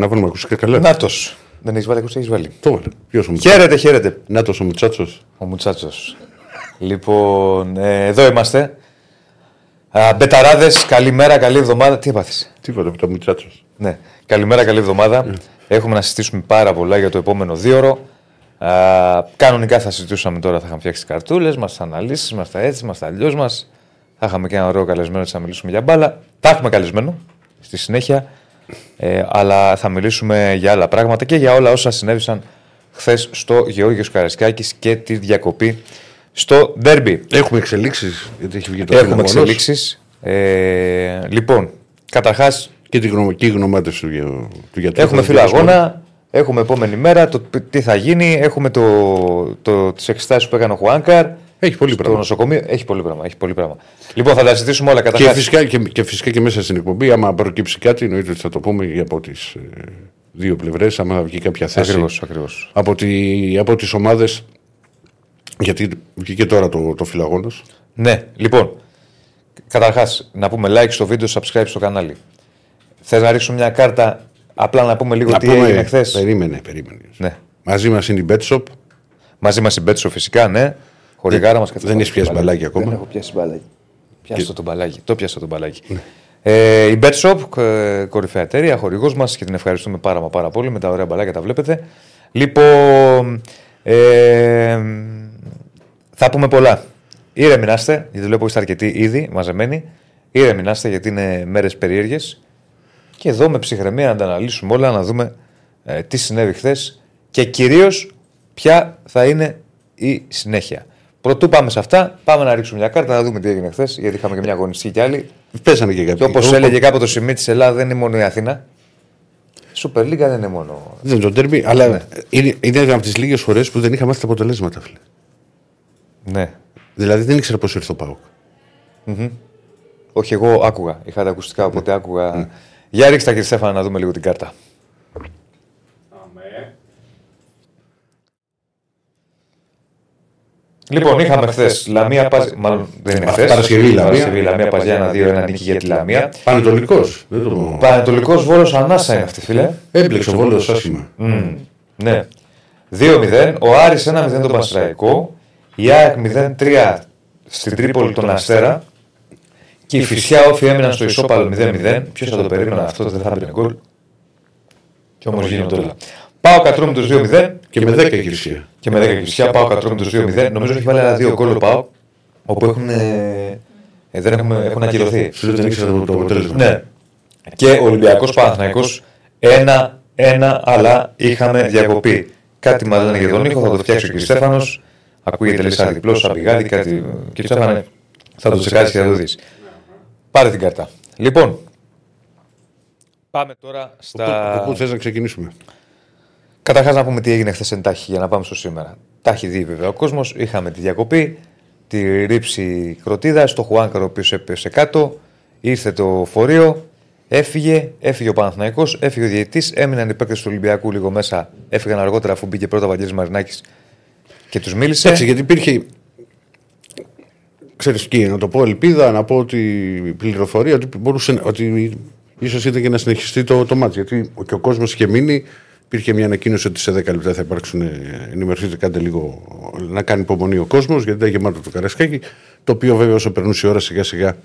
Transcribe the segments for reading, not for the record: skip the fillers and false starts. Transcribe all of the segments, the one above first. Να βρούμε ακούσικα καλά. Νάτος. Δεν έχει βάλει, έχει βάλει. Τώρα. Χαίρετε, χαίρετε. Νάτος ο Μουτσάτσος. Ο Μουτσάτσος. Λοιπόν, εδώ είμαστε. Betarades, καλημέρα, καλή εβδομάδα. Τι έπαθε. Τίποτα, το Μουτσάτσος. Ναι. Καλημέρα, καλή εβδομάδα. Έχουμε να συζητήσουμε πάρα πολλά για το επόμενο δίωρο. Κανονικά θα συζητούσαμε τώρα, θα είχαμε φτιάξει καρτούλες, μας τις αναλύσεις, μας τα έτσι, μας τα αλλιώς μας. Θα είχαμε και ένα ωραίο καλεσμένο έτσι να μιλήσουμε για μπάλα. Τα έχουμε καλεσμένο στη συνέχεια. Αλλά θα μιλήσουμε για άλλα πράγματα και για όλα όσα συνέβησαν χθες στο Γεώργιος Καρασκάκης και τη διακοπή στο ντέρμπι. Έχουμε εξελίξεις, γιατί έχει βγει το θέμα. Έχουμε εξελίξεις. Λοιπόν, καταρχάς. Και τη γνωμάτευση του γιατρού. Έχουμε φύλλο αγώνα. Έχουμε επόμενη μέρα το τι θα γίνει. Έχουμε τις εξετάσεις που έκανε ο Χουάνκαρ. Έχει πολύ πράγμα. Το νοσοκομείο έχει πολύ πράγμα. Έχει πολύ πράγμα. Λοιπόν, θα τα συζητήσουμε όλα καταρχάς. Και φυσικά και μέσα στην εκπομπή, άμα προκύψει κάτι, εννοείται ότι θα το πούμε από τις δύο πλευρές. Άμα βγει κάποια θέση. Ακριβώς. Από τις ομάδες. Γιατί βγήκε τώρα το φύλλο αγώνα. Ναι, λοιπόν. Καταρχάς, να πούμε like στο βίντεο, subscribe στο κανάλι. Θες να ρίξουμε μια κάρτα. Απλά να πούμε λίγο τι έγινε χθες. Περίμενε. Ναι. Μαζί μας είναι η Bett Shop. Μαζί μας η Bett Shop, φυσικά, ναι. Χορηγάρα μας καθόλου. Δεν έχει πιάσει μπαλάκι ακόμα. Δεν έχω πιάσει μπαλάκι. Πιάσα το μπαλάκι. Ναι. Η Bett Shop, κορυφαία εταιρεία, χορηγός μας και την ευχαριστούμε πάρα πολύ με τα ωραία μπαλάκια, τα βλέπετε. Λοιπόν, θα πούμε πολλά. Ηρεμηνάστε, γιατί βλέπω είστε αρκετοί ήδη μαζεμένοι. Ηρεμηνάστε, γιατί είναι μέρες περίεργες. Και εδώ με ψυχραιμία να τα αναλύσουμε όλα, να δούμε τι συνέβη χθες και κυρίως ποια θα είναι η συνέχεια. Πρωτού πάμε σε αυτά, πάμε να ρίξουμε μια κάρτα, να δούμε τι έγινε χθες, γιατί είχαμε και μια αγωνιστική κι άλλη. Πέσαμε και κάποιοι. Όπως έλεγε κάποτε ο Σιμί της Ελλάδα, δεν είναι μόνο η Αθήνα. Σούπερ Λίγκα δεν είναι μόνο. Δεν είναι το τέρμι, αλλά ναι. είναι από τις λίγες φορές που δεν είχα μάθει τα αποτελέσματα, φίλε. Ναι. Δηλαδή δεν ήξερα πώς ήρθε ο ΠΑΟΚ. Mm-hmm. Όχι, εγώ άκουγα. Είχα τα ακουστικά, οπότε άκουγα. Ναι. Για ρίξτε κύριε Στέφανα να δούμε λίγο την κάρτα. Αμέ. Λοιπόν, είχαμε χθες Λαμία Παζιά. Μάλλον δεν είναι χθες. Παρασκευή Λαμία Παζιά 1-2 νίκη για τη Λαμία. Πανετολικός. Πανετολικός Βόλος ανάσα είναι αυτή, φίλε. Έπλεξε ο Βόλος άσχημα. Ναι. 2-0. Ο Άρης 1-0 τον Πασαραϊκό. Η ΑΕΚ 0-3 στην Τρίπολη τον Αστέρα. Και η Φυσιά όφη έμειναν στο ισόπαλο 0-0. Ποιος θα το περίμενε αυτό, δεν θα έπαιρνε γκολ. Και όμως γίνεται όλα. Πάω Ατρόμητος 2-0. Και με 10 η Φυσιά. Πάω Ατρόμητος 2-0. Νομίζω έχει βάλει ένα 2 γκολ ο ΠΑΟΚ. Όπου έχουν ακυρωθεί. Σου λέω δεν ήξερα το αποτέλεσμα. Ναι. Και ο Ολυμπιακός Παναθηναϊκός 1-1, αλλά είχαμε διακοπή. Κάτι μας λένε για τον ήχο, θα το φτιάξει ο κ. Στέφανος. Ακούγεται λες σαν διπλό, σαν πηγάδι, κάτι. Κ. Στέφανε, θα το τσεκάρεις και θα το δεις. Πάρε την κάρτα. Λοιπόν, πάμε τώρα στα. Από πού θες να ξεκινήσουμε. Καταρχάς να πούμε τι έγινε χθες εντάχει για να πάμε στο σήμερα. Τα έχει δει βέβαια ο κόσμος. Είχαμε τη διακοπή, τη ρήψη κροτίδας, το Χουάνκαρ ο οποίος έπεσε κάτω, ήρθε το φορείο, έφυγε ο Παναθηναϊκός, έφυγε ο διαιτητής, έμειναν οι παίκτες του Ολυμπιακού λίγο μέσα, έφυγαν αργότερα αφού μπήκε πρώτα ο Βαγγέλης Μαρινάκης και τους μίλησε. Έτσι, γιατί υπήρχε. Ξέρεις, και να το πω ελπίδα, να πω ότι η πληροφορία ότι ίσως ήταν και να συνεχιστεί το μάτς. Γιατί και ο κόσμος είχε μείνει, υπήρχε μια ανακοίνωση ότι σε 10 λεπτά θα υπάρξουν. Ενημερωθείτε, κάντε λίγο να κάνει υπομονή ο κόσμος, γιατί ήταν γεμάτο το Καρασκάκι. Το οποίο βέβαια όσο περνούσε η ώρα σιγά-σιγά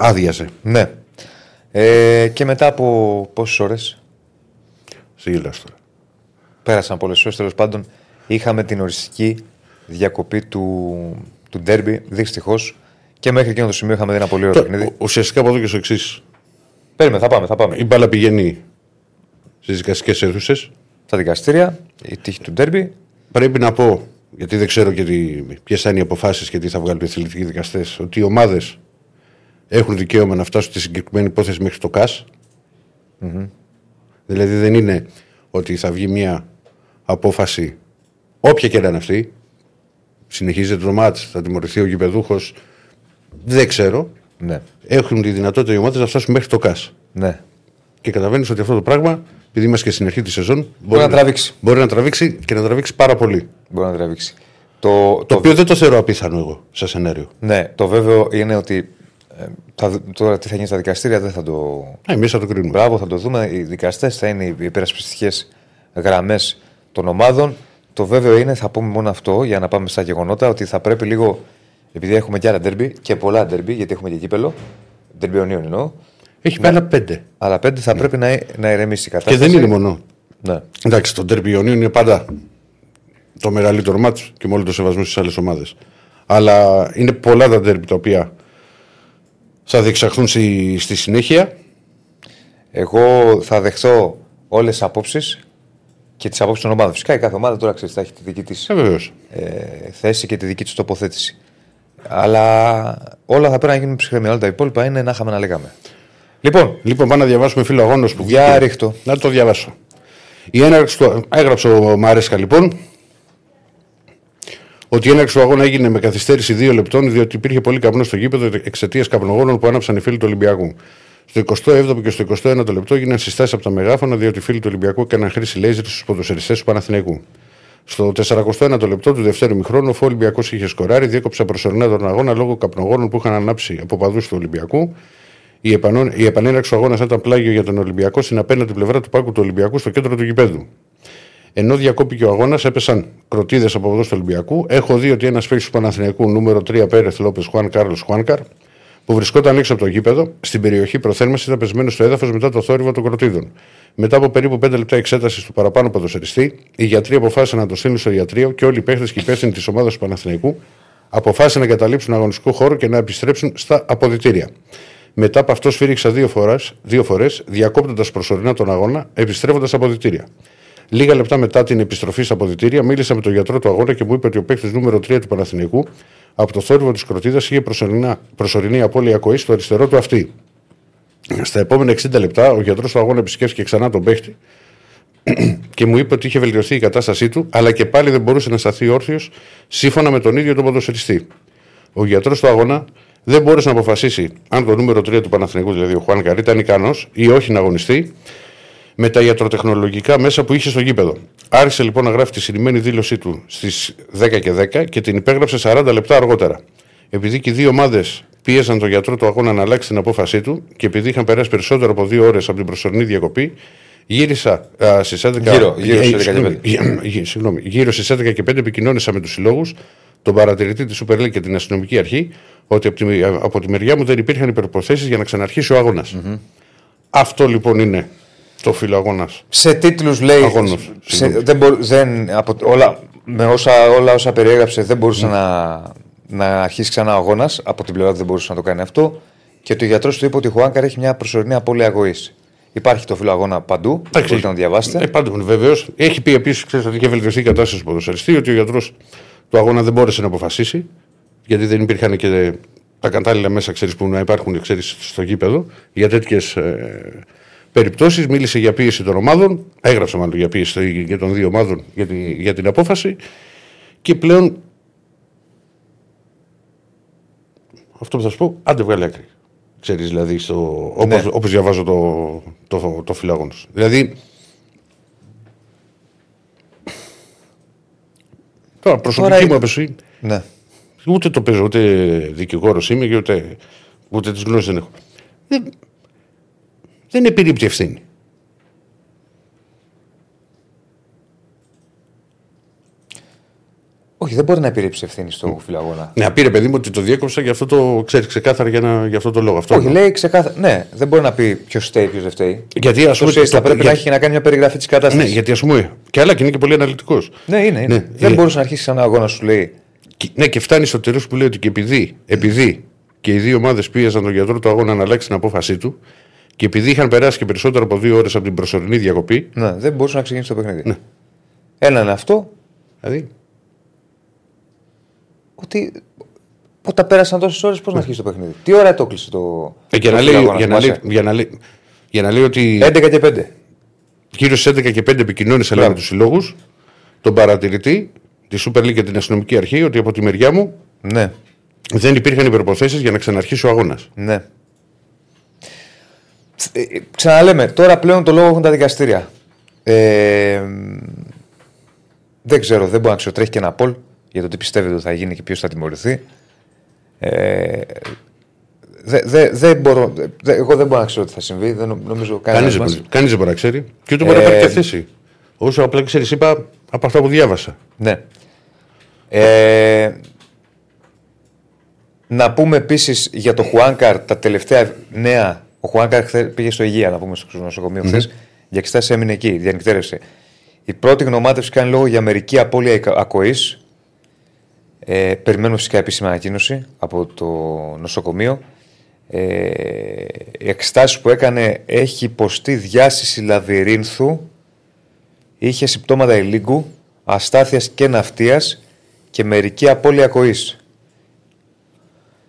άδειασε. Ναι. Και μετά από πόσες ώρες. Συγγελάς τώρα. Πέρασαν πολλές ώρες. Τέλος πάντων, είχαμε την οριστική διακοπή του ντέρμπι, δυστυχώς. Και μέχρι εκείνο το σημείο είχαμε δει ένα πολύ ωραίο παιχνίδι. Ουσιαστικά από εδώ και στο εξής. Περίμενε, θα πάμε. Η μπάλα πηγαίνει στις δικαστικές αίθουσες. Στα δικαστήρια, η τύχη του ντέρμπι. Πρέπει να πω, γιατί δεν ξέρω ποιες θα είναι οι αποφάσεις και τι θα βγάλουν οι αθλητικοί δικαστές, ότι οι ομάδες έχουν δικαίωμα να φτάσουν στη συγκεκριμένη υπόθεση μέχρι το ΚΑΣ. Mm-hmm. Δηλαδή δεν είναι ότι θα βγει μια απόφαση, όποια και να είναι αυτή. Συνεχίζεται το μάτς, θα τιμωρηθεί ο γηπεδούχος. Δεν ξέρω. Ναι. Έχουν τη δυνατότητα οι ομάδες να φτάσουν μέχρι το ΚΑΣ. Ναι. Και καταλαβαίνεις ότι αυτό το πράγμα, επειδή είμαστε και στην αρχή τη σεζόν, μπορεί να τραβήξει και να τραβήξει πάρα πολύ. Μπορεί να τραβήξει. Το οποίο δεν το θεωρώ απίθανο εγώ, σαν σενάριο. Ναι. Το βέβαιο είναι ότι Τώρα τι θα γίνει στα δικαστήρια δεν θα το. Εμείς θα το κρίνουμε. Μπράβο, θα το δούμε. Οι δικαστές θα είναι οι υπερασπιστικές γραμμές των ομάδων. Το βέβαιο είναι, θα πούμε μόνο αυτό για να πάμε στα γεγονότα, ότι θα πρέπει λίγο. Επειδή έχουμε και άλλα ντέρμπι και πολλά ντέρμπι, γιατί έχουμε και κύπελο. Ντέρμπι αιωνίων εννοώ. Έχει άλλα πέντε. Αλλά πέντε θα πρέπει να ηρεμήσει η κατάσταση. Και δεν είναι μόνο. Ναι. Εντάξει, το ντέρμπι αιωνίων είναι πάντα το μεγαλύτερο μάτς και με όλο το σεβασμό στις άλλες ομάδες. Αλλά είναι πολλά τα ντέρμπι τα οποία θα διεξαχθούν στη συνέχεια. Εγώ θα δεχθώ όλες τις απόψεις και τις απόψεις των ομάδων. Φυσικά η κάθε ομάδα τώρα ξέρει, θα έχει τη δική της θέση και τη δική της τοποθέτηση. Αλλά όλα θα πρέπει να γίνουν ψυχραιμία. Όλα τα υπόλοιπα είναι να είχαμε να λέγαμε. Λοιπόν, πάμε να διαβάσουμε φίλο αγώνος που βγήκε. Ρίχτω. Να το διαβάσω. Η έναρξη του... Έγραψε ο Μαρέσκα λοιπόν ότι η έναρξη του αγώνα έγινε με καθυστέρηση 2 λεπτών διότι υπήρχε πολύ καπνό στο γήπεδο εξαιτίας καπνογόνων που άναψαν οι φίλοι του Ολυμπιακού. Στο 27ο και στο 21ο λεπτό έγιναν συστάσεις από τα μεγάφωνα διότι οι φίλοι του Ολυμπιακού έκαναν χρήση λέιζερ στους ποδοσφαιριστές του Παναθηναϊκού. Στο 41ο λεπτό του δεύτερου ημιχρόνου, ο Ολυμπιακός είχε σκοράρει, διέκοψε προσωρινά τον αγώνα λόγω καπνογόνων που είχαν ανάψει από παδούς του Ολυμπιακού. Η επανέναρξη του αγώνα ήταν πλάγιο για τον Ολυμπιακό στην απέναντι πλευρά του πάγκου του Ολυμπιακού στο κέντρο του γηπέδου. Ενώ διακόπηκε ο αγώνα, έπεσαν κροτίδες από παδούς του Ολυμπιακού. Έχω δει ότι ένας παίκτης του Παναθηναϊκού, νούμερο 3 Πέρεθ Λόπεζ Χουάνκαρ, που βρισκόταν έξω από το γήπεδο, στην περιοχή προθέρμανση ήταν πεσμένο στο έδαφος μετά το θόρυβο των κροτίδων. Μετά από περίπου 5 λεπτά εξέτασης του παραπάνω ποδοσφαιριστή, οι γιατροί αποφάσισαν να το στείλουν στο ιατρείο και όλοι οι παίχτες και οι υπεύθυνοι της ομάδας του Παναθηναϊκού αποφάσισαν να καταλήψουν αγωνιστικό χώρο και να επιστρέψουν στα αποδυτήρια. Μετά από αυτό σφύριξα δύο φορές, διακόπτοντας προσωρινά τον αγώνα, επιστρέφοντας στα αποδυτήρια. Λίγα λεπτά μετά την επιστροφή στα αποδυτήρια, μίλησα με τον γιατρό του αγώνα και μου είπε ότι ο παίκτης νούμερο 3 του Παναθηναϊκού από το θόρυβο της κροτίδας είχε προσωρινή απώλεια ακοής στο αριστερό του αυτή. Στα επόμενα 60 λεπτά, ο γιατρός του αγώνα επισκέφθηκε ξανά τον παίχτη και μου είπε ότι είχε βελτιωθεί η κατάστασή του, αλλά και πάλι δεν μπορούσε να σταθεί όρθιος σύμφωνα με τον ίδιο τον ποδοσφαιριστή. Ο γιατρός του αγώνα δεν μπόρεσε να αποφασίσει αν το νούμερο 3 του Παναθηναϊκού, δηλαδή ο Χουάνκαρ, ήταν ικανός ή όχι να αγωνιστεί με τα ιατροτεχνολογικά μέσα που είχε στο γήπεδο. Άρχισε λοιπόν να γράφει τη συνημένη δήλωσή του στις 10:10 και την υπέγραψε 40 λεπτά αργότερα. Επειδή και οι δύο ομάδες πίεσαν τον γιατρό του αγώνα να αλλάξει την απόφασή του και επειδή είχαν περάσει περισσότερο από 2 ώρες από την προσωρινή διακοπή, γύρω στις 11:05 επικοινώνησα με τους συλλόγους, τον παρατηρητή της Σούπερ Λίγκα και την αστυνομική αρχή, ότι από τη μεριά μου δεν υπήρχαν υπερποθέσεις για να ξαναρχίσει ο αγώνας. Mm-hmm. Αυτό λοιπόν είναι. Το φιλοαγώνας. Σε τίτλους λέει. Αγώνος, όλα όσα περιέγραψε δεν μπορούσε να αρχίσει ξανά ο αγώνας. Από την πλευρά του δεν μπορούσε να το κάνει αυτό. Και το γιατρός του είπε ότι ο Χουάνκαρ έχει μια προσωρινή απώλεια αγωγής. Υπάρχει το φιλοαγώνα παντού. Μπορείτε να το διαβάσετε. Παντού, βεβαίως. Έχει πει επίσης ότι είχε βελτιωθεί η κατάσταση του ποδοσφαιριστή. Ότι ο γιατρός του αγώνα δεν μπόρεσε να αποφασίσει. Γιατί δεν υπήρχαν και τα κατάλληλα μέσα που να υπάρχουν στο γήπεδο για τέτοιες. Περιπτώσεις, μίλησε για πίεση των ομάδων, έγραψε μάλλον για πίεση και των δύο ομάδων για την απόφαση και πλέον αυτό που θα σου πω, άντε βγάλε άκρη. Ξέρεις, δηλαδή, όπως διαβάζω το φιλοαγώνος. Δηλαδή, τώρα προσωπική μου άποψη, ναι. Ούτε το παίζω, ούτε δικηγόρος είμαι και ούτε τις γνώσεις δεν έχω. Δεν επιρρύπτει ευθύνη. Όχι, δεν μπορεί να επιρρύψει ευθύνη στο φιλοαγώνα. Ναι, πήρε παιδί μου ότι το διέκοψα για αυτό το ξέρει ξεκάθαρα για αυτό το λόγο. Αυτό όχι, λέει ξεκάθαρα. Ναι, δεν μπορεί να πει ποιο φταίει, ποιο δεν φταίει. Γιατί ας πούμε. Θα πρέπει να έχει να κάνει μια περιγραφή τη κατάσταση. Ναι, γιατί α πούμε. Και άλλα και είναι και πολύ αναλυτικό. Ναι, είναι. Ναι, δεν μπορούσε να αρχίσει ένα αγώνα, σου λέει. Ναι, και φτάνει στο τέλος που λέει ότι και επειδή και οι δύο ομάδες πίεζαν τον γιατρό του αγώνα να αλλάξει την απόφασή του. Και επειδή είχαν περάσει και περισσότερο από 2 ώρες από την προσωρινή διακοπή. Ναι, δεν μπορούσε να ξεκινήσει το παιχνίδι. Ναι. Ένα είναι αυτό. Δηλαδή. Ότι. Όταν πέρασαν τόσες ώρες, πώς να αρχίσει το παιχνίδι. Τι ώρα το έκλεισε το. Για να λέει ότι. 11 και 5. Γύρω στις 11 και 5 επικοινώνησε με τους συλλόγους, τον παρατηρητή, τη Σούπερ Λίγκα και την αστυνομική αρχή, ότι από τη μεριά μου. Ναι. Δεν υπήρχαν υπερποθέσεις για να ξαναρχίσει ο αγώνας. Ναι. Ξαναλέμε, τώρα πλέον το λόγο έχουν τα δικαστήρια. Δεν ξέρω, δεν μπορεί να ξετρέχει και ένα poll για το τι πιστεύετε ότι θα γίνει και ποιος θα τιμωρηθεί. Εγώ δεν μπορώ να ξέρω τι θα συμβεί. Κανείς δεν μπορεί να ξέρει. Και ούτε μπορεί να πάρει και θέση. Όσο απλά ξέρεις, είπα από αυτά που διάβασα. Ναι. Να πούμε επίσης για το Χουάνκαρ τα τελευταία νέα. Ο Χουάνκαρ πήγε στο Υγεία, να πούμε, στο νοσοκομείο χθες. Για εξετάσεις έμεινε εκεί, διανυκτέρευσε. Η πρώτη γνωμάτευση κάνει λόγο για μερική απώλεια ακοής. Περιμένουμε φυσικά επίσημη ανακοίνωση από το νοσοκομείο. Οι εξετάσεις που έκανε, έχει υποστεί διάσηση λαβυρίνθου, είχε συμπτώματα ελίγκου, αστάθειας και ναυτίας και μερική απώλεια ακοής.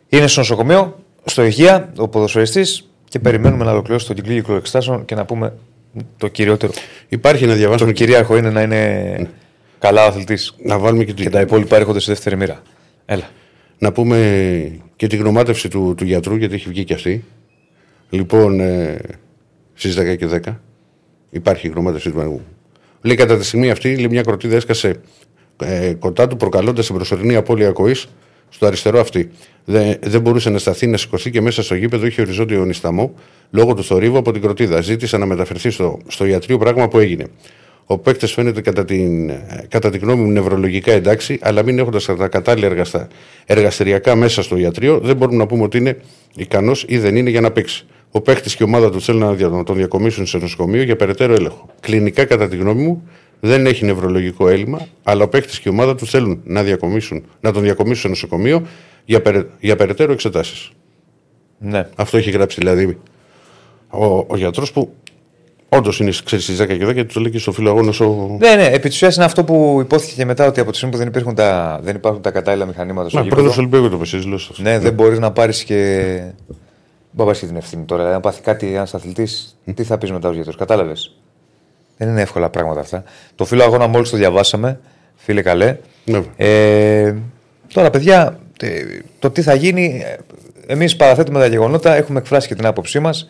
Είναι στο νοσοκομείο, στο Υγεία, ο ποδοσφαιριστής και περιμένουμε να ολοκληρώσει τον κύκλο εξετάσεων και να πούμε το κυριότερο. Υπάρχει να διαβάσουμε. Το κυρίαρχο είναι να είναι καλά ο αθλητής. Να βάλουμε και, και τα υπόλοιπα έρχονται στη δεύτερη μοίρα. Έλα. Να πούμε και την γνωμάτευση του γιατρού, γιατί έχει βγει και αυτή. Λοιπόν, στις 10:10 υπάρχει η γνωμάτευση του Μαργού. Λέει κατά τη στιγμή αυτή, λέει, μια κροτίδα έσκασε κοντά του, προκαλώντας την προσωρινή απώλεια ακοής στο αριστερό αυτή. Δεν μπορούσε να σταθεί, να σηκωθεί και μέσα στο γήπεδο είχε οριζόντιο νησταμό λόγω του θορύβου από την κροτίδα. Ζήτησε να μεταφερθεί στο ιατρείο, πράγμα που έγινε. Ο παίκτης φαίνεται κατά τη γνώμη μου νευρολογικά εντάξει, αλλά μην έχοντας τα κατάλληλα εργαστηριακά μέσα στο ιατρείο, δεν μπορούμε να πούμε ότι είναι ικανός ή δεν είναι για να παίξει. Ο παίκτης και η ομάδα του θέλουν να τον διακομίσουν σε νοσοκομείο για περαιτέρω έλεγχο. Κλινικά, κατά τη γνώμη μου, δεν έχει νευρολογικό έλλειμμα, αλλά ο παίκτης και η ομάδα του θέλουν να τον διακομίσουν σε νοσοκομείο για περαιτέρω εξετάσεις. Ναι. Αυτό έχει γράψει δηλαδή ο γιατρός που. Όντως είναι στις 10:10 και του λέει και στο φιλοαγώνα. Ναι, επί τη ουσία είναι αυτό που υπόθηκε και μετά, ότι από τη στιγμή που δεν υπάρχουν τα κατάλληλα μηχανήματα στο γήπεδο. Μα πρώτος Ολυμπιακός το πεσίζεις. Ναι, δεν μπορείς να πάρεις και. Μπα πα και την ευθύνη τώρα. Αν πάθει κάτι ένας αθλητής, τι θα πεις μετά ως γιατρός, κατάλαβες. Δεν είναι εύκολα πράγματα αυτά. Το φιλοαγώνα μόλις το διαβάσαμε, φίλε καλέ. Ναι. Τώρα, παιδιά, το τι θα γίνει, εμείς παραθέτουμε τα γεγονότα, έχουμε εκφράσει και την άποψή μας.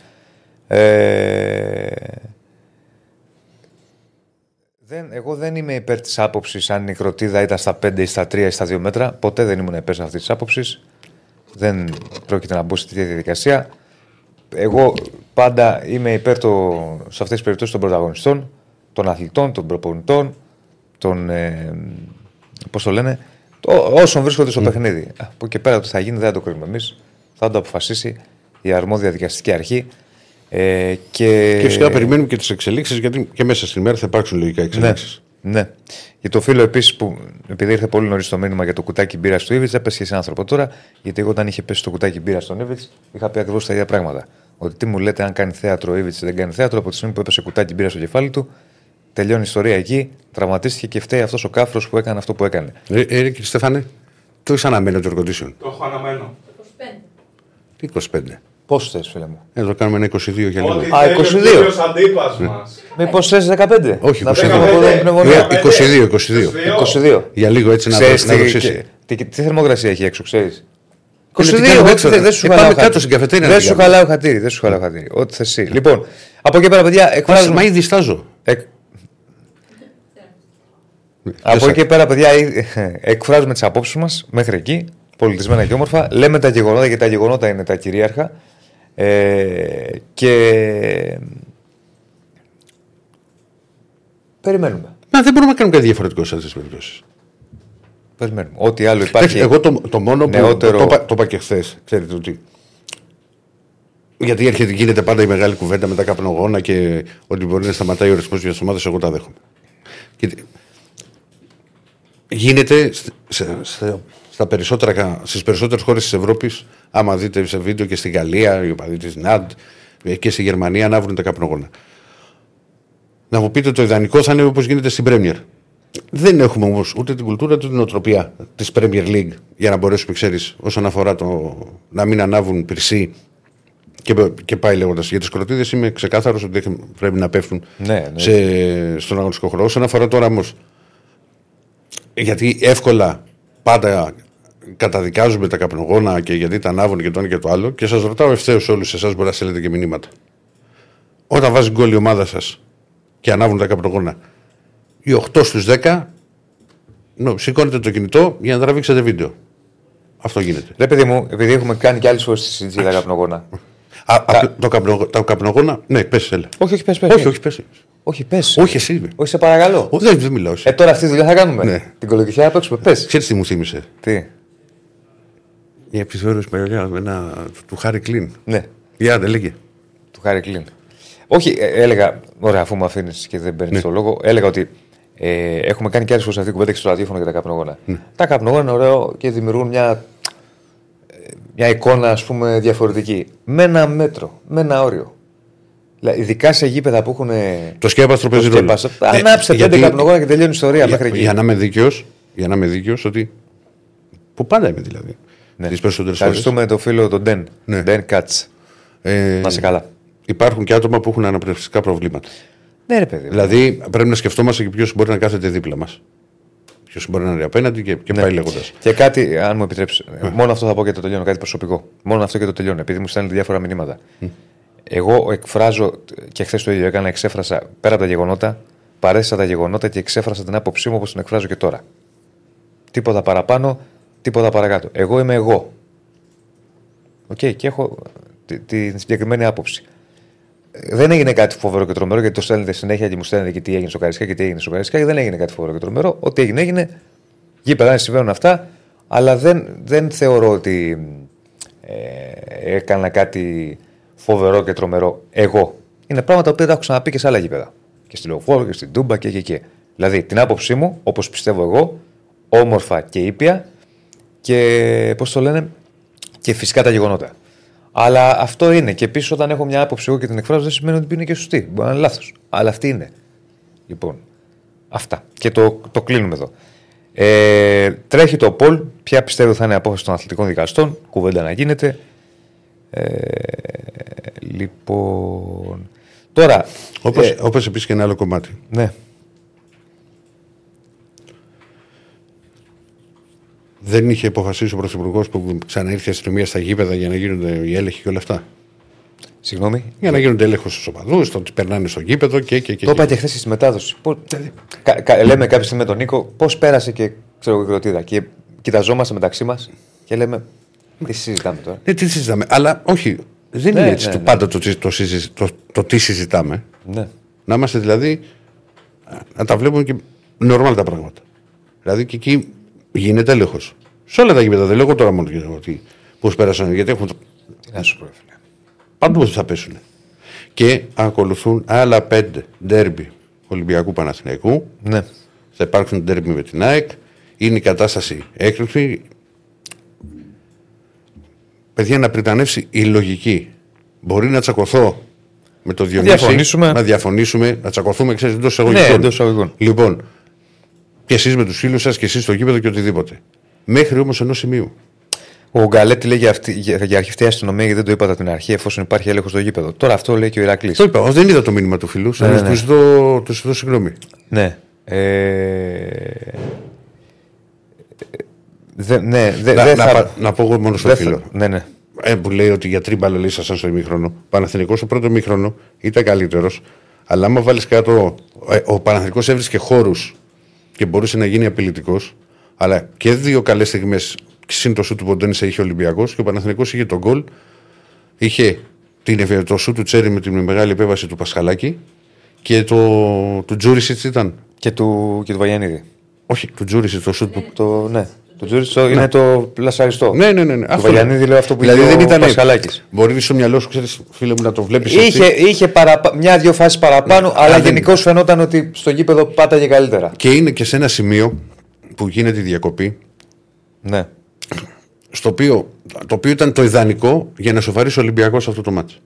Εγώ δεν είμαι υπέρ της άποψης αν η κροτίδα ήταν στα 5 ή στα 3 ή στα 2 μέτρα. Ποτέ δεν ήμουν υπέρ αυτής της άποψης. Δεν πρόκειται να μπω σε τέτοια διαδικασία. Εγώ πάντα είμαι υπέρ σε αυτές τις περιπτώσεις των πρωταγωνιστών, των αθλητών, των προπονητών, των. Πώς το λένε, όσων βρίσκονται στο παιχνίδι. Από εκεί πέρα το θα γίνει δεν θα το κρίνουμε εμείς. Θα το αποφασίσει η αρμόδια δικαστική αρχή. Και φυσικά περιμένουμε και τις εξελίξεις, γιατί και μέσα στην ημέρα θα υπάρξουν λογικά εξελίξεις. Ναι. Για το φίλο επίσης που, επειδή ήρθε πολύ νωρίς το μήνυμα για το κουτάκι μπύρας του Ήβιτς, έπεσε και σε άνθρωπο τώρα, γιατί εγώ όταν είχε πέσει το κουτάκι μπύρας στον Ήβιτς, είχα πει ακριβώς τα ίδια πράγματα. Ότι τι μου λέτε, αν κάνει θέατρο ο Ήβιτς, δεν κάνει θέατρο, από τη στιγμή που έπεσε κουτάκι μπύρας στο κεφάλι του, τελειώνει η ιστορία εκεί, τραυματίστηκε και φταίει αυτός ο κάφρος που έκανε αυτό που έκανε. Κύριε Στέφανε, το έχεις αναμένο το air condition. Το έχω αναμένο. 25. Πόσο θες, φίλε μου. Εδώ κάνουμε ένα 22 για λίγο. Α, 22. Μήπως θες 15. Όχι, 22. 22. Για λίγο έτσι να δοξήσει. Τι θερμοκρασία έχει έξω, ξέρεις. 22. Δεν σου χαλάω χατήρι. Δεν σου χαλάω χατήρι. Ό,τι θες εσύ. Λοιπόν, από εκεί πέρα, παιδιά, εκφράζουμε. Μα ήδη στάζω. Από εκεί πέρα, παιδιά, εκφράζουμε τις απόψεις μας μέχρι εκεί. Πολιτισμένα και όμορφα. Λέμε τα γεγονότα, γιατί τα γεγονότα είναι τα κυρίαρχα. Και περιμένουμε. Μα δεν μπορούμε να κάνουμε κάτι διαφορετικό σε αυτές τις περιπτώσεις. Περιμένουμε. Ό,τι άλλο υπάρχει. Εγώ το μόνο νεότερο... που το είπα και χθες, ξέρετε ότι. Γιατί γίνεται πάντα η μεγάλη κουβέντα με τα καπνογόνα και ότι μπορεί να σταματάει ο ρυθμός για τις ομάδες. Εγώ τα δέχομαι. Και... γίνεται. Στις περισσότερες χώρες της Ευρώπης, άμα δείτε σε βίντεο και στη Γαλλία, οι οπαδοί της ΝΑΤ και στη Γερμανία ανάβουν τα καπνογόνα. Να μου πείτε, το ιδανικό θα είναι όπως γίνεται στην Premier. Δεν έχουμε όμως ούτε την κουλτούρα ούτε την νοοτροπία της Premier League για να μπορέσουμε, ξέρεις, όσον αφορά το να μην ανάβουν πυρσί και πάει λέγοντας. Για τις κροτίδες είμαι ξεκάθαρος ότι πρέπει να πέφτουν στον αγωνιστικό χώρο. Όσον αφορά τώρα όμως, γιατί εύκολα. Πάντα καταδικάζουμε τα καπνογόνα και γιατί τα ανάβουν και το ένα και το άλλο. Και σας ρωτάω ευθέως όλους εσάς, μπορεί να στέλνετε και μηνύματα. Όταν βάζει γκολ η ομάδα σας και ανάβουν τα καπνογόνα, οι 8 στους 10 σηκώνετε το κινητό για να τραβήξετε βίντεο. Αυτό γίνεται. Ρε παιδί μου, επειδή έχουμε κάνει και άλλες φορές τη συζήτηση για καπνογόνα. Το καπνογόνα, ναι, πες, έλα. Όχι, πες. Όχι, εσύ είμαι. Όχι, σε παρακαλώ. Δεν μιλάω. Τώρα αυτή τη δουλειά θα κάνουμε. Ναι. Την κολοκυθιά θα παίξουμε. Πες. Ξέρεις τι μου θύμισε. Τι. Μια επιθεώρηση του Χάρη Κλίν. Ναι. Για δεν λέγε. Του Χάρη Κλίν. Όχι, έλεγα. Ωραία, αφού με αφήνει και δεν παίρνει το λόγο, έλεγα ότι. Έχουμε κάνει και άλλες φορές αυτή την κουβέντα στο ραδιόφωνο για τα καπνογόνα. Ναι. Τα καπνογόνα είναι ωραίο και δημιουργούν μια εικόνα, ας πούμε, διαφορετική. Με ένα μέτρο, με ένα όριο. Δηλαδή, ειδικά σε γήπεδα που έχουν. Το σκέπαστρο παίζει ρόλο. Ανάψτε πέντε καπνογόνα και τελειώνει η ιστορία μέχρι εκεί. Για να είμαι δίκαιος, ότι. Που πάντα είμαι δηλαδή. Ναι. Τις περισσότερες φορές. Ευχαριστούμε τον φίλο τον Ντεν. Ναι. Ντεν Κάτς. Να είσαι καλά. Υπάρχουν και άτομα που έχουν αναπνευστικά προβλήματα. Ναι, ρε παιδί, δηλαδή πρέπει να σκεφτόμαστε και ποιος μπορεί να κάθεται δίπλα μας. Ποιος μπορεί να είναι απέναντι και ναι. Πάει λέγοντας. Και κάτι, αν μου επιτρέψεις, μόνο αυτό θα πω και το τελειώνω, κάτι προσωπικό. Μόνο αυτό και το τελειώνω, επειδή μου στέλνετε διάφορα μηνύματα. Εγώ εκφράζω, και χθες το ίδιο έκανα, εξέφρασα πέρα από τα γεγονότα, παρέστησα τα γεγονότα και εξέφρασα την άποψή μου όπως την εκφράζω και τώρα. Τίποτα παραπάνω, τίποτα παρακάτω. Εγώ είμαι εγώ. Okay, και έχω την συγκεκριμένη άποψη. Δεν έγινε κάτι φοβερό και τρομερό, γιατί το στέλνετε συνέχεια και μου στέλνετε και τι έγινε στο Καρισκάκι και τι έγινε στο Καρισκάκι. Δεν έγινε κάτι φοβερό και τρομερό. Ό,τι έγινε, έγινε. Γήπεδα, συμβαίνουν αυτά. Αλλά δεν θεωρώ ότι έκανα κάτι φοβερό και τρομερό εγώ. Είναι πράγματα που τα έχω ξαναπεί και σε άλλα γήπεδα. Και στη Λεωφόρο και στην Τούμπα και. Δηλαδή την άποψή μου, όπως πιστεύω εγώ, όμορφα και ήπια και πώς το λένε, και φυσικά τα γεγονότα. Αλλά αυτό είναι. Και επίσης, όταν έχω μια άποψη εγώ και την εκφράζω, δεν σημαίνει ότι είναι και σωστή. Μπορεί να είναι λάθος. Αλλά αυτή είναι. Λοιπόν, αυτά. Και το κλείνουμε εδώ. Τρέχει το poll. Ποια πιστεύω θα είναι η απόφαση των αθλητικών δικαστών. Κουβέντα να γίνεται. Λοιπόν. Τώρα. Όπως επίσης και ένα άλλο κομμάτι. Ναι. Δεν είχε αποφασίσει ο Πρωθυπουργός που ξαναήρθε η αστυνομία στα γήπεδα για να γίνονται οι έλεγχοι και όλα αυτά. Συγγνώμη. Για να γίνονται έλεγχοι στους οπαδούς, το ότι περνάνε στο γήπεδο και. Το είπα και χθες στη μετάδοση. Λέμε κάποια στιγμή με τον Νίκο, πώς πέρασε και ξέρω η κροτίδα. Και κοιταζόμαστε μεταξύ μας και λέμε. Τι συζητάμε τώρα. Ναι, τι συζητάμε. Αλλά όχι, δεν είναι έτσι πάντα το τι συζητάμε. Ναι. Να είμαστε δηλαδή. Να τα βλέπουμε και νορμάλ τα πράγματα. Δηλαδή και εκεί. Γίνεται έλεγχος. Σε όλα τα γήπεδα. Δεν λέω τώρα μόνο ότι πώς πέρασαν. Γιατί έχουν. Τι να σου πω, φίλε. Παντού θα πέσουν. Και ακολουθούν άλλα 5 ντέρμπι Ολυμπιακού Παναθηναϊκού. Ναι. Θα υπάρξουν ντέρμπι με την ΑΕΚ. Είναι η κατάσταση έκρηξη. Παιδιά, να πριτανεύσει η λογική. Μπορεί να τσακωθώ με το Διονύση. Να διαφωνήσουμε. Να τσακωθούμε, ξέρεις, εντός εισαγωγικών. Λοιπόν. Και εσείς με τους φίλους σας και εσείς στο γήπεδο και οτιδήποτε. Μέχρι όμως ενός σημείου. Ο Γκαλέτη λέει για αρχιευτή αστυνομία, γιατί δεν το είπατε από την αρχή, εφόσον υπάρχει έλεγχος στο γήπεδο. Τώρα αυτό λέει και ο Ηρακλής. Το είπα. Δεν είδα το μήνυμα του φίλου. Ναι. Του ζητώ συγγνώμη. Ναι. Να πω εγώ μόνο στο φίλο. Ναι. Που λέει ότι για τρίμπαλο λέει σαν στο ημίχρονο. Παναθηναϊκός στο πρώτο ημίχρονο ήταν καλύτερος. Αλλά άμα βάλεις κάτω. Ο Παναθηναϊκός έβρισκε χώρους. Και μπορούσε να γίνει απειλητικός, αλλά και δύο καλές στιγμές συν το σου του Ποντένισα είχε ο Ολυμπιακός και ο Παναθηναϊκός είχε τον γκολ. Είχε το σου του Τσέρι με την μεγάλη επέμβαση του Πασχαλάκη και του Τζούρισιτς ήταν. Και του Βαγιανίδη. Όχι, του Τζούρισιτς, το σου του. Ναι. Το Τζούρισιτς είναι το πλασαριστό. Ναι. Το Βαγιανίδη λέω αυτό που λέει δηλαδή, ο Πασχαλάκης. Μπορεί στο μυαλό σου, ξέρεις, φίλε μου, να το βλέπεις. Είχε μια-δυο φάσεις παραπάνω, ναι, αλλά γενικώς φαινόταν ότι στο γήπεδο πάταγε καλύτερα. Και είναι και σε ένα σημείο που γίνεται η διακοπή. Ναι. Το οποίο ήταν το ιδανικό για να σοβαρήσει ο Ολυμπιακός αυτό το μάτσο.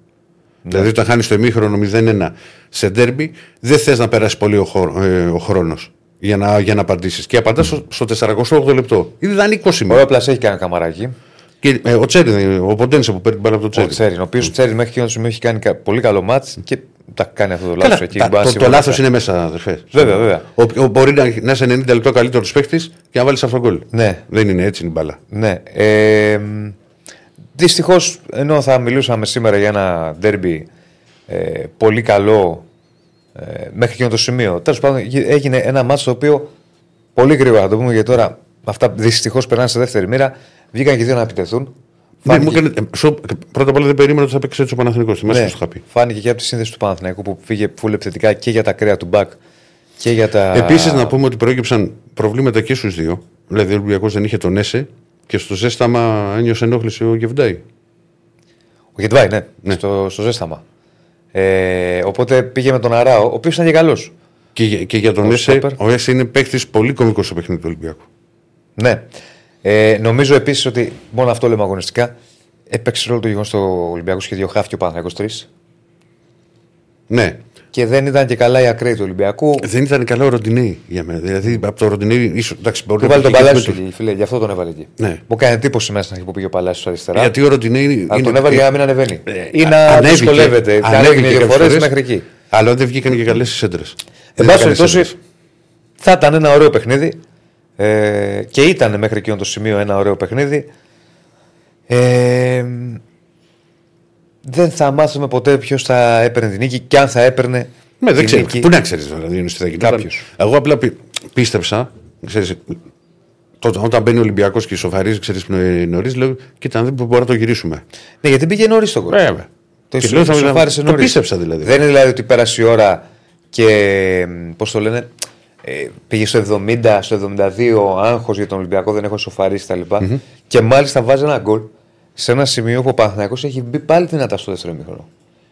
Ναι. Δηλαδή, όταν χάνεις το ημίχρονο 0-1 σε ντέρμπι, δεν θες να περάσει πολύ ο χρόνος. Για να απαντήσεις. Και απαντάς στο 48 λεπτό. Ήδη ήταν 20 μέρες. Ο Όπλας έχει κάνει καμαράκι. Και, ο Τσέριν, ο Ποντένισα που παίρνει την μπάλα από το Τσέριν. Ο οποίος Τσέριν μέχρι και να έχει κάνει πολύ καλό μάτς και τα κάνει αυτό το λάθος εκεί. Το λάθος είναι μέσα, αδερφές. Βέβαια. Μπορεί να είσαι 90 λεπτό καλύτερος παίχτης και να βάλεις αυτό το γκολ. Ναι. Δεν είναι έτσι η μπάλα. Ναι. Δυστυχώς, ενώ θα μιλούσαμε σήμερα για ένα ντέρμπι πολύ καλό. Μέχρι και το σημείο. Τέλος πάντων, έγινε ένα μάτσο το οποίο πολύ γρήγορα, το πούμε γιατί τώρα αυτά δυστυχώς περνάνε σε δεύτερη μοίρα. Βγήκαν και δύο να επιτεθούν. Ναι, πρώτα απ' όλα δεν περίμενα ότι θα παίξει έτσι ο Παναθηναϊκός. Ναι, φάνηκε και από τη σύνδεση του Παναθηναϊκού που πήγε full επιθετικά και για τα κρέα του μπακ και για τα. Επίσης να πούμε ότι προέκυψαν προβλήματα και στους δύο. Δηλαδή ο Ολυμπιακός δεν είχε τον Έσε και στο ζέσταμα ένιωσε ενόχληση ο Γεβντάι. Ο Γεβντάι, ναι, ναι. Στο ζέσταμα. Οπότε πήγε με τον Αράο, ο οποίος ήταν και καλός. Και για τον Έσε, ο Έσε είναι παίκτης πολύ κομικός στο παιχνίδι του Ολυμπιακού. Ναι. Νομίζω επίσης ότι μόνο αυτό λέμε αγωνιστικά. Έπαιξε ρόλο το γεγονός στο Ολυμπιακό σχέδιο χάφτηκε ο Παναθηναϊκός 3. Ναι. Και δεν ήταν και καλά η ακραία του Ολυμπιακού. Δεν ήταν καλά ο Ροντινέι για μένα. Δηλαδή από το Ροντινέι ίσω. Του βάλει τον Παλάσιο εκεί, φίλε, γι' αυτό τον έβαλε εκεί. Ναι. Μου κάνει εντύπωση μέσα που πήγε ο Παλάσιο αριστερά. Γιατί ο Ροντινέι. Αν τον έβαλε για να μην ανεβαίνει. Ή να δυσκολεύεται. Αν έγινε δύο φορές μέχρι εκεί. Αλλά δεν βγήκαν και καλές οι σέντρες. Εν πάση περιπτώσει θα ήταν ένα ωραίο παιχνίδι. Και ήταν μέχρι εκείνο το σημείο ένα ωραίο παιχνίδι. Δεν θα μάθουμε ποτέ ποιος θα έπαιρνε την νίκη και αν θα έπαιρνε. Ναι, δεν ξέρω. Πού να ξέρεις, δηλαδή, είναι στη δεκαετία. Εγώ απλά πίστεψα, ξέρεις, όταν μπαίνει ο Ολυμπιακός και ισοφαρίζει, ξέρεις, νωρίς, λέω, κοίτα, δεν μπορούμε να το γυρίσουμε. Ναι, γιατί μπήκε νωρίς το κόλπο. Βέβαια. Το ισοφάρισε νωρίς. Το πίστεψα δηλαδή. Δεν είναι δηλαδή ότι πέρασε η ώρα και πώς το λένε. Πήγε στο 70, στο 72 άγχος για τον Ολυμπιακό, δεν έχω ισοφαρίσει τα λοιπά. Mm-hmm. Και μάλιστα βάζει ένα γκολ σε ένα σημείο που ο Παναθηναϊκός έχει μπει πάλι δυνατά στο δεύτερο ημίχρονο.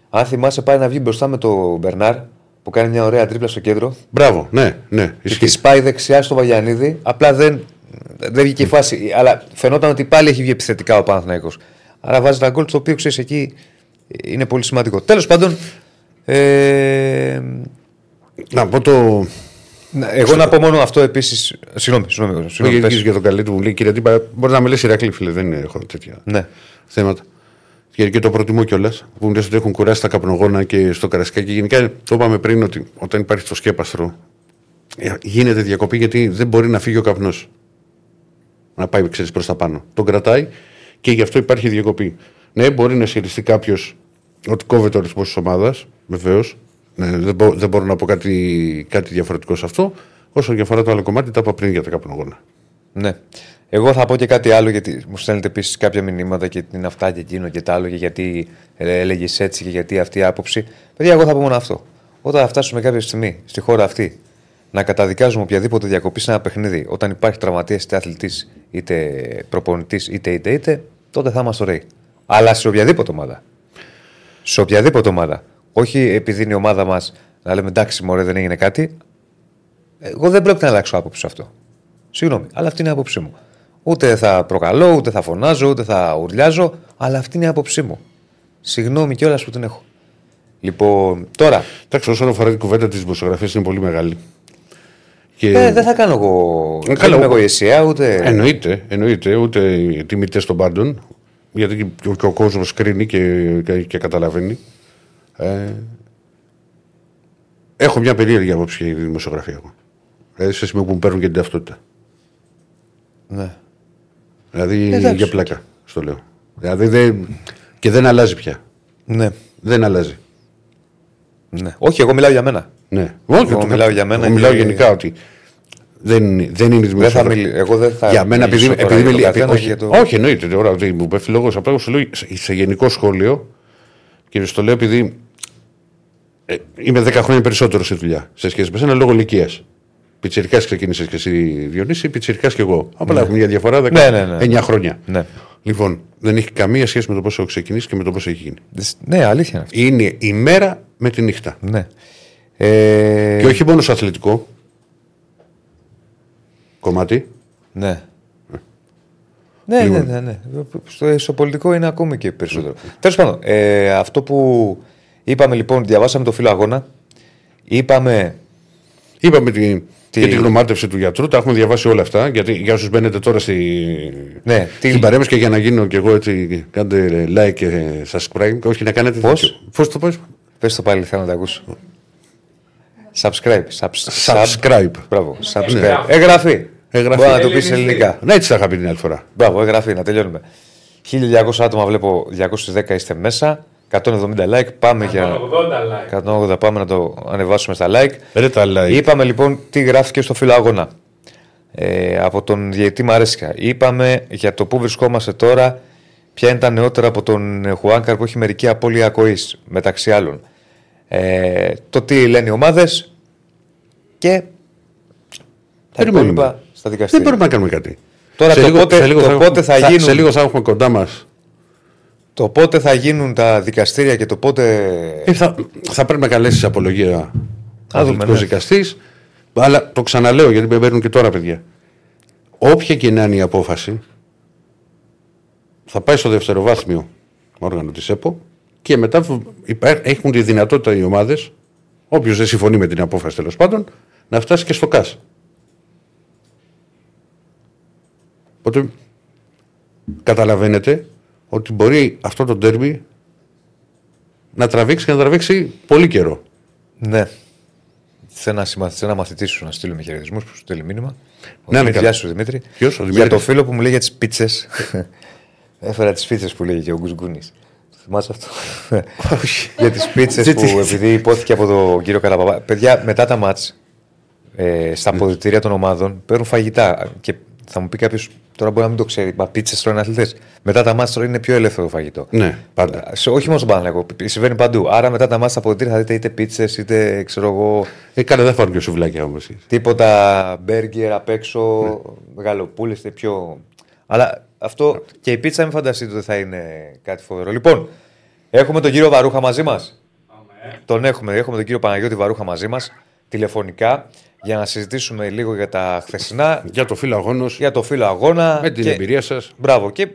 Αν θυμάσαι, πάει να βγει μπροστά με τον Μπερνάρ που κάνει μια ωραία τρίπλα στο κέντρο. Μπράβο, ναι, ναι. Και σπάει δεξιά στο Βαγιανίδη. Απλά δεν βγήκε η φάση. Αλλά φαινόταν ότι πάλι έχει βγει επιθετικά ο Παναθηναϊκός. Άρα βάζει ένα γκολ το οποίο ξέρει εκεί είναι πολύ σημαντικό. Τέλος πάντων. Να πω το. Εγώ να πω μόνο αυτό επίσης. Συγγνώμη. Για τον καλή του Βουλή, κύριε Τίπα, μπορεί να με λε Ηρακλή, φίλε, δεν έχω τέτοια θέματα. Και το προτιμώ κιόλας. Που μου λε ότι έχουν κουράσει τα καπνογόνα και στο Καρασκάκι. Γενικά το είπαμε πριν ότι όταν υπάρχει το σκέπαστρο γίνεται διακοπή γιατί δεν μπορεί να φύγει ο καπνός. Να πάει, ξέρεις, προς τα πάνω. Τον κρατάει και γι' αυτό υπάρχει διακοπή. Ναι, μπορεί να ισχυριστεί κάποιο ότι κόβεται ο ρυθμός της ομάδας, βεβαίως. Ναι, δεν μπορώ να πω κάτι διαφορετικό σε αυτό. Όσον αφορά το άλλο κομμάτι, τα είπα πριν για τα καπνογόνα. Ναι. Εγώ θα πω και κάτι άλλο, γιατί μου στέλνετε επίσης κάποια μηνύματα και την αυτά και εκείνο και τα άλλο, και γιατί έλεγες έτσι και γιατί αυτή η άποψη. Παιδιά, εγώ θα πω μόνο αυτό. Όταν φτάσουμε κάποια στιγμή στη χώρα αυτή να καταδικάζουμε οποιαδήποτε διακοπή σε ένα παιχνίδι, όταν υπάρχει τραυματίας είτε αθλητής, είτε προπονητής, είτε, τότε θα είμαστε ωραίοι. Αλλά σε οποιαδήποτε ομάδα. Σε οποιαδήποτε ομάδα. Όχι επειδή είναι η ομάδα μας να λέμε εντάξει, μωρέ, δεν έγινε κάτι. Εγώ δεν πρέπει να αλλάξω άποψη σε αυτό. Συγγνώμη, αλλά αυτή είναι η άποψή μου. Ούτε θα προκαλώ, ούτε θα φωνάζω, ούτε θα ουρλιάζω, αλλά αυτή είναι η άποψή μου. Συγγνώμη κιόλας που την έχω. Λοιπόν, τώρα. Εντάξει, όσον αφορά την κουβέντα τη δημοσιογραφία είναι πολύ μεγάλη. Και... δεν θα κάνω εγώ. Δεν κάνω εγώ ησία, ούτε. Εννοείται, ούτε τιμητές των πάντων. Γιατί και ο κόσμος κρίνει και καταλαβαίνει. Έχω μια περίεργη απόψη για τη δημοσιογραφία εγώ. Δηλαδή σε σημείο που μου παίρνουν και την ταυτότητα. Ναι. Δηλαδή για πλάκα στο λέω. Δηλαδή και δεν αλλάζει πια. Ναι. Δεν αλλάζει. Ναι. Όχι, εγώ μιλάω για μένα. Ναι. Εγώ μιλάω για μένα. Εγώ μιλάω γενικά ότι δεν είναι δημοσιογραφία. Εγώ δεν θα. Για μένα επειδή όχι, εννοείται. Τώρα μου πέφτει λόγο απλά σου λέω σε γενικό σχόλιο. Και στο λέω επειδή είμαι 10 χρόνια περισσότερο στη δουλειά σε σχέση με σένα λόγω ηλικίας. Πιτσιρικάς ξεκίνησες και εσύ, Διονύση, πιτσιρικάς και εγώ. Απλά έχουμε μια διαφορά 19 χρόνια. Ναι. Λοιπόν, δεν έχει καμία σχέση με το πώς έχω ξεκινήσει και με το πώς έχει γίνει. Ναι, αλήθεια. Είναι η μέρα με τη νύχτα. Ναι. Και όχι μόνο στο αθλητικό κομμάτι. Ναι. Ναι. Στο πολιτικό είναι ακόμη και περισσότερο. Τέλος πάντων, αυτό που είπαμε λοιπόν, διαβάσαμε το φύλλο αγώνα. Είπαμε και την γνωμάτευση του γιατρού, τα έχουμε διαβάσει όλα αυτά. Γιατί για όσους μπαίνετε τώρα στην παρέμβαση και για να γίνω κι εγώ έτσι, κάντε like και subscribe. Όχι να κάνετε. Πώς το πες. Πες το πάλι, θέλω να τα ακούσω. Subscribe. Μπράβο. Εγγραφή. Εγγραφή. Μπορεί να το πει σε ελληνικά. Ναι, έτσι θα είχα πει την άλλη φορά. Μπράβο, εγγραφή, να τελειώνουμε. 1.200 άτομα βλέπω, 210 είστε μέσα. 170 like. Πάμε 180 για. Like. 180, πάμε να το ανεβάσουμε στα like. Είπαμε λοιπόν τι γράφει και στο φύλλο αγώνα. από τον διαιτητή Μαρέσκα. Είπαμε για το που βρισκόμαστε τώρα, ποια είναι τα νεότερα από τον Χουάνκαρ που έχει μερική απώλεια ακοής, μεταξύ άλλων. Το τι λένε οι ομάδες και τα υπόλοιπα στα δικαστήρια. Δεν μπορούμε να κάνουμε κάτι. Τώρα σε λίγο θα έχουμε κοντά μας. Το πότε θα γίνουν τα δικαστήρια και το πότε. Θα πρέπει να καλέσεις απολογία αθλητικός δικαστής. Αλλά το ξαναλέω γιατί με παίρνουν και τώρα, παιδιά. Όποια και να είναι η απόφαση, θα πάει στο δευτεροβάθμιο όργανο της ΕΠΟ και μετά έχουν τη δυνατότητα οι ομάδες, όποιος δεν συμφωνεί με την απόφαση τέλος πάντων, να φτάσει και στο ΚΑΣ. Οπότε καταλαβαίνετε ότι μπορεί αυτό το ντέρμπι να τραβήξει και να τραβήξει πολύ καιρό. Ναι. Θέλω να μαθητή σου να στείλουμε χαιρετισμούς που σου στέλνει μήνυμα. Γεια σου, Δημήτρη. Ποιος, ο Δημήτρης? Για το φίλο που μου λέει για τις πίτσες. Έφερα τις πίτσες που λέγει και ο Γκουσγκούνης. Θυμάσαι αυτό? Για τις πίτσες που επειδή υπόθηκε από τον κύριο Καραπαπά. Παιδιά, μετά τα μάτς, στα αποδυτήρια των ομάδων παίρνουν φαγητά. Και θα μου πει κάποιος, τώρα μπορεί να μην το ξέρει, μα πίτσες τρώνε αθλητές. Μετά τα μάτς τώρα είναι πιο ελεύθερο φαγητό. Ναι, πάντα. Όχι μόνο στον Παναθηναϊκό, συμβαίνει παντού. Άρα μετά τα μάτς στα αποδυτήρια θα δείτε είτε πίτσες, είτε ξέρω εγώ. Κάνε δεν φάρουν και σουβλάκια όμως. Τίποτα μπέργκερ απ' έξω, ναι. Γαλοπούλες, πιο. Αλλά αυτό ναι. Και η πίτσα, μην φανταστείτε ότι θα είναι κάτι φοβερό. Λοιπόν, έχουμε τον κύριο Βαρούχα μαζί μας. Τον έχουμε τον κύριο Παναγιώτη Βαρούχα μαζί μας τηλεφωνικά. Για να συζητήσουμε λίγο για τα χθεσινά. Για το φύλλο αγώνος. Για το φύλλο αγώνα. Με την εμπειρία σας. Μπράβο. Και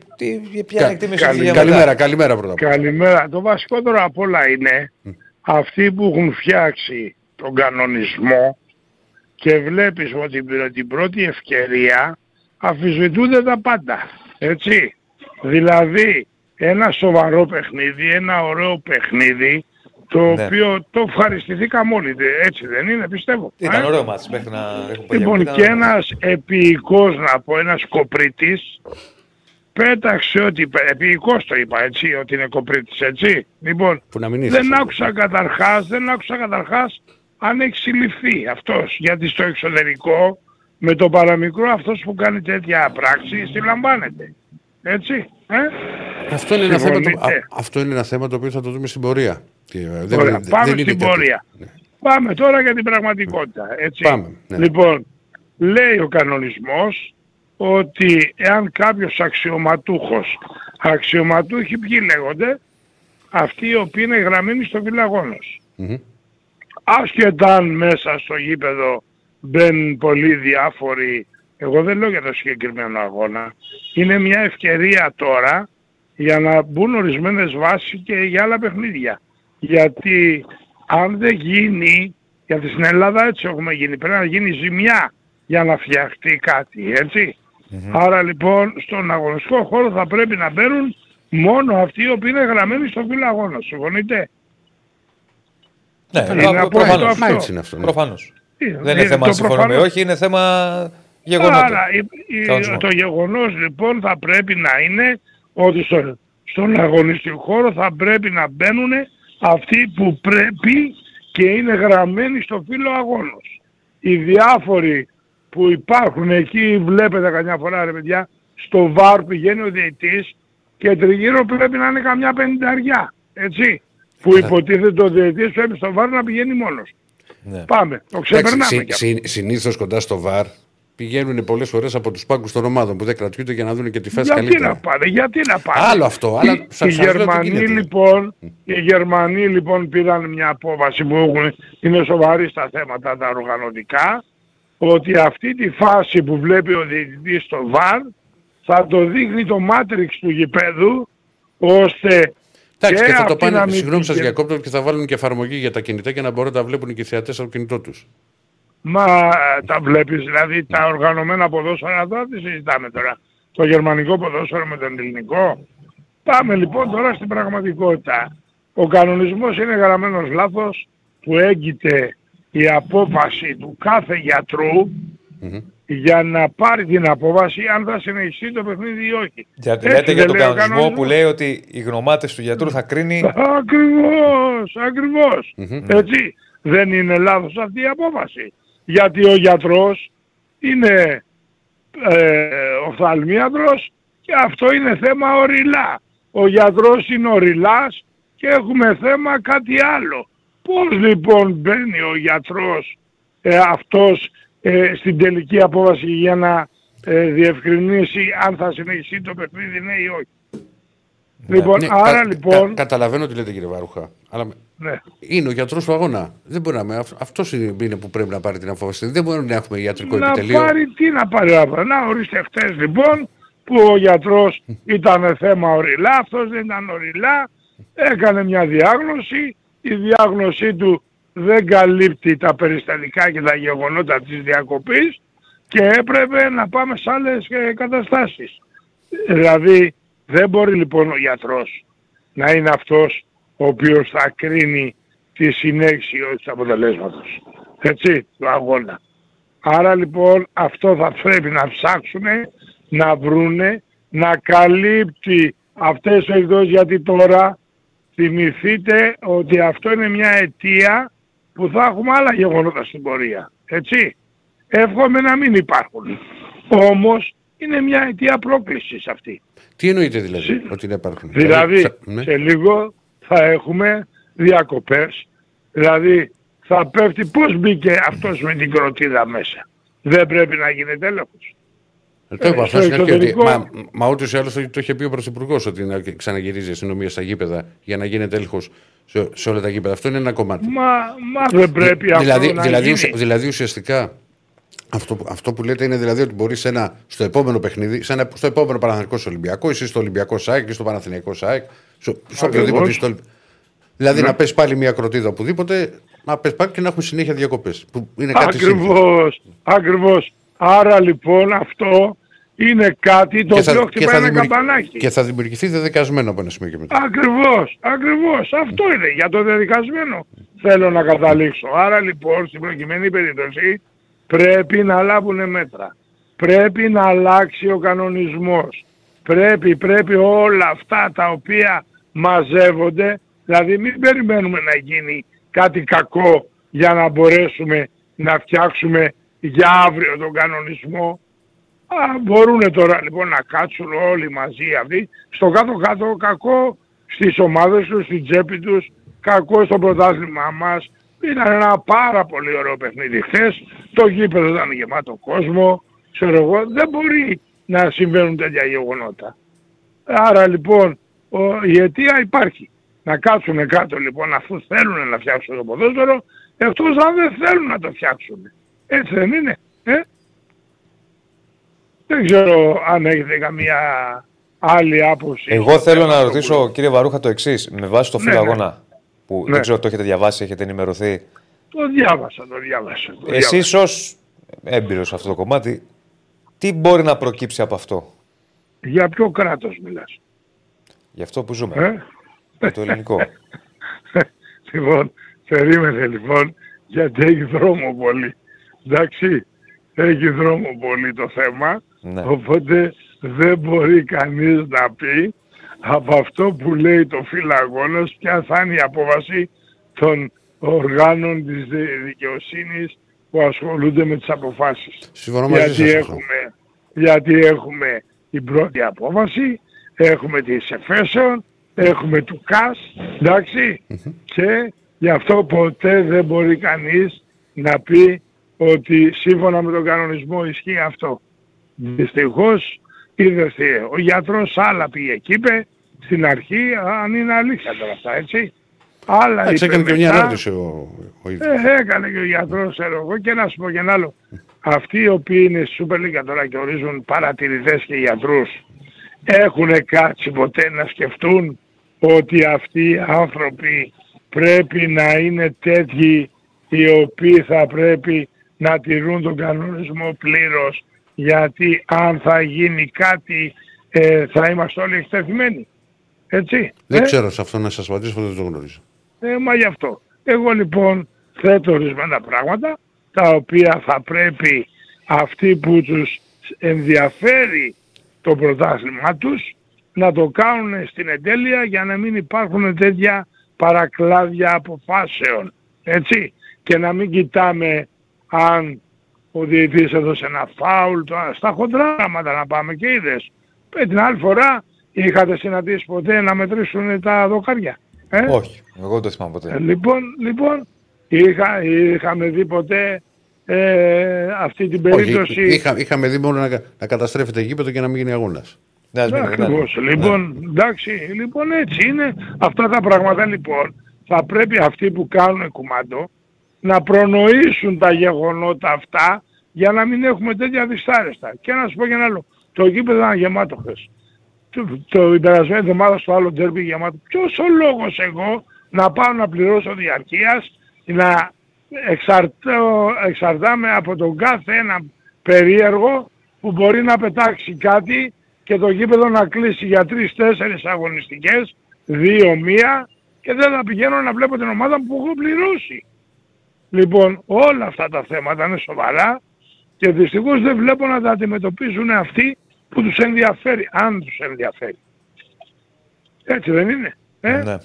ποια εκτίμηση σας για καλημέρα, πρώτα απ' όλα. Καλημέρα. Το βασικότερο απ' όλα είναι αυτοί που έχουν φτιάξει τον κανονισμό και βλέπεις ότι με την πρώτη ευκαιρία αμφισβητούνται τα πάντα. Έτσι. Δηλαδή, ένα σοβαρό παιχνίδι, ένα ωραίο παιχνίδι. Το οποίο το ευχαριστηθήκαμε όλοι. Έτσι δεν είναι, πιστεύω. Ήταν ωραίο μάτς μέχρι να έχουμε παγιαπή. Λοιπόν, και ένας επεϊκός, να πω, ένας κοπρίτης, πέταξε ότι. Επεϊκός το είπα, έτσι, ότι είναι κοπρίτης, έτσι. Λοιπόν, δεν άκουσα καταρχάς αν έχει συλληφθεί αυτός. Γιατί στο εξωτερικό, με το παραμικρό, αυτός που κάνει τέτοια πράξη, συλλαμβάνεται. Έτσι. Αυτό είναι ένα θέμα το οποίο θα το δούμε στην πορεία. Πάμε στην πορεία. Ναι. Πάμε τώρα για την πραγματικότητα. Έτσι. Πάμε, ναι. Λοιπόν, λέει ο κανονισμός ότι εάν κάποιος αξιωματούχοι ποιοι λέγονται, αυτοί οι οποίοι είναι γραμμένοι στο φυλαγόνος. Άσχετα αν μέσα στο γήπεδο μπαίνουν πολλοί διάφοροι. Εγώ δεν λέω για το συγκεκριμένο αγώνα. Είναι μια ευκαιρία τώρα για να μπουν ορισμένες βάσεις και για άλλα παιχνίδια. Γιατί αν δεν γίνει, γιατί στην Ελλάδα έτσι έχουμε γίνει, πρέπει να γίνει ζημιά για να φτιαχτεί κάτι, έτσι. Άρα λοιπόν στον αγωνιστικό χώρο θα πρέπει να μπαίνουν μόνο αυτοί οι οποίοι είναι γραμμένοι στο φύλλο αγώνα. Συμφωνείτε? Ναι, προφανώς. Δεν είναι θέμα συμφωνούμε, όχι, είναι θέμα γεγονότων. Άρα το γεγονός λοιπόν θα πρέπει να είναι ότι στον αγωνιστικό χώρο θα πρέπει να μπαίνουν αυτοί που πρέπει και είναι γραμμένοι στο φύλλο αγώνος. Οι διάφοροι που υπάρχουν εκεί, βλέπετε καμιά φορά, ρε παιδιά, στο βαρ πηγαίνει ο διαιτητής και τριγύρω πρέπει να είναι καμιά πενταριά, έτσι, που υποτίθεται ο διαιτητής πρέπει στο βαρ να πηγαίνει μόνος. Ναι. Πάμε, το ξεπερνάμε. Συνήθως κοντά στο βαρ πηγαίνουν πολλές φορές από τους πάγκους των ομάδων που δεν κρατιούνται για να δουν και τη φάση καλύτερα. Γιατί να πάνε. Άλλο αυτό. Οι Γερμανοί λοιπόν πήραν μια απόφαση που είναι σοβαρή στα θέματα τα οργανωτικά, ότι αυτή τη φάση που βλέπει ο διαιτητής στο VAR θα το δείχνει το μάτριξ του γηπέδου, ώστε. Εντάξει, και θα το πάνε. Συγγνώμη, σας διακόπτω, και θα βάλουν και εφαρμογή για τα κινητά για να μπορούν να τα βλέπουν και οι θεατές από το κινητό τους. Μα τα βλέπεις, δηλαδή τα οργανωμένα ποδόσφαιρα τώρα τι συζητάμε τώρα? Το γερμανικό ποδόσφαιρο με τον ελληνικό. Πάμε λοιπόν τώρα στην πραγματικότητα. Ο κανονισμός είναι γραμμένος λάθος, που έγκυται η απόφαση του κάθε γιατρού για να πάρει την απόφαση αν θα συνεχιστεί το παιχνίδι ή όχι. Γιατί λέτε για τον κανονισμό που λέει ότι οι γνωμάτες του γιατρού θα κρίνει. Ακριβώς. Έτσι, δεν είναι λάθος αυτή η απόφαση. Γιατί ο γιατρός είναι οφθαλμίατρος και αυτό είναι θέμα οριλά. Ο γιατρός είναι οριλάς και έχουμε θέμα κάτι άλλο. Πώς λοιπόν μπαίνει ο γιατρός αυτός στην τελική απόφαση για να διευκρινίσει αν θα συνεχίσει το παιχνίδι ναι ή όχι. Ναι, λοιπόν, ναι, άρα λοιπόν... Καταλαβαίνω τι λέτε κύριε Βαρούχα. Αλλά ναι. Είναι ο γιατρός του αγώνα. Δεν μπορεί να με, αυτός είναι που πρέπει να πάρει την απόφαση. Δεν μπορεί να έχουμε ιατρικό επιτελείο. Τι να πάρει. Να ορίστε χτες λοιπόν που ο γιατρός ήταν θέμα οριλά. Αυτός δεν ήταν οριλά. Έκανε μια διάγνωση. Η διάγνωσή του δεν καλύπτει τα περιστατικά και τα γεγονότα της διακοπής και έπρεπε να πάμε σε άλλες καταστάσεις. Δηλαδή δεν μπορεί λοιπόν ο γιατρός να είναι αυτός ο οποίος θα κρίνει τη συνέχιση του αποτελέσματος, έτσι, του αγώνα. Άρα λοιπόν αυτό θα πρέπει να ψάξουνε, να βρούνε, να καλύπτει αυτές τις εκδόσεις, γιατί τώρα θυμηθείτε ότι αυτό είναι μια αιτία που θα έχουμε άλλα γεγονότα στην πορεία, έτσι. Εύχομαι να μην υπάρχουν. Όμως είναι μια αιτία πρόκλησης αυτή. Τι εννοείται δηλαδή ότι δεν υπάρχουν? Δηλαδή σε λίγο θα έχουμε διακοπές. Δηλαδή θα πέφτει πώς μπήκε αυτός με την κροτίδα μέσα. Δεν πρέπει να γίνεται έλεγχος. Το είπα αυτό στην αρχή ότι. Μα ούτως ή άλλως το είχε πει ο Πρωθυπουργός ότι να ξαναγυρίζει η αστυνομία στα γήπεδα για να γίνεται έλεγχος σε όλα τα γήπεδα. Αυτό είναι ένα κομμάτι. Μα δεν πρέπει αυτό να γίνει. Δηλαδή ουσιαστικά. Αυτό που λέτε είναι δηλαδή ότι μπορεί στο επόμενο παιχνίδι, στο επόμενο Παναθηναϊκό Ολυμπιακό, εσύ στο Ολυμπιακό ΣΑΕΚ ή στο Παναθηναϊκό ΣΑΕΚ, σε οποιοδήποτε. Δηλαδή να πες πάλι μια κροτίδα οπουδήποτε, να πες πάλι και να έχουμε συνέχεια διακοπές. Ακριβώς. Άρα λοιπόν αυτό είναι κάτι το οποίο χτυπάει ένα καμπανάκι. Και θα δημιουργηθεί δεδικασμένο από ένα σημείο και μετά. Ακριβώς. Αυτό είναι. Για το δεδικασμένο θέλω να καταλήξω. Άρα λοιπόν στην προκειμένη περίπτωση. Πρέπει να λάβουν μέτρα. Πρέπει να αλλάξει ο κανονισμός. Πρέπει όλα αυτά τα οποία μαζεύονται, δηλαδή μην περιμένουμε να γίνει κάτι κακό για να μπορέσουμε να φτιάξουμε για αύριο τον κανονισμό. Μπορούν τώρα λοιπόν να κάτσουν όλοι μαζί αυτοί. Στο κάτω-κάτω κακό στις ομάδες τους, στην τσέπη τους, κακό στο πρωτάθλημά μας. Ήταν ένα πάρα πολύ ωραίο παιχνίδι χθες, το γήπεδο ήταν γεμάτο κόσμο, ξέρω εγώ, δεν μπορεί να συμβαίνουν τέτοια γεγονότα. Άρα λοιπόν η αιτία υπάρχει. Να κάτσουν κάτω λοιπόν αφού θέλουν να φτιάξουν το ποδόσφαιρο, εκτός αν δεν θέλουν να το φτιάξουν. Έτσι δεν είναι, Δεν ξέρω αν έχετε καμία άλλη άποψη. Εγώ θέλω να ρωτήσω κύριε Βαρούχα το εξής, με βάση το φιλαγώνα. Ναι. Που ναι. Δεν ξέρω, το έχετε διαβάσει, έχετε ενημερωθεί. Το διάβασα. Εσείς ως έμπειρος σε αυτό το κομμάτι, τι μπορεί να προκύψει από αυτό? Για ποιο κράτος μιλάς? Για αυτό που ζούμε. Για το ελληνικό. Λοιπόν, περίμενε λοιπόν, γιατί έχει δρόμο πολύ. Εντάξει, έχει δρόμο πολύ το θέμα. Ναι. Οπότε δεν μπορεί κανείς να πει από αυτό που λέει το φιλαγόνος ποια θα είναι η απόφαση των οργάνων της δικαιοσύνης που ασχολούνται με τις αποφάσεις. Γιατί έχουμε την πρώτη απόφαση, έχουμε τις εφέσεων, έχουμε του ΚΑΣ, εντάξει, και γι' αυτό ποτέ δεν μπορεί κανείς να πει ότι σύμφωνα με τον κανονισμό ισχύει αυτό. Δυστυχώς είδεστε, ο γιατρός άλλα πήγε και είπε στην αρχή, αν είναι αλήθεια τώρα αυτά, έτσι. Άλλα είπε έκανε μετά, και μια ερώτηση ο ίδιος. Έκανε και ο γιατρός, εγώ, και να σου πω και ένα άλλο. Αυτοί οι οποίοι είναι στη Σούπερ Λίγκα τώρα και ορίζουν παρατηρητές και γιατρούς, έχουν κάτσει ποτέ να σκεφτούν ότι αυτοί οι άνθρωποι πρέπει να είναι τέτοιοι οι οποίοι θα πρέπει να τηρούν τον κανονισμό πλήρως? Γιατί αν θα γίνει κάτι θα είμαστε όλοι εκτεθειμένοι. Έτσι. Δεν ξέρω σε αυτό να σας απαντήσω, δεν το γνωρίζω. Μα γι' αυτό. Εγώ λοιπόν θέτω ορισμένα πράγματα τα οποία θα πρέπει αυτοί που τους ενδιαφέρει το πρωτάθλημά τους να το κάνουν στην εντέλεια για να μην υπάρχουν τέτοια παρακλάδια αποφάσεων. Έτσι. Και να μην κοιτάμε αν ο διαιτής έδωσε ένα φάουλ, στα χοντράματα να πάμε και είδες. Την άλλη φορά είχατε συναντήσει ποτέ να μετρήσουν τα δοκάρια? Όχι, εγώ δεν το θυμάμαι ποτέ. Λοιπόν, είχαμε δει ποτέ αυτή την περίπτωση? Όχι, είχαμε δει μόνο να καταστρέφεται γήπεδο και να μην γίνει αγώνας. Ακριβώς, λοιπόν, εντάξει, λοιπόν έτσι είναι αυτά τα πράγματα. Λοιπόν, θα πρέπει αυτοί που κάνουν κουμάντο να προνοήσουν τα γεγονότα αυτά για να μην έχουμε τέτοια δυσάρεστα. Και να σου πω και ένα άλλο, το γήπεδο ήταν γεμάτο χθες. Το περασμένη εβδομάδα στο άλλο ντέρμπι γεμάτο. Ποιος ο λόγος εγώ να πάω να πληρώσω διαρκείας, να εξαρτάμαι από τον κάθε ένα περίεργο που μπορεί να πετάξει κάτι και το γήπεδο να κλείσει για 3-4 αγωνιστικές, 2-1 και δεν θα πηγαίνω να βλέπω την ομάδα που έχω πληρώσει. Λοιπόν, όλα αυτά τα θέματα είναι σοβαρά και δυστυχώς δεν βλέπω να τα αντιμετωπίζουν αυτοί που τους ενδιαφέρει, αν τους ενδιαφέρει. Έτσι δεν είναι? Ναι.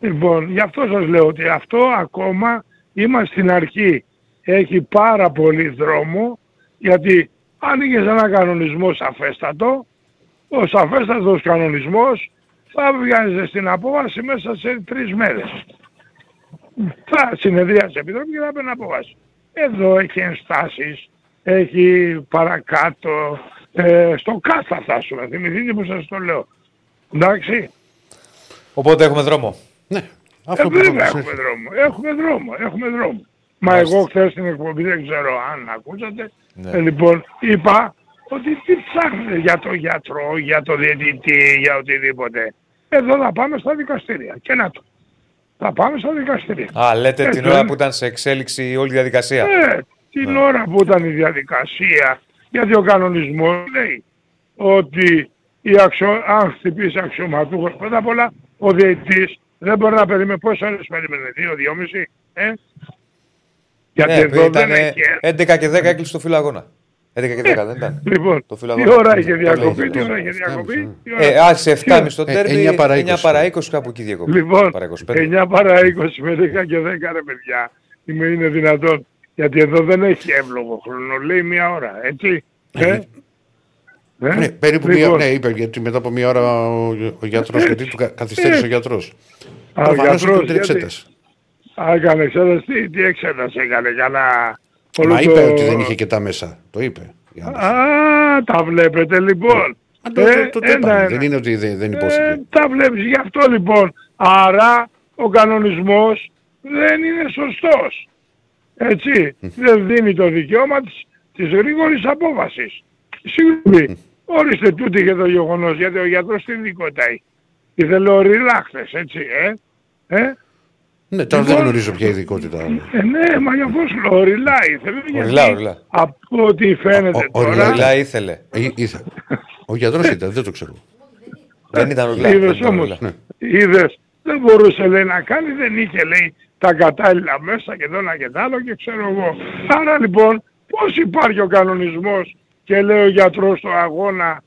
Λοιπόν, γι' αυτό σας λέω ότι αυτό ακόμα είμαστε στην αρχή. Έχει πάρα πολύ δρόμο, γιατί αν είχες ένα κανονισμό σαφέστατο, ο σαφέστατος κανονισμός θα βγάζει στην απόβαση μέσα σε 3 μέρες. Θα συνεδρίασε επιτροπή και θα παίρνει απόβαση. Εδώ έχει ενστάσεις, έχει παρακάτω, στο ΚΑΣ θα φτάσουμε, θυμηθείτε που σας το λέω. Εντάξει. Οπότε έχουμε δρόμο. Ναι. Βέβαια έχουμε δρόμο. Μα εγώ χθες στην εκπομπή, δεν ξέρω αν ακούσατε, λοιπόν είπα ότι τι ψάχνετε για το γιατρό, για το διαιτητή, για οτιδήποτε. Εδώ θα πάμε στα δικαστήρια. Και να το. Θα πάμε στα δικαστήρια. Α, λέτε την ώρα που ήταν σε εξέλιξη όλη η διαδικασία. Την ώρα που ήταν η διαδικασία. Γιατί ο κανονισμός λέει ότι αν χτυπήσει αξιωματούχος πρώτα απ' όλα, ο διαιτητής δεν μπορεί να περιμένει. Πόσες ώρες περίμενε, 2-2,5, Γιατί εδώ ήταν 11 και 10 έκλεισε το φιλαγόνα. 11 και 10 δεν ήταν. Λοιπόν, τι ώρα είχε διακοπή, α, σε 7.30 το τέρμι, 9 παρά 20 κάπου εκεί διακοπή. Λοιπόν, 9 παρά 20 με 10 και 10 ρε παιδιά, είναι δυνατόν? Γιατί εδώ δεν έχει εύλογο χρόνο, λέει 1 ώρα, έτσι. Ναι, περίπου λοιπόν, ναι, είπε, γιατί μετά από 1 ώρα ο γιατρός, γιατί του καθυστέρησε ο γιατρός. Προφανώς είπε την εξέταση. Έκανε εξέταση, τι εξέταση έκανε, για να... Μα είπε ότι δεν είχε και τα μέσα, το είπε. Τα βλέπετε λοιπόν. Δεν είναι ότι δεν υπόσχεται. Τα βλέπεις, γι' αυτό λοιπόν. Άρα ο κανονισμός δεν είναι σωστός. Έτσι, δεν δίνει το δικαίωμα της γρήγορης απόφασης. Συγγνώμη, ορίστε τούτη και το γεγονός, γιατί ο γιατρός την δικοτάει. Ήθελε ο ριλάχτες, έτσι, Ναι, τώρα δεν γνωρίζω ποια ειδικότητα. Ναι, μα για πώς οριλά ήθελε. Από ό,τι φαίνεται τώρα... Οριλά ήθελε. Ο γιατρός ήταν, δεν το ξέρω. Δεν ήταν οριλά. Είδες όμως, είδες, δεν μπορούσε λέει να κάνει, δεν είχε λέει τα κατάλληλα μέσα και δώνα και τ' άλλο και ξέρω εγώ. Άρα λοιπόν, πώς υπάρχει ο κανονισμός και λέει ο γιατρός στο αγώνα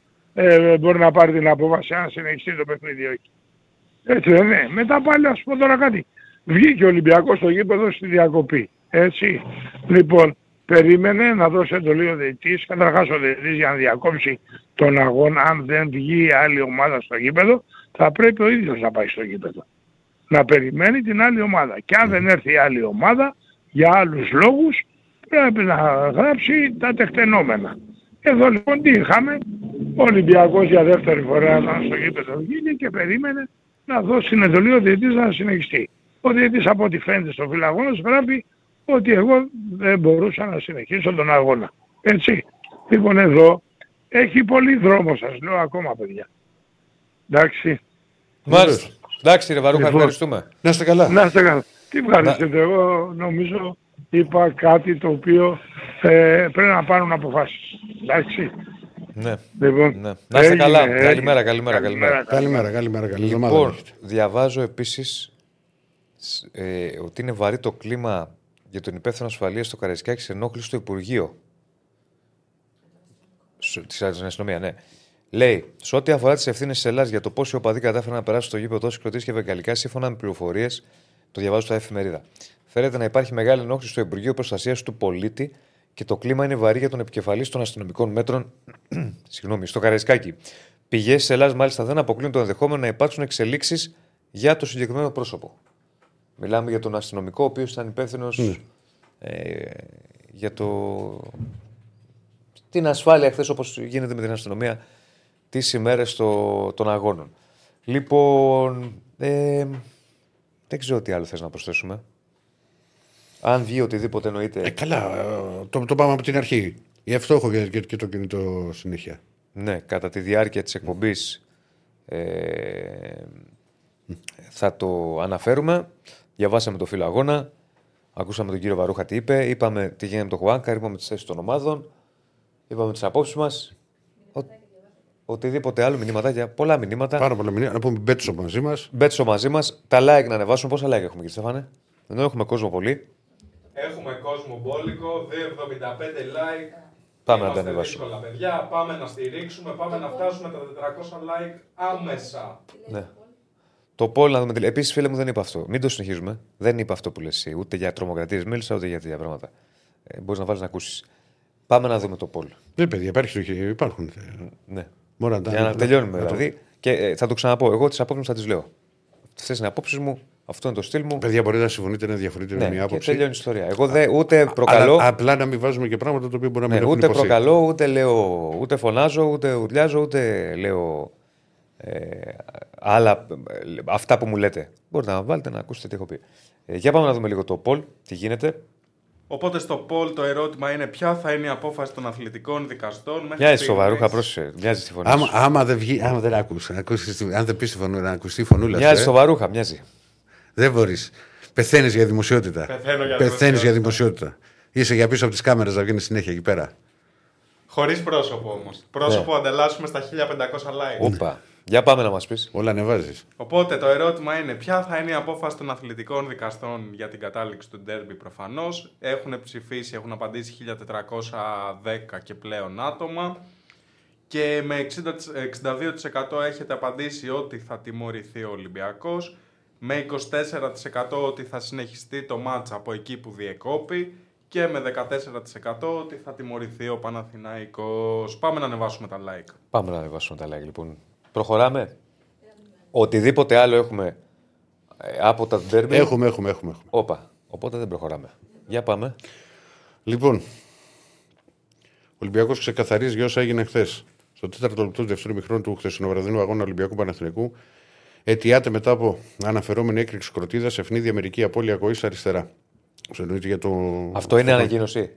μπορεί να πάρει την απόφαση αν συνεχιστεί το παιχνίδι όχι. Έτσι δεν είναι. Μετά πάλι ας πω τώρα κάτι. Βγήκε ο Ολυμπιακός στο γήπεδο στη διακοπή. Έτσι. Λοιπόν, περίμενε να δώσει εντολή ο διαιτητής. Καταρχάς ο διαιτητής για να διακόψει τον αγώνα, αν δεν βγει άλλη ομάδα στο γήπεδο, θα πρέπει ο ίδιος να πάει στο γήπεδο. Να περιμένει την άλλη ομάδα. Και αν δεν έρθει η άλλη ομάδα, για άλλους λόγους, πρέπει να γράψει τα τεκτενόμενα. Εδώ λοιπόν τι είχαμε? Ο Ολυμπιακός για δεύτερη φορά ήταν στο γήπεδο, βγήκε και περίμενε να δώσει εντολή ο διαιτητής να συνεχιστεί. Ο διαιτητής από ό,τι φαίνεται στο φιλαγώνας γράφει ότι εγώ δεν μπορούσα να συνεχίσω τον αγώνα. Έτσι. Λοιπόν εδώ έχει πολύ δρόμο σας λέω ακόμα παιδιά. Εντάξει. Μάλιστα. Εντάξει ρε Βαρούχα, ευχαριστούμε. Να είστε καλά. Τι ευχαριστείτε, εγώ νομίζω είπα κάτι το οποίο πρέπει να πάρουν αποφάσεις. Εντάξει. Ναι. Λοιπόν, ναι. Να είστε καλά. Καλημέρα. Λοιπόν, διαβάζω επίσης ότι είναι βαρύ το κλίμα για τον υπεύθυνο ασφαλείας στο Καρασκάκη, ενόχληση στο Υπουργείο της Αστυνομίας, ναι. Λέει, σε ό,τι αφορά τις ευθύνες της Ελλάδας για το πόσοι οπαδοί κατάφεραν να περάσουν στο γήπεδο τόσες κροτήσεις και βεγγαλικά, σύμφωνα με πληροφορίες, το διαβάζω στα εφημερίδα. Φαίνεται να υπάρχει μεγάλη ενόχληση στο Υπουργείο Προστασίας του Πολίτη και το κλίμα είναι βαρύ για τον επικεφαλής των αστυνομικών μέτρων στο Καραϊσκάκι. Πηγές της Ελλάδας μάλιστα δεν αποκλείουν το ενδεχόμενο να υπάρξουν εξελίξεις για το συγκεκριμένο πρόσωπο. Μιλάμε για τον αστυνομικό, ο οποίος ήταν υπεύθυνος για την ασφάλεια χθες, όπως γίνεται με την αστυνομία τις ημέρες των αγώνων. Λοιπόν, δεν ξέρω τι άλλο θες να προσθέσουμε. Αν βγει οτιδήποτε εννοείται. Καλά, το πάμε από την αρχή. Γι' αυτό έχω και το κινητό συνέχεια. Ναι, κατά τη διάρκεια της εκπομπής θα το αναφέρουμε. Διαβάσαμε το φίλο αγώνα. Ακούσαμε τον κύριο Βαρούχα τι είπε. Είπαμε τι γίνεται με τον Χουάνκαρ. Είπαμε τις θέσεις των ομάδων. Είπαμε τις απόψεις μας. Οτιδήποτε άλλο, μηνύματάκια. Πολλά μηνύματα. Πάρα πολλά μηνύματα. Να πούμε Bett Shop μαζί μας. Bett Shop μαζί μας. Τα like να ανεβάσουμε. Πόσα like έχουμε, κύριε Στέφανε? Ενώ έχουμε κόσμο πολύ. Έχουμε κόσμο μπόλικο. 2,75 like. Πάμε να τα ανεβάσουμε. Δύσκολα, παιδιά. Πάμε να στηρίξουμε. Πάμε να φτάσουμε τα 400 like άμεσα. Ναι. Το poll να δούμε. Επίσης, φίλε μου, δεν είπα αυτό. Μην το συνεχίζουμε. Δεν είπα αυτό που λες εσύ. Ούτε για τρομοκρατίες μίλησα, ούτε για τέτοια πράγματα. Μπορείς να βάλεις να ακούσεις. Πάμε να δούμε το poll. Ναι, παιδιά, υπάρχουν. Ναι. Για να τελειώνουμε. Δηλαδή. Και θα το ξαναπώ. Εγώ τις απόψεις θα τις λέω. Αυτές είναι οι απόψεις μου. Αυτό είναι το στυλ μου. Παιδιά, μπορείτε να συμφωνείτε, να διαφωνείτε με μια άποψη. Και τελειώνει η ιστορία. Εγώ ούτε προκαλώ. Αλλά, απλά να μην βάζουμε και πράγματα τα οποία μπορεί να μην έχουν υποθεί. Ούτε προκαλώ, ούτε λέω, ούτε φωνάζω, ούτε ουρλιάζω, ούτε λέω. Αλλά αυτά που μου λέτε. Μπορείτε να βάλετε να ακούσετε τι έχω πει. Για πάμε να δούμε λίγο το poll, τι γίνεται. Οπότε στο poll το ερώτημα είναι ποια θα είναι η απόφαση των αθλητικών δικαστών. Μοιάζει σοβαρούχα, πρόσεχε. Μοιάζει τη φωνή. Άμα δεν ακούσει, αν δεν πει τη φωνή, να ακουστεί η φωνούλα. Μοιάζει σοβαρούχα, μοιάζει. Δεν μπορείς. Πεθαίνεις για δημοσιότητα. Πεθαίνεις για δημοσιότητα. Είσαι για πίσω από τις κάμερες να βγαίνεις συνέχεια εκεί πέρα. Χωρίς πρόσωπο όμως. Πρόσωπο ανταλλάσσουμε στα 1500 like. Όπα. Για πάμε να μας πεις. Όλα ανεβάζεις. Οπότε το ερώτημα είναι ποια θα είναι η απόφαση των αθλητικών δικαστών για την κατάληξη του ντέρμπι προφανώς. Έχουν ψηφίσει, έχουν απαντήσει 1410 και πλέον άτομα. Και με 62% έχετε απαντήσει ότι θα τιμωρηθεί ο Ολυμπιακός. Με 24% ότι θα συνεχιστεί το μάτς από εκεί που διεκόπη και με 14% ότι θα τιμωρηθεί ο Παναθηναϊκός. Πάμε να ανεβάσουμε τα like. Πάμε να ανεβάσουμε τα like, λοιπόν. Προχωράμε. Οτιδήποτε άλλο έχουμε από τα ντέρμπι. Έχουμε. Όπα. Οπότε δεν προχωράμε. Για πάμε. Λοιπόν, ο Ολυμπιακός ξεκαθαρίζει για όσα έγινε χθες. Στο 4ο λεπτό του δεύτερου ημιχρόνου του χθεσινοβραδινού αγώνα Ολυμπιακού Παναθηναϊκού. Αιτιάται μετά από αναφερόμενη έκρηξη κροτίδα σε φνίδια μερική απώλεια κοής αριστερά. Για το... Αυτό είναι ανακοίνωση.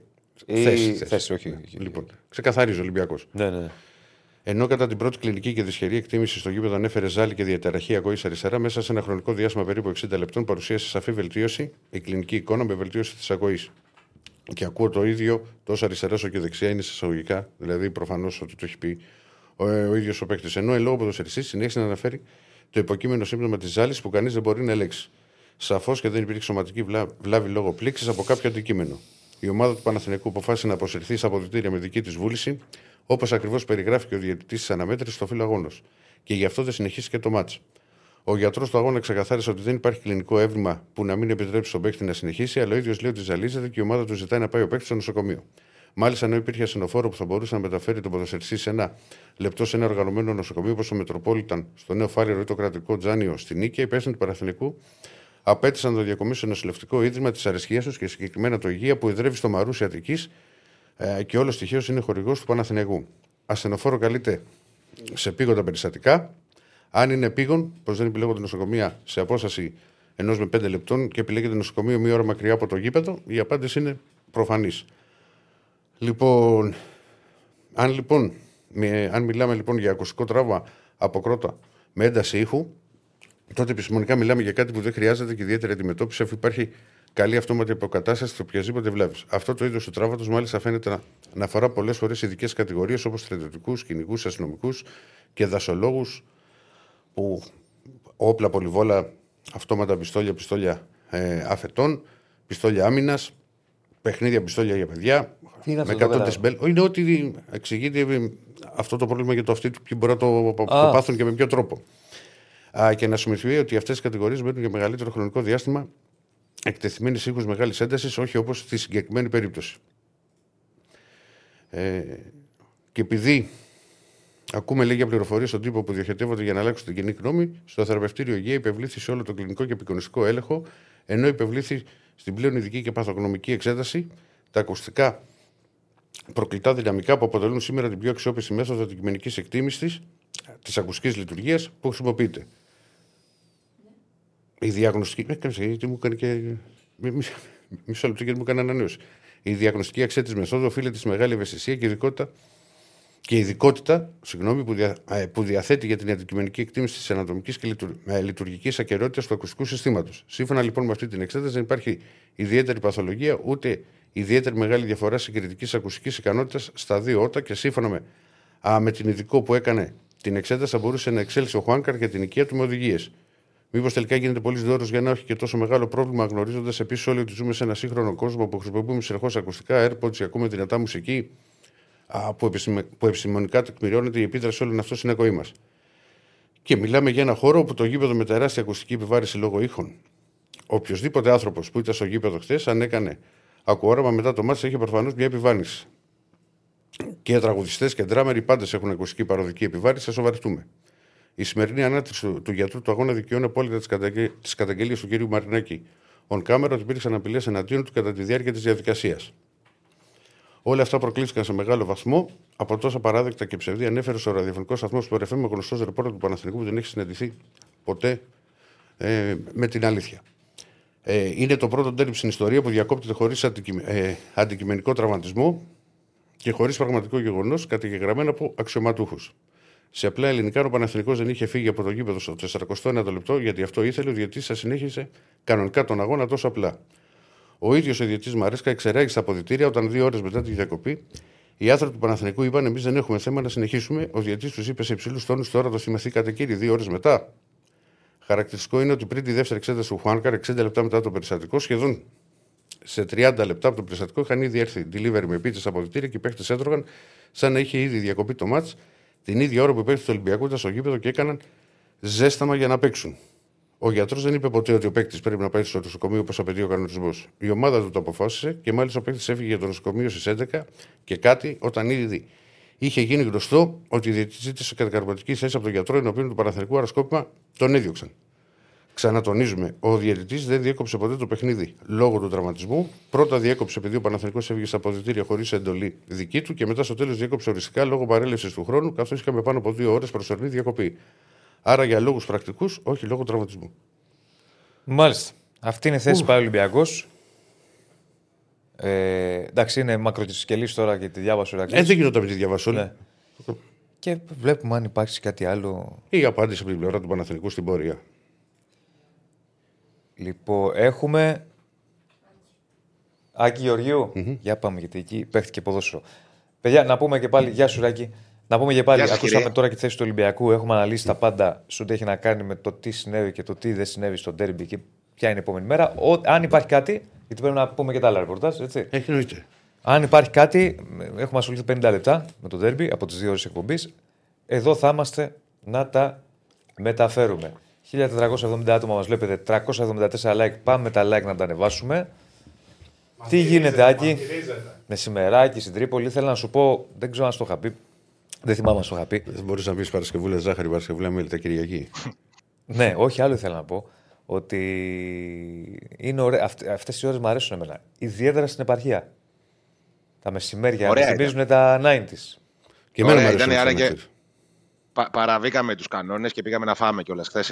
Θέση, όχι. Λοιπόν, ξεκαθαρίζει ο Ολυμπιακός. Ναι. Ενώ κατά την πρώτη κλινική και δυσχερή εκτίμηση στο γήπεδο ανέφερε ζάλη και διαταραχή κοής αριστερά, μέσα σε ένα χρονικό διάστημα περίπου 60 λεπτών παρουσίασε σαφή βελτίωση, η κλινική εικόνα με βελτίωση της ακοής. Και ακούω το ίδιο τόσο αριστερά όσο και δεξιά είναι εισαγωγικά, δηλαδή προφανώς ότι το έχει πει ο ίδιος ο παίκτης. Ενώ εν λόγω ποδοσφαιριστής συνέχισε να αναφέρει το υποκείμενο σύμπτωμα της ζάλης που κανείς δεν μπορεί να ελέγξει. Σαφώς και δεν υπήρχε σωματική βλάβη λόγω πλήξης από κάποιο αντικείμενο. Η ομάδα του Παναθηναϊκού αποφάσισε να αποσυρθεί στα αποδυτήρια με δική της βούληση, όπως ακριβώς περιγράφει και ο διαιτητής της αναμέτρησης στο φύλλο αγώνος. Και γι' αυτό δεν συνεχίστηκε το μάτς. Ο γιατρός του αγώνα ξεκαθάρισε ότι δεν υπάρχει κλινικό έβριμα που να μην επιτρέψει στον παίκτη να συνεχίσει, αλλά ο ίδιος λέει ότι ζαλίζεται και η ομάδα του ζητάει να πάει ο παίκτης στο νοσοκομείο. Μάλιστα, ενώ υπήρχε ασθενοφόρο που θα μπορούσε να μεταφέρει τον ποδοσφαιριστή σε ένα λεπτό σε ένα οργανωμένο νοσοκομείο, όπως ο Μετροπόλιταν στο Νέο Φάληρο ή το κρατικό Τζάνιο στη Νίκαια, οι υπεύθυνοι του Παναθηναϊκού απέτησαν να το διακομίσει στο νοσηλευτικό ίδρυμα της Αρεσκίας τους και συγκεκριμένα το Υγεία που εδρεύει στο Μαρούσι Αττικής και όλος τυχαίως είναι χορηγός του Παναθηναϊκού. Ασθενοφόρο καλείται σε πήγοντα περιστατικά, αν είναι πήγον, πως δεν επιλέγονται νοσοκομεία σε απόσταση 1 με 5 λεπτών και επιλέγεται νοσοκομείο μία ώρα μακριά από το γήπεδο, η απάντηση είναι προφανής. Λοιπόν, αν μιλάμε λοιπόν για ακουστικό τραύμα από κρότα με ένταση ήχου, τότε επιστημονικά μιλάμε για κάτι που δεν χρειάζεται και ιδιαίτερη αντιμετώπιση, αφού υπάρχει καλή αυτόματη υποκατάσταση τη οποιασδήποτε βλάβη. Αυτό το είδος του τραύματος μάλιστα φαίνεται να αφορά πολλές φορές ειδικές κατηγορίες όπως στρατιωτικούς, κυνηγούς, αστυνομικούς και δασολόγους, που όπλα, πολυβόλα, αυτόματα πιστόλια, πιστόλια αφετών, πιστόλια άμυνας. Παιχνίδια, πιστόλια για παιδιά. Είναι με 100 δεσμπέλ. Είναι ότι εξηγείται αυτό το πρόβλημα για το αυτί του, ποιοι μπορεί να το πάθουν και με ποιο τρόπο. Και να σημειωθεί ότι αυτές οι κατηγορίες μπαίνουν για μεγαλύτερο χρονικό διάστημα εκτεθειμένης ήχους μεγάλης έντασης, όχι όπως στη συγκεκριμένη περίπτωση. Και επειδή ακούμε λίγα πληροφορία στον τύπο που διοχετεύονται για να αλλάξουν την κοινή γνώμη, στο θεραπευτήριο Υγεία υπευλήθη σε όλο το κλινικό και επικονιστικό έλεγχο, ενώ υπευλήθη στην πλέον ειδική και παθογνωμική εξέταση τα ακουστικά προκλητά δυναμικά που αποτελούν σήμερα την πιο αξιόπιστη μέθοδο αντικειμενικής εκτίμησης της ακουστικής λειτουργίας που χρησιμοποιείται. Η διαγνωστική. Γιατί μου έκανε και. Μισό λεπτό, γιατί μου έκανε ανανέωση. Η διαγνωστική αξία της μεθόδου οφείλεται στη μεγάλη ευαισθησία και ειδικότητα που διαθέτει για την αντικειμενική εκτίμηση της ανατομικής και λειτουργικής ακεραιότητας του ακουστικού συστήματος. Σύμφωνα λοιπόν με αυτή την εξέταση, δεν υπάρχει ιδιαίτερη παθολογία ούτε ιδιαίτερη μεγάλη διαφορά συγκριτικής ακουστικής ικανότητας στα δύο ότα και σύμφωνα με την ειδικό που έκανε την εξέταση, θα μπορούσε να εξέλιξει ο Χουάνκαρ για την οικία του με οδηγίες. Μήπως τελικά γίνεται πολλής δώρος για να όχι και τόσο μεγάλο πρόβλημα, γνωρίζοντας επίσης όλοι ότι ζούμε σε ένα σύγχρονο κόσμο που χρησιμοποιούμε συνεχώς ακουστικά AirPods και ακούμε δυνατά μουσική που επιστημονικά τεκμηριώνεται η επίδραση όλων αυτών στην ακοή μας. Και μιλάμε για ένα χώρο όπου το γήπεδο με τεράστια ακουστική επιβάρηση λόγω ήχων. Οποιοσδήποτε άνθρωπος που ήταν στο γήπεδο χθες, αν έκανε ακουόραμα μετά το μάτς, είχε προφανώς μια επιβάρυνση. Και τραγουδιστές και ντράμεροι πάντες έχουν ακουστική παροδική επιβάρηση, θα σοβαρευτούμε. Η σημερινή ανάτριξη του γιατρού του αγώνα δικαιώνει απόλυτα τις καταγγελίες του κ. Μαρινάκη. On camera ότι υπήρξαν απειλές εναντίον του κατά τη διάρκεια της διαδικασίας. Όλα αυτά προκλήθηκαν σε μεγάλο βαθμό από τόσα παράδεκτα και ψευδή, ανέφερε ο ραδιοφωνικός σταθμός του ΕΡΕΦΕ με γνωστός ρεπόρτερ του Παναθηναϊκού που δεν έχει συναντηθεί ποτέ με την αλήθεια. Είναι το πρώτο ντέρμπι στην ιστορία που διακόπτεται χωρίς αντικειμενικό τραυματισμό και χωρίς πραγματικό γεγονός καταγεγραμμένο από αξιωματούχους. Σε απλά ελληνικά, ο Παναθηναϊκός δεν είχε φύγει από το γήπεδο στο 49ο λεπτό, γιατί αυτό ήθελε ο διαιτητής, θα συνέχισε κανονικά τον αγώνα τόσο απλά. Ο ίδιος ο διαιτητής Μαρέσκα εξεράγησε τα αποδυτήρια όταν 2 ώρες μετά τη διακοπή οι άνθρωποι του Παναθηναϊκού είπαν: εμείς δεν έχουμε θέμα να συνεχίσουμε. Ο διαιτητής τους είπε σε υψηλούς τόνους: τώρα το θυμηθήκατε κύριοι, 2 ώρες μετά. Χαρακτηριστικό είναι ότι πριν τη δεύτερη εξέταση του Χουάνκαρ, 60 λεπτά μετά το περιστατικό, σχεδόν σε 30 λεπτά από το περιστατικό είχαν ήδη έρθει delivery με πίτσα στα αποδυτήρια και οι παίχτες έτρωγαν σαν να είχε ήδη διακοπεί το μάτς. Την ίδια ώρα που παίχτες του Ολυμπιακού ήταν στο γήπεδο και έκαναν ζέσταμα για να παίξουν. Ο γιατρός δεν είπε ποτέ ότι ο παίκτης πρέπει να πάει στο νοσοκομείο όπως απαιτεί ο κανονισμός. Η ομάδα του το αποφάσισε και μάλιστα ο παίκτης έφυγε για το νοσοκομείο στις 11 και κάτι όταν ήδη είχε γίνει γνωστό ότι η διαιτητής ζήτησε κατακαρματική θέση από τον γιατρό ενώπιον του Παναθηναϊκού, αεροσκόπημα τον έδιωξαν. Ξανατονίζουμε, ο διαιτητής δεν διέκοψε ποτέ το παιχνίδι λόγω του τραυματισμού. Πρώτα διέκοψε επειδή ο Παναθηναϊκός έφυγε στα αποδυτήρια χωρίς εντολή δική του και μετά στο τέλος διέκοψε οριστικά λόγω παρέλευσης του χρόνου, καθώς είχαμε πάνω από 2 ώρες προσωρινή διακοπή. Άρα για λόγους πρακτικούς, όχι λόγω τραυματισμού. Μάλιστα. Αυτή είναι η θέση που πάει ο Ολυμπιακός. Εντάξει, είναι μακροτυσκελής τώρα και τη διάβαση. Δεν γινόταν με τη διάβαση. Ναι. Και βλέπουμε αν υπάρξει κάτι άλλο. Ή απάντηση από την πλευρά του Παναθηναϊκού στην πορεία. Λοιπόν, έχουμε Άκη Γεωργίου. Για πάμε, γιατί εκεί παίχτηκε ποδόσφαιρο. Παιδιά, να πούμε και πάλι, γεια σου Ράκη. Να πούμε και πάλι, ακούσαμε τώρα και τη θέση του Ολυμπιακού. Έχουμε αναλύσει τα πάντα σε ό,τι έχει να κάνει με το τι συνέβη και το τι δεν συνέβη στο ντέρμπι και ποια είναι η επόμενη μέρα. Αν υπάρχει κάτι, γιατί πρέπει να πούμε και τα άλλα ρεπορτάζ, έτσι. Εννοείται. Αν υπάρχει κάτι, έχουμε ασχοληθεί 50 λεπτά με το ντέρμπι από τις 2 ώρες εκπομπής. Εδώ θα είμαστε να τα μεταφέρουμε. 1470 άτομα μας βλέπετε, 374 like, πάμε τα like να τα ανεβάσουμε. Τι γίνεται Άκη, μεσημεράκι στην Τρίπολη, ήθελα να σου πω, δεν ξέρω αν στο είχα πει, δεν θυμάμαι αν στο είχα πει. Δεν μπορείς να πεις Παρασκευούλα ζάχαρη, Παρασκευούλα μέλι, τα Κυριακή. Ναι, όχι άλλο ήθελα να πω, ότι είναι ωραία, αυτές οι ώρες μου αρέσουν εμένα, ιδιαίτερα στην επαρχία. Τα μεσημέρια θυμίζουν τα 90's. Και εμένα μου αρέσουν. Παραβήκαμε τους κανόνες και πήγαμε να φάμε κιόλας. Χθες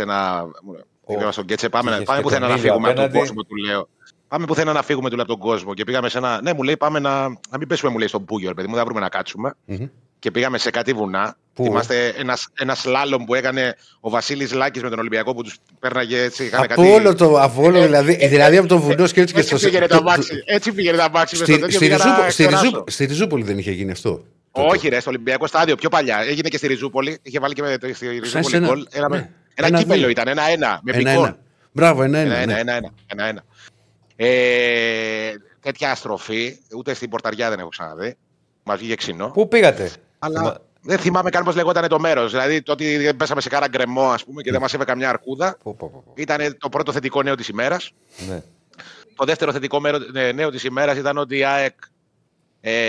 πήγαμε στον Κέτσε, πάμε πουθενά να φύγουμε από τον κόσμο, του λέω. Πάμε πουθενά να φύγουμε από τον κόσμο. Και πήγαμε σε ένα. Ναι, μου λέει, πάμε να μην πέσουμε, μου λέει, στον Πούγιο, παιδί μου, δεν βρούμε να κάτσουμε. Mm-hmm. Και πήγαμε σε κάτι βουνά. Θυμάστε ένα σλάλομ που έκανε ο Βασίλης Λάκης με τον Ολυμπιακό που τους πέρναγε έτσι. Από όλο δηλαδή από το βουνό και έτσι και στο Σεπτέμβριο. Έτσι πήγαινε τα μάξι. Στη Ριζούπολη δεν είχε γίνει αυτό. Όχι, ρε, στο Ολυμπιακό στάδιο, πιο παλιά. Έγινε και στη Ριζούπολη. Είχε βάλει και στη Ριζούπολη γκολ. Ένα κύπελο ήταν, 1-1. Με πικόν. Μπράβο, 1-1. Τέτοια αστροφή, ούτε στην πορταριά δεν έχω ξαναδεί. Μας βγήκε ξινό. Πού πήγατε? Αλλά δεν θυμάμαι καν πώς λεγόταν το μέρος. Δηλαδή το ότι πέσαμε σε κάνα γκρεμό, ας πούμε, και δεν μας έφερε καμιά αρκούδα. Ήταν το πρώτο θετικό νέο της ημέρας. Το δεύτερο θετικό νέο της ημέρας ήταν ότι η ΑΕΚ.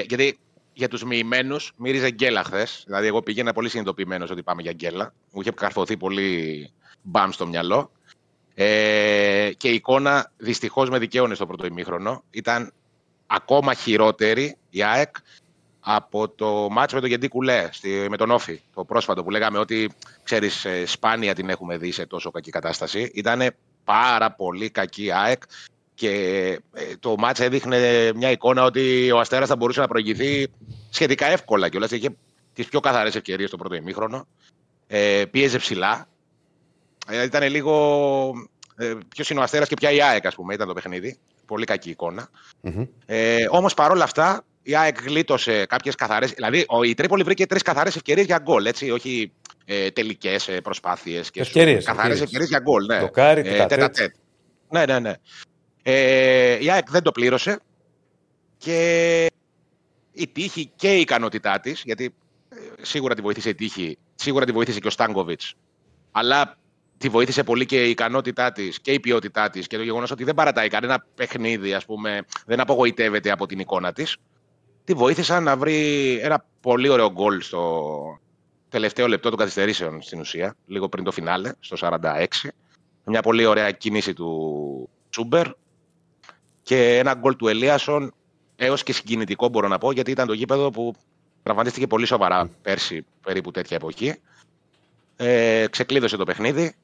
Γιατί για τους μοιημένους μύριζε γκέλα χθες. Δηλαδή, εγώ πήγαινα πολύ συνειδητοποιημένος ότι πάμε για γκέλα. Μου είχε καρφωθεί πολύ μπαμ στο μυαλό. Και η εικόνα δυστυχώς με δικαίωνε στο πρώτο ημίχρονο. Ήταν ακόμα χειρότερη η ΑΕΚ από το μάτσο με τον Γεντή Κουλέ, με τον Όφη, το πρόσφατο που λέγαμε ότι, ξέρεις, σπάνια την έχουμε δει σε τόσο κακή κατάσταση. Ήτανε πάρα πολύ κακή ΑΕΚ και το μάτσο έδειχνε μια εικόνα ότι ο Αστέρας θα μπορούσε να προηγηθεί σχετικά εύκολα κιόλας. Είχε τις πιο καθαρές ευκαιρίες το πρώτο ημίχρονο, πίεζε ψηλά. Ήτανε λίγο ποιος είναι ο Αστέρας και ποια η ΑΕΚ, ας πούμε, ήταν το παιχνίδι. Πολύ κακή εικόνα. Mm-hmm. Όμως παρόλα αυτά η ΑΕΚ γλίτωσε κάποιες καθαρές. Δηλαδή, η Τρίπολη βρήκε τρεις καθαρές ευκαιρίες για γκολ. Έτσι, όχι τελικές προσπάθειες. Καθαρές ευκαιρίες για γκολ. Ναι. Το κάρι, τέτα-τέτ. Ναι. Η ΑΕΚ δεν το πλήρωσε. Και η τύχη και η ικανότητά της, γιατί σίγουρα τη βοήθησε η τύχη, σίγουρα τη βοήθησε και ο Στάνκοβιτς. Αλλά τη βοήθησε πολύ και η ικανότητά της και η ποιότητά της και το γεγονός ότι δεν παρατάει κανένα παιχνίδι, ας πούμε, δεν απογοητεύεται από την εικόνα της. Τη βοήθησαν να βρει ένα πολύ ωραίο γκολ στο τελευταίο λεπτό των καθυστερήσεων, στην ουσία, λίγο πριν το φινάλε, στο 46. Μια πολύ ωραία κίνηση του Σούμπερ και ένα γκολ του Ελίασον, έως και συγκινητικό μπορώ να πω, γιατί ήταν το γήπεδο που τραυματίστηκε πολύ σοβαρά πέρσι, περίπου τέτοια εποχή. Ξεκλείδωσε το παιχνίδι,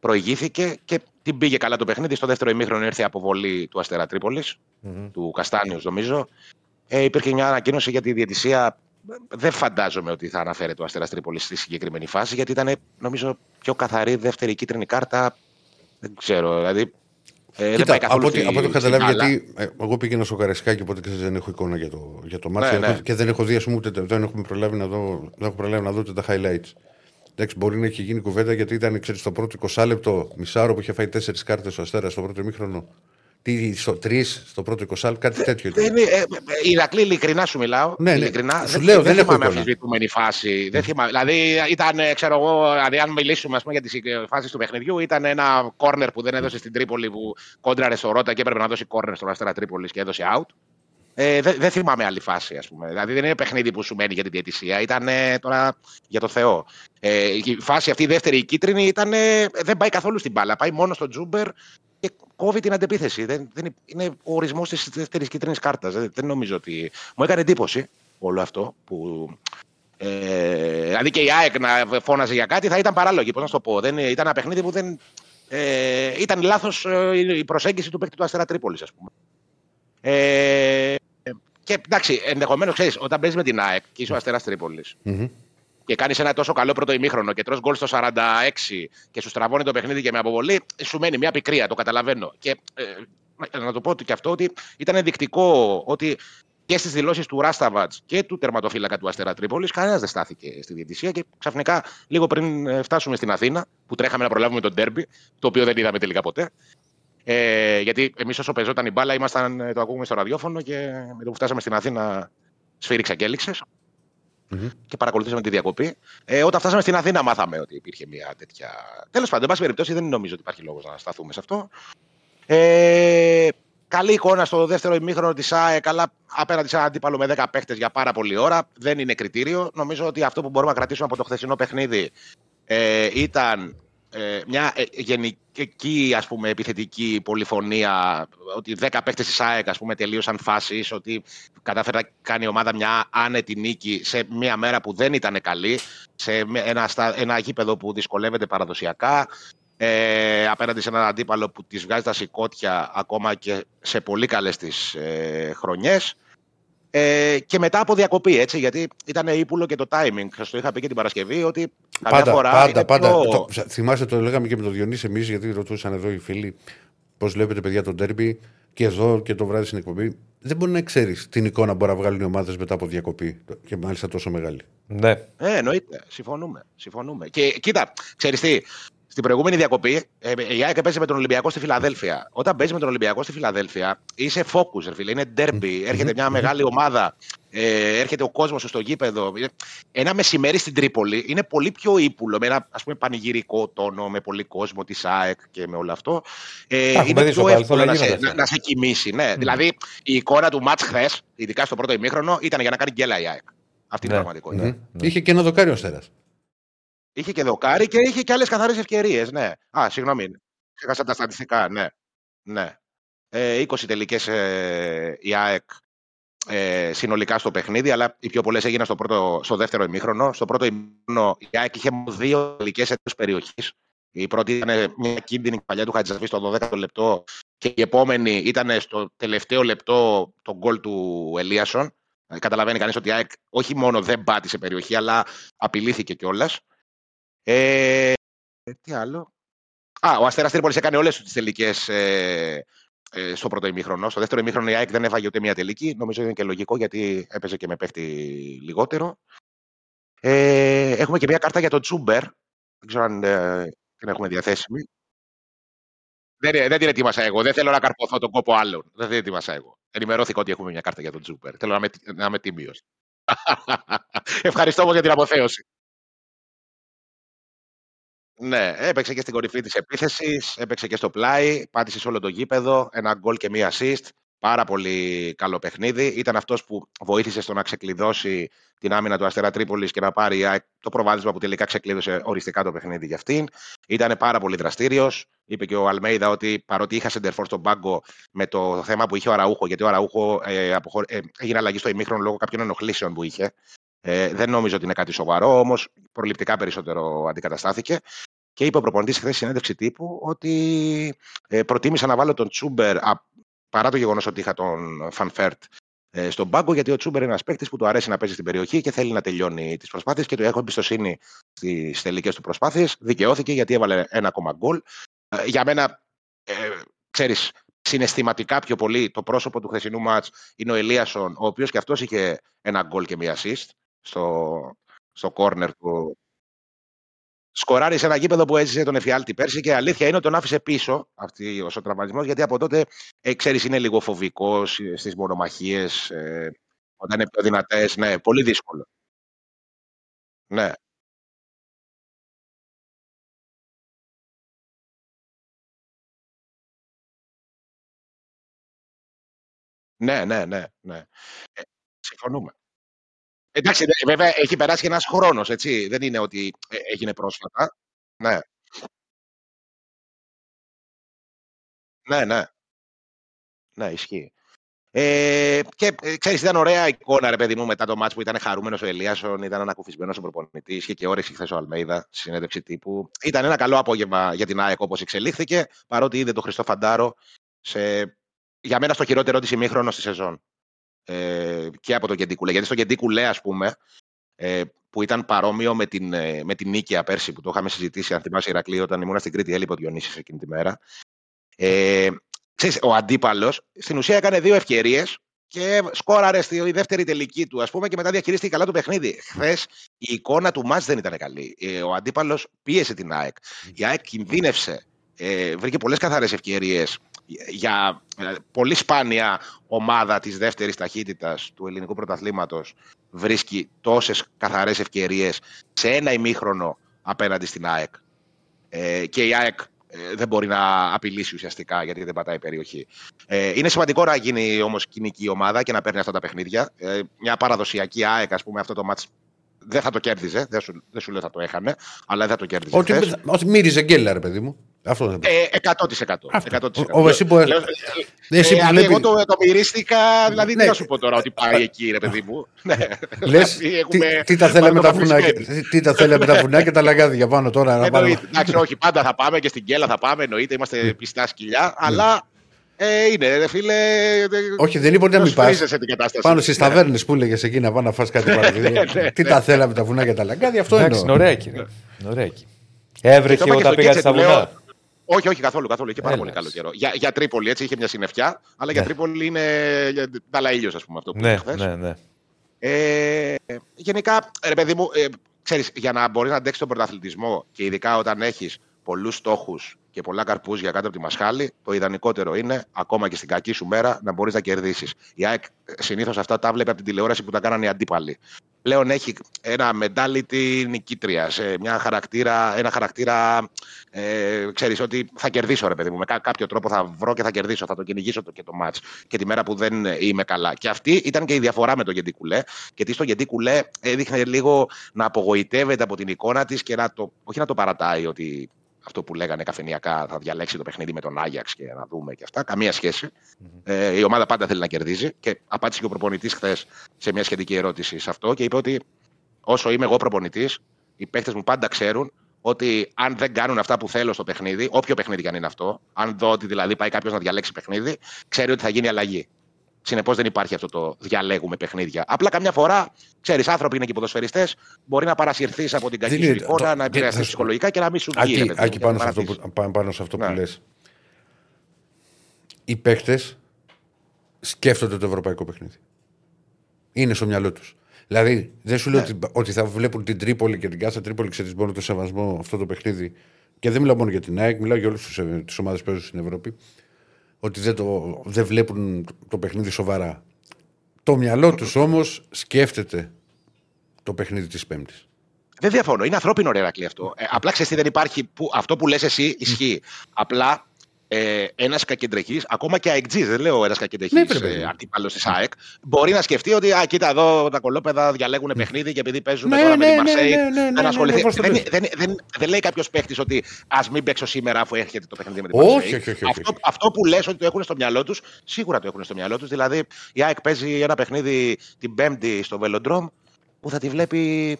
προηγήθηκε και την πήγε καλά το παιχνίδι. Στο δεύτερο ημίχρονο ήρθε η αποβολή του Αστέρα Τρίπολης, του Καστάνιους νομίζω. Υπήρχε μια ανακοίνωση για τη διαιτησία. Δεν φαντάζομαι ότι θα αναφέρεται ο Αστέρας Τρίπολης στη συγκεκριμένη φάση, γιατί ήταν νομίζω πιο καθαρή δεύτερη κίτρινη κάρτα. Δεν ξέρω, δηλαδή. Κοίτα, από το καταλάβει, γιατί εγώ πήγαινα στο Καρασκάκη, οπότε δεν έχω εικόνα για το μάτσο. Ναι. Και δεν έχω δει, ούτε δεν έχουμε προλάβει να δω, τα highlights. Εντάξει, μπορεί να έχει γίνει κουβέντα, γιατί ήταν, ξέρεις, το πρώτο 20 λεπτό μισάωρο που είχε φάει 4 κάρτες ο Αστέρας στο πρώτο ημίχρονο. Στο 3, στο πρώτο 20, κάτι τέτοιο. Ηρακλή, ειλικρινά σου μιλάω. Ειλικρινά, σου λέω, δεν έχουμε αμφισβητούμενη φάση. Δηλαδή, ήταν, ξέρω εγώ, αν μιλήσουμε για τις φάσεις του παιχνιδιού, ήταν ένα κόρνερ που δεν έδωσε στην Τρίπολη, που κόντραρε στο Ρότα και έπρεπε να δώσει κόρνερ στον Αστέρα Τρίπολης και έδωσε out. Δεν θυμάμαι άλλη φάση, ας πούμε. Δηλαδή, δεν είναι παιχνίδι που σου μένει για την διαιτησία. Ήταν τώρα για το Θεό. Η φάση αυτή, η δεύτερη, η κίτρινη, ήταν, δεν πάει καθόλου στην μπάλα. Πάει μόνο στο Τζούμπερ και κόβει την αντεπίθεση. Είναι ο ορισμός της δεύτερης κίτρινης κάρτας. Δεν νομίζω ότι. Μου έκανε εντύπωση όλο αυτό. Που, δηλαδή, και η ΑΕΚ να φώναζε για κάτι θα ήταν παράλογη. Πώς να το πω. Ήταν ένα παιχνίδι που δεν. Ήταν λάθος η προσέγγιση του παίκτη του Αστέρα Τρίπολης, ας πούμε. Και εντάξει, ενδεχομένως, ξέρεις, όταν παίζεις με την ΑΕΚ και είσαι ο Αστέρας Τρίπολης και κάνεις ένα τόσο καλό πρώτο ημίχρονο και τρως γκολ στο 46 και σου στραβώνει το παιχνίδι και με αποβολή, σου μένει μια πικρία, το καταλαβαίνω. Και να το πω και αυτό, ότι ήταν ενδεικτικό ότι και στις δηλώσεις του Ράσταβατς και του τερματοφύλακα του Αστέρα Τρίπολης κανένας δεν στάθηκε στη διαιτησία και ξαφνικά, λίγο πριν φτάσουμε στην Αθήνα, που τρέχαμε να προλάβουμε τον ντέρμπι, το οποίο δεν είδαμε τελικά ποτέ. Γιατί εμείς όσο παίζονταν η μπάλα, ήμασταν, το ακούγουμε στο ραδιόφωνο και με το που φτάσαμε στην Αθήνα σφύριξα και έληξες και παρακολουθήσαμε τη διακοπή. Όταν φτάσαμε στην Αθήνα μάθαμε ότι υπήρχε μια τέτοια. Τέλος πάντων, εν πάση περιπτώσει, δεν νομίζω ότι υπάρχει λόγος να σταθούμε σε αυτό. Καλή εικόνα στο δεύτερο ημίχρονο της ΑΕΚ, καλά απέναντι σε έναν αντίπαλο με 10 παίχτες για πάρα πολλή ώρα. Δεν είναι κριτήριο. Νομίζω ότι αυτό που μπορούμε να κρατήσουμε από το χθεσινό παιχνίδι ήταν μια γενική, ας πούμε, επιθετική πολυφωνία, ότι 10 παίκτες της ΑΕΚ, ας πούμε, τελείωσαν φάσεις, ότι κατάφερε να κάνει η ομάδα μια άνετη νίκη σε μια μέρα που δεν ήταν καλή, σε ένα γήπεδο που δυσκολεύεται παραδοσιακά, απέναντι σε έναν αντίπαλο που της βγάζει τα σηκώτια ακόμα και σε πολύ καλές τις χρονιές. Και μετά από διακοπή, έτσι, γιατί ήταν ύπουλο και το timing. Σας το είχα πει και την Παρασκευή ότι Πάντα. Θυμάστε, το λέγαμε και με τον Διονύση εμείς, γιατί ρωτούσαν εδώ οι φίλοι πώς βλέπετε, παιδιά, το ντέρμπι. Και εδώ και το βράδυ στην εκπομπή. Δεν μπορεί να ξέρεις την εικόνα που μπορεί να βγάλουν οι ομάδες μετά από διακοπή. Και μάλιστα τόσο μεγάλη. Ναι. Εννοείται. Συμφωνούμε. Και κοίτα, ξέρεις τι. Στην προηγούμενη διακοπή, η ΑΕΚ παίζει με τον Ολυμπιακό στη Φιλαδέλφια. Όταν παίζει με τον Ολυμπιακό στη Φιλαδέλφια, είσαι focus, φίλε. Είναι ντέρμπι. Έρχεται μια μεγάλη ομάδα. Έρχεται ο κόσμος στο γήπεδο. Ένα μεσημέρι στην Τρίπολη είναι πολύ πιο ύπουλο. Με ένα, ας πούμε, πανηγυρικό τόνο, με πολύ κόσμο της ΑΕΚ και με όλο αυτό. Είναι πιο εύκολο να σε κοιμήσει. Ναι. Mm. Δηλαδή, η εικόνα του μάτς χθες, ειδικά στο πρώτο ημίχρονο, ήταν για να κάνει γκέλα η ΑΕΚ. Αυτή είναι η πραγματικότητα. Είχε και ένα δοκάρι ο Στέρας. Είχε και δοκάρι και είχε και άλλες καθαρές ευκαιρίες, ναι. Α, συγγνώμη, ξέχασα τα στατιστικά, ναι. Ναι. 20 τελικές η ΑΕΚ συνολικά στο παιχνίδι, αλλά οι πιο πολλές έγιναν στο δεύτερο ημίχρονο. Στο πρώτο ημίχρονο η ΑΕΚ είχε 2 τελικές εντός περιοχής. Η πρώτη ήταν μια κίνδυνη παλιά του Χατζηδαφή στο 12ο λεπτό και η επόμενη ήταν στο τελευταίο λεπτό το γκολ του Ελίασον. Καταλαβαίνει κανείς ότι η ΑΕΚ όχι μόνο δεν πάτησε περιοχή, αλλά απειλήθηκε κιόλας. Τι άλλο. Ο Αστέρας Τρίπολης έκανε όλες τις τελικές στο πρώτο ημίχρονο. Στο δεύτερο ημίχρονο η ΑΕΚ δεν έφαγε ούτε μία τελική. Νομίζω είναι και λογικό γιατί έπαιζε και με παίχτη λιγότερο. Έχουμε και μία κάρτα για τον Τσούμπερ. Δεν ξέρω αν την έχουμε διαθέσιμη. Δεν την ετοίμασα εγώ. Δεν θέλω να καρποθώ τον κόπο άλλων. Δεν την ετοίμασα εγώ. Ενημερώθηκα ότι έχουμε μία κάρτα για τον Τσούμπερ. Θέλω να είμαι τίμιος. Ευχαριστώ όμως για την αποθέωση. Ναι, έπαιξε και στην κορυφή της επίθεσης, έπαιξε και στο πλάι, πάτησε σε όλο το γήπεδο, ένα γκολ και μία assist. Πάρα πολύ καλό παιχνίδι. Ήταν αυτός που βοήθησε στο να ξεκλειδώσει την άμυνα του Αστέρα Τρίπολης και να πάρει το προβάδισμα που τελικά ξεκλείδωσε οριστικά το παιχνίδι για αυτήν. Ήταν πάρα πολύ δραστήριος. Είπε και ο Αλμέιδα ότι παρότι είχα σεντερφόρ στον πάγκο με το θέμα που είχε ο Αραούχο, γιατί ο Αραούχο έγινε αλλαγή στο ημίχρονο λόγω κάποιων ενοχλήσεων που είχε. Δεν νομίζω ότι είναι κάτι σοβαρό, όμως προληπτικά περισσότερο αντικαταστάθηκε. Και είπε ο προπονητής χθες στη συνέντευξη τύπου ότι προτίμησα να βάλω τον Τσούμπερ παρά το γεγονός ότι είχα τον Φανφέρτ στον πάγκο, γιατί ο Τσούμπερ είναι ένας παίκτης που του αρέσει να παίζει στην περιοχή και θέλει να τελειώνει τις προσπάθειες και του έχω εμπιστοσύνη στις τελικές του προσπάθειες. Δικαιώθηκε γιατί έβαλε ένα ακόμα γκολ. Για μένα, ξέρεις, συναισθηματικά πιο πολύ το πρόσωπο του χθεσινού μάτς είναι ο Ελίασον, ο οποίος και αυτός είχε ένα γκολ και μία assist. Στο corner του. Σκοράρει σε ένα γήπεδο που έζησε τον εφιάλτη πέρσι και αλήθεια είναι ότι τον άφησε πίσω ο τραυματισμός, γιατί από τότε ξέρεις είναι λίγο φοβικός στις μονομαχίες, όταν είναι πιο δυνατές. Ναι, πολύ δύσκολο. Ναι. Ναι. Συμφωνούμε. Εντάξει, βέβαια, έχει περάσει και ένας χρόνος, έτσι. Δεν είναι ότι έγινε πρόσφατα. Ναι. Ναι, ισχύει. Και ξέρεις, ήταν ωραία εικόνα, ρε παιδί μου, μετά το μάτς που ήταν χαρούμενος ο Ελίασον, ήταν ανακουφισμένος ο προπονητής, είχε και όρεξη χθες ο Αλμέιδα, συνέντευξη τύπου. Ήταν ένα καλό απόγευμα για την ΑΕΚ όπως εξελίχθηκε, παρότι είδε τον Χριστό Φαντάρο για μένα στο χειρότερο της ημίχρονο στη σεζόν. Και από τον Κεντικουλέ. Γιατί στον Κεντικουλέ, ας πούμε, που ήταν παρόμοιο με την Νίκαια πέρσι, που το είχαμε συζητήσει, αν θυμάσαι, Ηρακλή, όταν ήμουν στην Κρήτη, έλειπε ο Διονύσης εκείνη τη μέρα. Ξέρεις, ο αντίπαλος στην ουσία έκανε 2 ευκαιρίες και σκόραρε στη δεύτερη τελική του, ας πούμε, και μετά διαχειρίστηκε καλά το παιχνίδι. Χθες η εικόνα του μάτς δεν ήταν καλή. Ο αντίπαλος πίεσε την ΑΕΚ. Η ΑΕΚ κινδύνευσε. Βρήκε πολλές καθαρές ευκαιρίες για πολύ σπάνια ομάδα της δεύτερης ταχύτητας του ελληνικού πρωταθλήματος βρίσκει τόσες καθαρές ευκαιρίες σε ένα ημίχρονο απέναντι στην ΑΕΚ. Και η ΑΕΚ δεν μπορεί να απειλήσει ουσιαστικά γιατί δεν πατάει η περιοχή. Είναι σημαντικό να γίνει όμως κοινική ομάδα και να παίρνει αυτά τα παιχνίδια. Μια παραδοσιακή ΑΕΚ, ας πούμε, αυτό το μάτς δεν θα το κέρδιζε, δεν σου λέω θα το έχανε, αλλά δεν θα το κέρδιζε. Ότι μύριζε γκέλα, ρε παιδί μου. Αυτό δεν 100%. Εγώ το μυρίστηκα, δηλαδή τι να σου πω τώρα ότι πάει εκεί, ρε παιδί μου. Λες, τι τα θέλαμε τα βουνά και τα λαγκάδια πάνω τώρα. Εντάξει, όχι, πάντα θα πάμε και στην γκέλα θα πάμε, εννοείται, είμαστε πιστά σκυλιά, αλλά... είναι, ρε φίλε. Όχι, δεν είπα ότι να μην πας. Πάνω στις ταβέρνες που έλεγες εκεί να πάω να φας κάτι παραδείγμα. Τι τα θέλαμε τα βουνά και τα λαγκάδια, αυτό εννοώ. Εντάξει, ωραία. Έβρεχε όταν πήγατε στα βουνά. Όχι, καθόλου. Είχε πάρα πολύ καλό καιρό. Για Τρίπολη, έτσι, είχε μια συννεφιά, αλλά για Τρίπολη είναι ταλαήλιος, ας πούμε, αυτό που είχε χθες. Ναι. Γενικά, ρε παιδί μου, ξέρεις, για να μπορείς να αντέξεις τον πρωταθλητισμό και ειδικά όταν έχεις πολλούς στόχους και πολλά καρπούζια κάτω από τη μασχάλη, το ιδανικότερο είναι, ακόμα και στην κακή σου μέρα, να μπορείς να κερδίσεις. Η ΑΕΚ συνήθως αυτά τα βλέπει από την τηλεόραση που τα κάνανε οι αντίπαλοι. Πλέον έχει ένα mentality νικήτριας, ένα χαρακτήρα, ξέρεις ότι θα κερδίσω ρε παιδί μου, με κάποιο τρόπο θα βρω και θα κερδίσω, θα το κυνηγήσω και το μάτς και τη μέρα που δεν είμαι καλά. Και αυτή ήταν και η διαφορά με τον Γεντί Κουλέ, γιατί στο Γεντί Κουλέ έδειχνε λίγο να απογοητεύεται από την εικόνα της και όχι να το παρατάει ότι αυτό που λέγανε καφενειακά θα διαλέξει το παιχνίδι με τον Άγιαξ και να δούμε και αυτά. Καμία σχέση. Mm-hmm. Η ομάδα πάντα θέλει να κερδίζει και απάντησε και ο προπονητής χθες σε μια σχετική ερώτηση σε αυτό και είπε ότι όσο είμαι εγώ προπονητής, οι παίχτες μου πάντα ξέρουν ότι αν δεν κάνουν αυτά που θέλω στο παιχνίδι, όποιο παιχνίδι κι αν είναι αυτό, αν δω ότι δηλαδή πάει κάποιος να διαλέξει παιχνίδι, ξέρει ότι θα γίνει αλλαγή. Συνεπώς δεν υπάρχει αυτό το διαλέγουμε παιχνίδια. Απλά καμιά φορά, ξέρεις, άνθρωποι είναι και ποδοσφαιριστές, μπορεί να παρασυρθείς από την κακή σου εικόνα, να επηρεαστείς ψυχολογικά και να μην σου βγει. Άκη, πάνω σε αυτό που λες. Οι παίκτες σκέφτονται το ευρωπαϊκό παιχνίδι. Είναι στο μυαλό τους. Δηλαδή, δεν σου λέω ότι θα βλέπουν την Τρίπολη και την κάθε Τρίπολη, ξέρεις, μόνο το σεβασμό αυτό το παιχνίδι. Και δεν μιλάω μόνο για την ΑΕΚ, μιλάω για όλες τις ομάδες που παίζουν στην Ευρώπη. Ότι δεν βλέπουν το παιχνίδι σοβαρά. Το μυαλό τους όμως σκέφτεται το παιχνίδι της Πέμπτης. Δεν διαφωνώ. Είναι ανθρώπινο ρε Ρακλή αυτό. Απλά ξέρεις τι δεν υπάρχει. Αυτό που λες εσύ ισχύει. Απλά ένας κακεντρεχής, ακόμα και αεκτζής, δεν λέω ένας κακεντρεχής αντίπαλος της ΑΕΚ, μπορεί να σκεφτεί ότι κοίτα εδώ τα κολόπεδα διαλέγουν παιχνίδι και επειδή παίζουν τώρα με τη Μαρσέι δεν ασχοληθεί. Δεν λέει κάποιος παίχτης ότι ας μην παίξω σήμερα αφού έρχεται το παιχνίδι με τη Μαρσέι. Αυτό που λες ότι το έχουν στο μυαλό τους, σίγουρα το έχουν στο μυαλό τους. Δηλαδή η ΑΕΚ παίζει ένα παιχνίδι την Πέμπτη στο Βελοντρόμ. Που θα τη βλέπει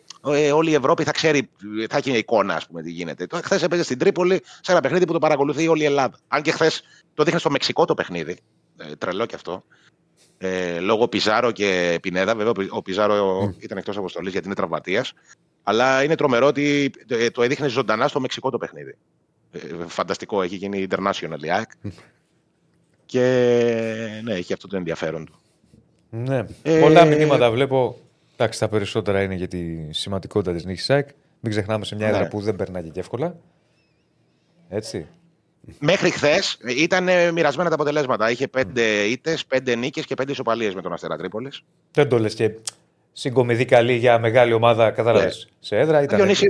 όλη η Ευρώπη, θα ξέρει, θα έχει εικόνα, ας πούμε, τι γίνεται. Χθες έπαιζε στην Τρίπολη σε ένα παιχνίδι που το παρακολουθεί όλη η Ελλάδα. Αν και χθες το δείχνει στο Μεξικό το παιχνίδι. Τρελό κι αυτό. Λόγω Πιζάρο και Πινέδα. Βέβαια, ο Πιζάρο ήταν εκτός αποστολής γιατί είναι τραυματίας. Αλλά είναι τρομερό ότι το έδειχνε ζωντανά στο Μεξικό το παιχνίδι. Φανταστικό, έχει γίνει international. Και ναι, έχει αυτό το ενδιαφέρον του. Ναι. Πολλά μηνύματα βλέπω. Εντάξει, τα περισσότερα είναι για τη σημαντικότητα της νίκης ΑΕΚ. Μην ξεχνάμε σε μια έδρα που δεν περνάει και εύκολα. Έτσι. Μέχρι χθες ήταν μοιρασμένα τα αποτελέσματα. Είχε 5 ήττες, 5 νίκες και 5 ισοπαλίες με τον Αστέρα Τρίπολης. Δεν το λες και συγκομιδή καλή για μεγάλη ομάδα, κατάλαβες, σε έδρα. Διονύση,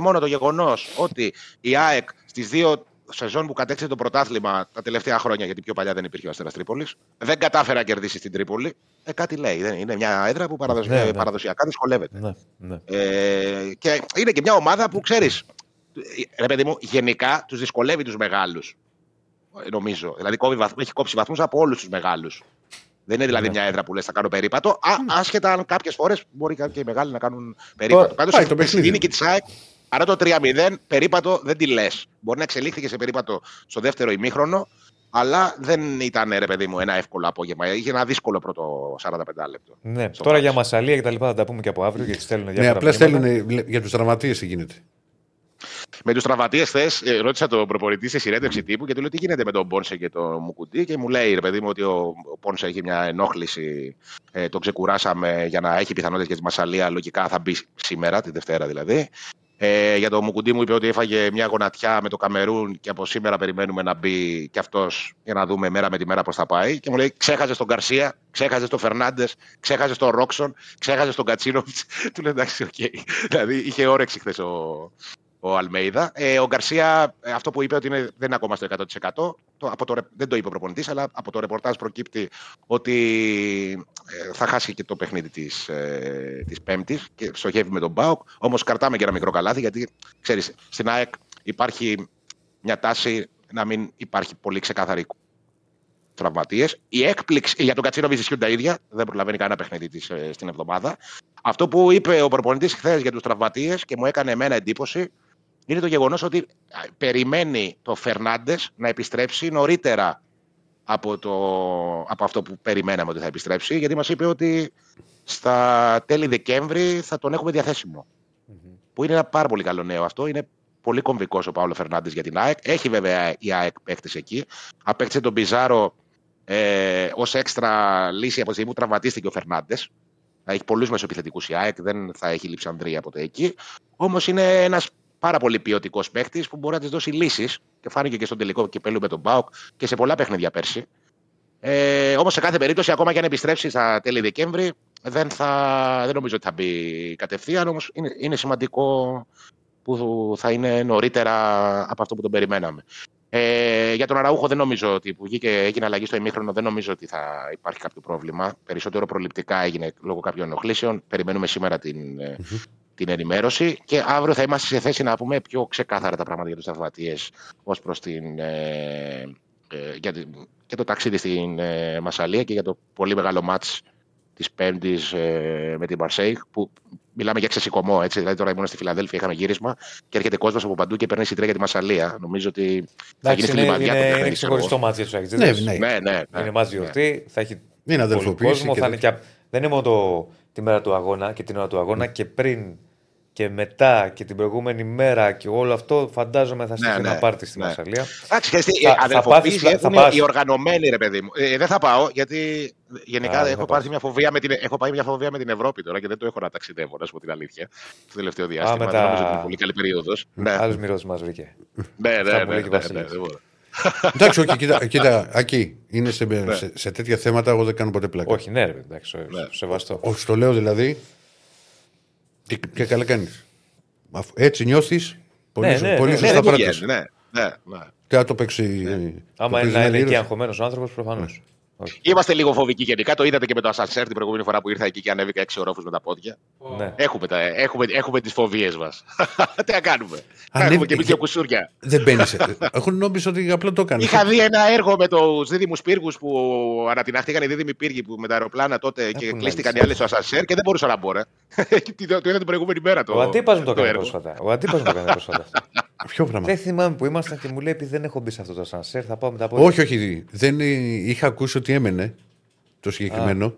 μόνο το γεγονός ότι η ΑΕΚ στις δύο σεζόν που κατέκτησε το πρωτάθλημα τα τελευταία χρόνια, γιατί πιο παλιά δεν υπήρχε ο Αστέρας Τρίπολης, δεν κατάφερε να κερδίσει στην Τρίπολη. Κάτι λέει. Είναι μια έδρα που παραδοσιακά δυσκολεύεται. Και είναι και μια ομάδα που ξέρεις, ρε παιδί μου, γενικά τους δυσκολεύει τους μεγάλους. Νομίζω. Δηλαδή έχει κόψει βαθμούς από όλους τους μεγάλους. Δεν είναι δηλαδή μια έδρα που λες θα κάνω περίπατο. Άσχετα αν κάποιες φορές μπορεί και οι μεγάλοι να κάνουν περίπατο. Πάντως είναι και τη ΑΕΚ. Άρα το 3-0 περίπατο δεν τη λες. Μπορεί να εξελίχθηκε σε περίπατο στο δεύτερο ημίχρονο, αλλά δεν ήταν, ρε παιδί μου, ένα εύκολο απόγευμα. Είχε ένα δύσκολο πρώτο 45 λεπτό. Ναι, τώρα μάτς. Για Μασαλία και τα λοιπά θα τα πούμε και από αύριο, γιατί στέλνουν διάφορα. Ναι, απλά στέλνουν για τους τραυματίες τι γίνεται. Με τους τραυματίες χθες, ρώτησα τον προπονητή σε συνέντευξη τύπου και του λέω τι γίνεται με τον Πόνσε και τον Μουκουτί. Και μου λέει, ρε παιδί μου, ότι ο Πόνσε έχει μια ενόχληση. Τον ξεκουράσαμε για να έχει πιθανότητες για τη Μασαλία. Λογικά θα μπει σήμερα, τη Δευτέρα δηλαδή. Για το Μουκουντί μου είπε ότι έφαγε μια γονατιά με το Καμερούν και από σήμερα περιμένουμε να μπει κι αυτός για να δούμε μέρα με τη μέρα πώς θα πάει. Και μου λέει: ξέχασε τον Γκαρσία, ξέχασε τον Φερνάντες, ξέχασε τον Ρόξον, ξέχασε τον Κατσίνοβιτς. Του λέω: εντάξει, οκ. Δηλαδή είχε όρεξη χθες ο Αλμέιδα. Ο Γκαρσία, αυτό που είπε ότι δεν είναι ακόμα στο 100%. Δεν το είπε ο προπονητής, αλλά από το ρεπορτάζ προκύπτει ότι θα χάσει και το παιχνίδι της Πέμπτης και στοχεύει με τον ΠΑΟΚ. Όμως κρατάμε και ένα μικρό καλάθι, γιατί ξέρεις, στην ΑΕΚ υπάρχει μια τάση να μην υπάρχει πολύ ξεκάθαρη τραυματίες. Η έκπληξη για τον Κατσίνοβιτς ισχύουν τα ίδια. Δεν προλαβαίνει κανένα παιχνίδι της στην εβδομάδα. Αυτό που είπε ο προπονητής χθες για τους τραυματίες και μου έκανε εμένα εντύπωση. Είναι το γεγονός ότι περιμένει το Φερνάντες να επιστρέψει νωρίτερα από αυτό που περιμέναμε ότι θα επιστρέψει, γιατί μας είπε ότι στα τέλη Δεκέμβρη θα τον έχουμε διαθέσιμο. Mm-hmm. Που είναι ένα πάρα πολύ καλό νέο αυτό. Είναι πολύ κομβικός ο Παύλο Φερνάντες για την ΑΕΚ. Έχει βέβαια η ΑΕΚ παίκτες εκεί. Απέκτησε τον Πιζάρο ως έξτρα λύση από τη στιγμή που τραυματίστηκε ο Φερνάντες. Θα έχει πολλούς μεσοεπιθετικούς η ΑΕΚ, δεν θα έχει Λιψανδρία ποτέ εκεί. Όμως είναι ένας πάρα πολύ ποιοτικός παίκτης που μπορεί να της δώσει λύσεις και φάνηκε και στον τελικό κυπέλλου με τον ΠΑΟΚ και σε πολλά παιχνίδια πέρσι. Όμως σε κάθε περίπτωση, ακόμα και αν επιστρέψει στα τέλη Δεκέμβρη, δεν νομίζω ότι θα μπει κατευθείαν. Όμως είναι σημαντικό που θα είναι νωρίτερα από αυτό που τον περιμέναμε. Για τον Αραούχο δεν νομίζω ότι που βγήκε, έγινε αλλαγή στο ημίχρονο, δεν νομίζω ότι θα υπάρχει κάποιο πρόβλημα. Περισσότερο προληπτικά έγινε λόγω κάποιων ενοχλήσεων. Περιμένουμε σήμερα την ενημέρωση και αύριο θα είμαστε σε θέση να πούμε πιο ξεκάθαρα τα πράγματα για τους σταυματίες ως προς και το ταξίδι στην Μασαλία και για το πολύ μεγάλο μάτς της Πέμπτης με την Μαρσέι, που μιλάμε για ξεσηκωμό. Έτσι. Δηλαδή, τώρα ήμουν στη Φιλαδέλφια, είχαμε γύρισμα και έρχεται κόσμος από παντού και παίρνει συντρία για τη Μασαλία. Νομίζω ότι θα γίνει στη Λιβαδιά. Είναι ξεχωριστό μάτς για τους Αγγλίδες. Ναι. Είναι μάτς γιορτή, θα έχει πολύ κόσμο. Δεν είναι μόνο τη μέρα του αγώνα και την ώρα του αγώνα, και πριν και μετά και την προηγούμενη μέρα και όλο αυτό, φαντάζομαι θα στείλει ένα πάρτι στη Μασαλία. Οι οργανωμένοι, ρε παιδί μου. Δεν θα πάω, γιατί γενικά έχω πάει μια φοβία με την Ευρώπη τώρα και δεν το έχω να ταξιδεύω, να σου πω την αλήθεια, το τελευταίο διάστημα. Δεν νομίζω ότι είναι πολύ καλή περίοδος. Άλλος μυρός μας βρήκε. Ναι. Εντάξει, κοίτα, Ακή, είναι σε τέτοια θέματα εγώ δεν κάνω ποτέ πλάκα. Όχι, ναι, εντάξει, σεβαστό. Όχι, το λέω δηλαδή. Και καλά κάνεις. Έτσι νιώθεις. Πολύ σωστά πράττεις. Και να το παίξει. Άμα είναι εκεί αγχωμένος ο άνθρωπος, προφανώς. Είμαστε λίγο φοβικοί γενικά. Το είδατε και με το ασανσέρ την προηγούμενη φορά που ήρθα εκεί και ανέβηκα 6 ορόφους με τα πόδια. Έχουμε τις φοβίες μας. Τι να κάνουμε. Έχουμε και εμείς δύο κουσούρια. Δεν μπαίνεις. Έχω νόμιζα ότι απλά το έκανε. Είχα δει ένα έργο με τους δίδυμους πύργους που ανατιναχτήκαν οι δίδυμοι πύργοι που με τα αεροπλάνα τότε και κλείστηκαν οι άλλοι στο ασανσέρ και δεν μπορούσα να μπω. Το είδα την προηγούμενη μέρα. Ο Αντίπας μου το έκανε πρόσφατα. Ποιο πράγμα. Δεν θυμάμαι που ήμασταν και μου λέει επειδή δεν έχω μπει σε αυτό το ασανσέρ, θα πάω μετά από. Όχι. Δεν είχα ακούσει ότι έμενε το συγκεκριμένο.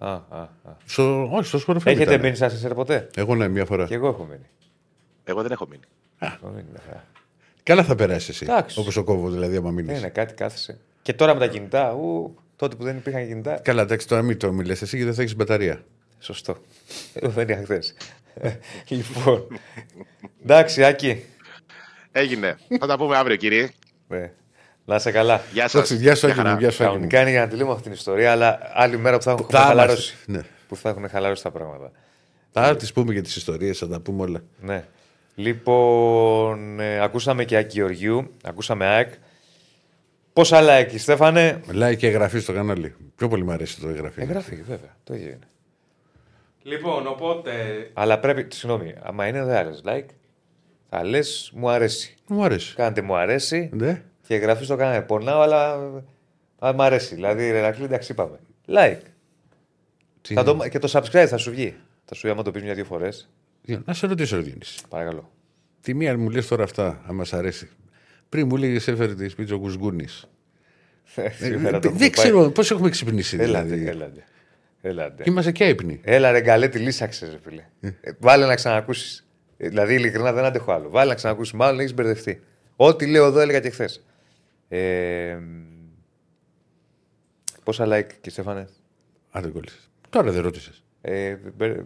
Όχι, στο σπορεφέ. Έχετε μπει σε ασανσέρ ποτέ? Εγώ ναι, μια φορά. Και εγώ έχω μείνει. Εγώ δεν έχω μείνει. Καλά θα περάσει εσύ. Όπως ο κόβος δηλαδή, άμα μείνει. Ναι, κάτι κάθεσε. Και τώρα με τα κινητά, τότε που δεν υπήρχαν κινητά. Καλά, εντάξει, τώρα μην το μιλες εσύ και δεν θα έχεις μπαταρία. Σωστό. Δεν είχα χθες. Λοιπόν. Εντάξει, Άκη. Έγινε. Θα τα πούμε αύριο, κύριε. Ναι. Να σε καλά. Γεια σας. Γεια σου, Άγγελε. Κανονικά είναι για να τελειώσουμε αυτή την ιστορία, αλλά άλλη μέρα που θα έχουν χαλαρώσει. Ναι. Που θα έχουν χαλαρώσει τα πράγματα. Θα τις πούμε και τις ιστορίες, θα τα πούμε όλα. Ναι. Λοιπόν, ακούσαμε και Άκη Γεωργιού, ακούσαμε ΑΕΚ. Πόσα like, Στέφανε? Like και εγγραφή στο κανάλι. Πιο πολύ μου αρέσει το εγγραφή. Εγγραφή, βέβαια. Το ίδιο είναι. Λοιπόν, οπότε. Αλλά πρέπει. Συγγνώμη, άμα είναι δεν άρεσε like. Θα λες, μου αρέσει. Κάντε μου αρέσει. Ναι. Και εγγραφή στο κανάλι. Πονάω, αλλά μου αρέσει. Δηλαδή, Ρερακλή, εντάξει, είπαμε. Like. Και το subscribe θα σου βγει. Θα σου βγει άμα το πεις 1-2 φορές. Να σε ρωτήσω, Ευγένης. Παρακαλώ. Τη μία μου λες τώρα αυτά, αν μας αρέσει. Πριν μου λέγες έφερε τη σπίτσα ο Κουζγκούνης. Δεν ξέρω πώς έχουμε ξυπνήσει. Έλατε. Είμαστε και ύπνοι. Έλα, ρε καλέ, τη λύσαξες, φίλε. Βάλε να ξανακούσεις. Δηλαδή, ειλικρινά δεν αντέχω άλλο. Βάλε να ξανακούσει, μάλλον έχει μπερδευτεί. Ό,τι λέω εδώ έλεγα και χθες. Πόσα like, και Στέφανε? Αν δεν κόλλησες. Τώρα δεν ρώτησες.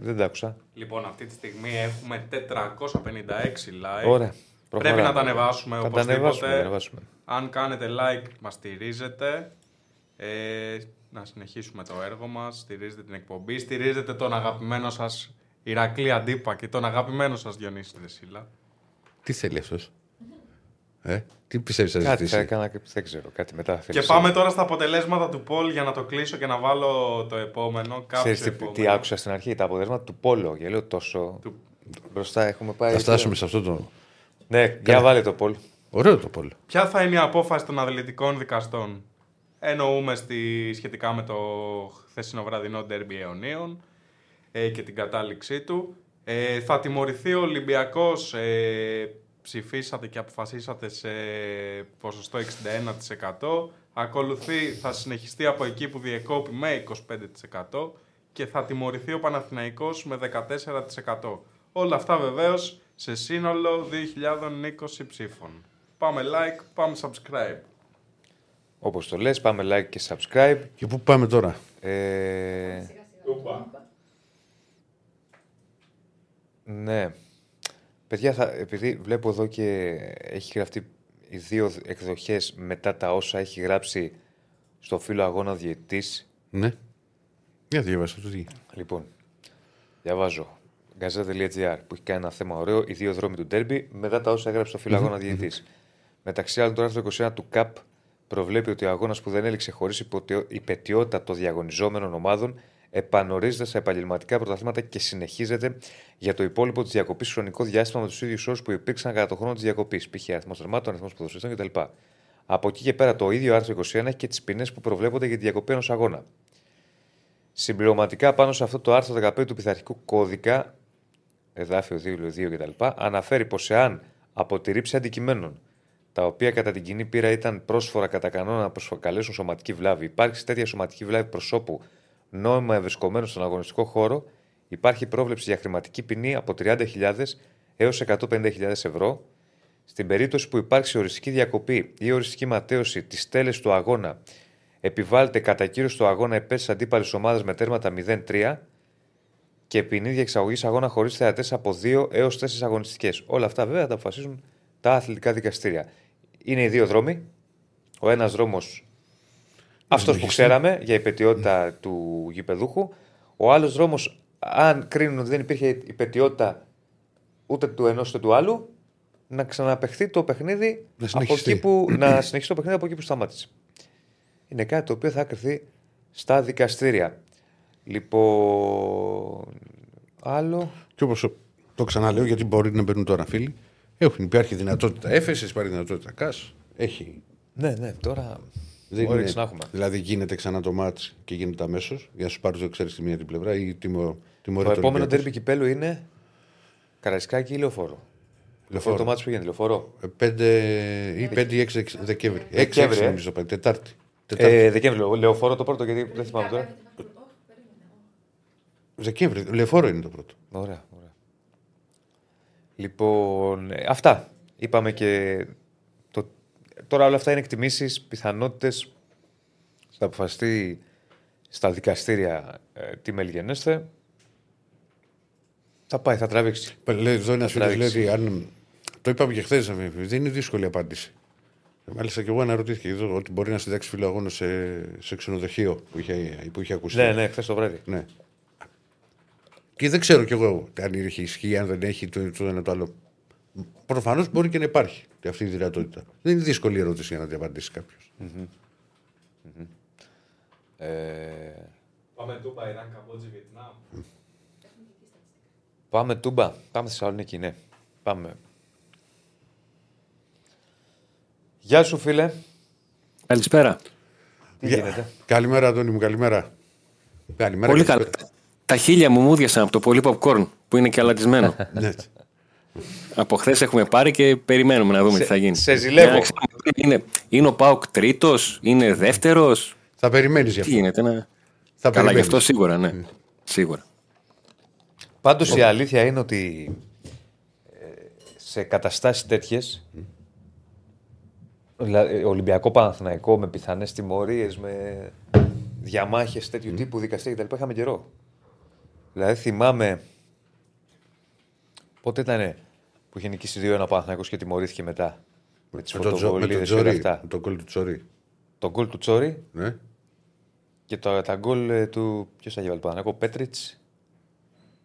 Δεν τα άκουσα. Λοιπόν, αυτή τη στιγμή έχουμε 456 like. Ωραία. Πρέπει να τα ανεβάσουμε οπωσδήποτε. Αν κάνετε like, μας στηρίζετε. Να συνεχίσουμε το έργο μας. Στηρίζετε την εκπομπή. Στηρίζετε τον αγαπημένο σας Ηρακλή Αντίπα και τον αγαπημένο σας Διονύση Δεσίλα. Τι θέλει αυτός? Τι πιστεύεις να ζητήσει? Κάτι έκανα και δεν ξέρω. Κάτι μετά και πάμε τώρα στα αποτελέσματα του Πολ για να το κλείσω και να βάλω το επόμενο. Ξέρεις τι άκουσα στην αρχή? Τα αποτελέσματα του Πόλο. Και λέω τόσο μπροστά έχουμε πάει. Θα φτάσουμε σε αυτό το... Ναι, για να βάλει το Πολ. Ωραίο το Πολ. Ποια θα είναι η απόφαση των αθλητικών δικαστών? Εννοούμε σχετικά με το χθεσινοβραδινό ντέρμπι αιωνίων και την κατάληξή του. Θα τιμωρηθεί ο Ολυμπιακός, ψηφίσατε και αποφασίσατε σε ποσοστό 61%. Ακολουθεί, θα συνεχιστεί από εκεί που διεκόπη με 25% και θα τιμωρηθεί ο Παναθηναϊκός με 14%. Όλα αυτά βεβαίως σε σύνολο 2020 ψήφων. Πάμε like, πάμε subscribe. Όπως το λες, πάμε like και subscribe. Και πού πάμε τώρα? Ναι. Παιδιά, επειδή βλέπω εδώ και έχει γραφτεί οι δύο εκδοχές μετά τα όσα έχει γράψει στο φύλλο αγώνα διαιτητής. Ναι. Για διαβάσω το τι. Λοιπόν, διαβάζω. Gazeta.gr που έχει κάνει ένα θέμα ωραίο. Οι δύο δρόμοι του ντέρμπι μετά τα όσα έγραψε στο φύλλο αγώνα διαιτητής. Μεταξύ άλλων, το άρθρο 21 του ΚΑΠ προβλέπει ότι ο αγώνας που δεν έληξε χωρίς υπαιτιότητα των διαγωνιζόμενων ομάδων επανορίζεται στα επαγγελματικά πρωταθλήματα και συνεχίζεται για το υπόλοιπο της διακοπής χρονικό διάστημα με τους ίδιους όρους που υπήρξαν κατά τον χρόνο της διακοπής, π.χ. αριθμός τερμάτων, αριθμός ποδοσφαιριστών κτλ. Από εκεί και πέρα, το ίδιο άρθρο 21 έχει και τις ποινές που προβλέπονται για τη διακοπή ενός αγώνα. Συμπληρωματικά πάνω σε αυτό το άρθρο 15 του πειθαρχικού κώδικα, εδάφιο 2.2 κτλ., αναφέρει πως εάν από τη ρήψη αντικειμένων τα οποία κατά την κοινή πείρα ήταν πρόσφορα κατά κανόνα να προσκαλέσουν σωματική βλάβη, υπάρξει τέτοια σωματική βλάβη προσώπου νόμιμα ευρισκομένου στον αγωνιστικό χώρο, υπάρχει πρόβλεψη για χρηματική ποινή από 30.000 έως 150.000 ευρώ. Στην περίπτωση που υπάρξει οριστική διακοπή ή οριστική ματέωση της τέλεσης του αγώνα, επιβάλλεται κατά κύριο στο αγώνα επές της αντίπαλης ομάδας με τέρματα 0-3 και ποινή διεξαγωγής αγώνα χωρίς θεατές από 2 έως 4 αγωνιστικές. Όλα αυτά βέβαια τα αποφασίζουν τα αθλητικά δικαστήρια. Είναι οι δύο δρόμοι. Ο ένας δρόμος, αυτός που ξέραμε για υπαιτιότητα του γηπεδούχου. Ο άλλος δρόμος, αν κρίνουν ότι δεν υπήρχε υπαιτιότητα ούτε του ενός ούτε του άλλου, να ξαναπαιχθεί το παιχνίδι από εκεί που, να συνεχίσει το παιχνίδι από εκεί που σταμάτησε. Είναι κάτι το οποίο θα κρυθεί στα δικαστήρια. Λοιπόν, άλλο. Και όπως το ξαναλέω, γιατί μπορεί να μπαίνουν τώρα φίλοι, υπάρχει δυνατότητα έφεση, υπάρχει δυνατότητα ΚΑΣ. Έχει. Ναι, ναι, τώρα. Δεν είναι, δηλαδή γίνεται ξανά το μάτς και γίνεται αμέσως για να σου πάρει το ξέρει τη μία την πλευρά ή το επόμενο ντέρμπι κυπέλλου είναι Καρασκάκη ή Λεωφόρο. Λεωφόρο. Το μάτς που γίνεται, Λεωφόρο. 5 ή 6 Δεκέμβρη. 6 νομίζω πάει, Τετάρτη. Δεκέμβρη, Λεωφόρο το πρώτο γιατί δεν θυμάμαι τώρα. Δεκέμβρη, Λεωφόρο είναι το πρώτο. Ωραία, ωραία. Λοιπόν, αυτά είπαμε και. Τώρα όλα αυτά είναι εκτιμήσεις, πιθανότητες. Θα αποφασιστεί στα δικαστήρια τι μελγενέστε. Θα πάει, θα τραβήξει. Λέει εδώ ένας φίλος, λέει, αν... το είπαμε και χθες, δεν είναι δύσκολη απάντηση. Μάλιστα και εγώ αναρωτήθηκα εδώ ότι μπορεί να συντάξει φιλοαγώνα σε ξενοδοχείο που είχε ακουστεί. Ναι, ναι, χθες το βράδυ. Ναι. Και δεν ξέρω κι εγώ αν έχει ισχύ, αν δεν έχει το ένα το άλλο. Προφανώς μπορεί και να υπάρχει αυτή η δυνατότητα. Δεν είναι δύσκολη η ερώτηση για να την απαντήσει κάποιος. Mm-hmm. Mm-hmm. Πάμε Τούμπα, Ιράν, Καμπότζη, Βιετνάμ. Πάμε Τούμπα, πάμε Θεσσαλονίκη, ναι. Πάμε. Γεια σου φίλε. Καλησπέρα. Τι γίνεται? Καλημέρα Αντώνη μου, καλημέρα. Πολύ καλά. Τα χείλια μου μούδιασαν από το πολύ popcorn που είναι και αλατισμένο. Από χθες έχουμε πάρει και περιμένουμε να δούμε τι θα γίνει. Σε ζηλεύω. Είναι ο ΠΑΟΚ τρίτος, είναι δεύτερος. Θα περιμένεις γι' αυτό. Τι γίνεται να... Θα καλά γι' αυτό σίγουρα, ναι. Mm. Σίγουρα. Πάντως η αλήθεια είναι ότι σε καταστάσεις τέτοιες, Ολυμπιακό Παναθηναϊκό με πιθανές τιμωρίες, με διαμάχες τέτοιου τύπου δικαστήρια κτλ. Είχαμε καιρό. Δηλαδή θυμάμαι... Πότε ήτανε που είχε νικήσει 2-1 Παναθηναϊκός και τιμωρήθηκε μετά. Με τις φωτοβολίδες και όλα αυτά. Το γκολ του Τσόρι. Το γκολ του Τσόρι. Ναι. Και τα γκολ του. Ποιος θα είχε βάλει Παναθηναϊκό, Πέτριτς.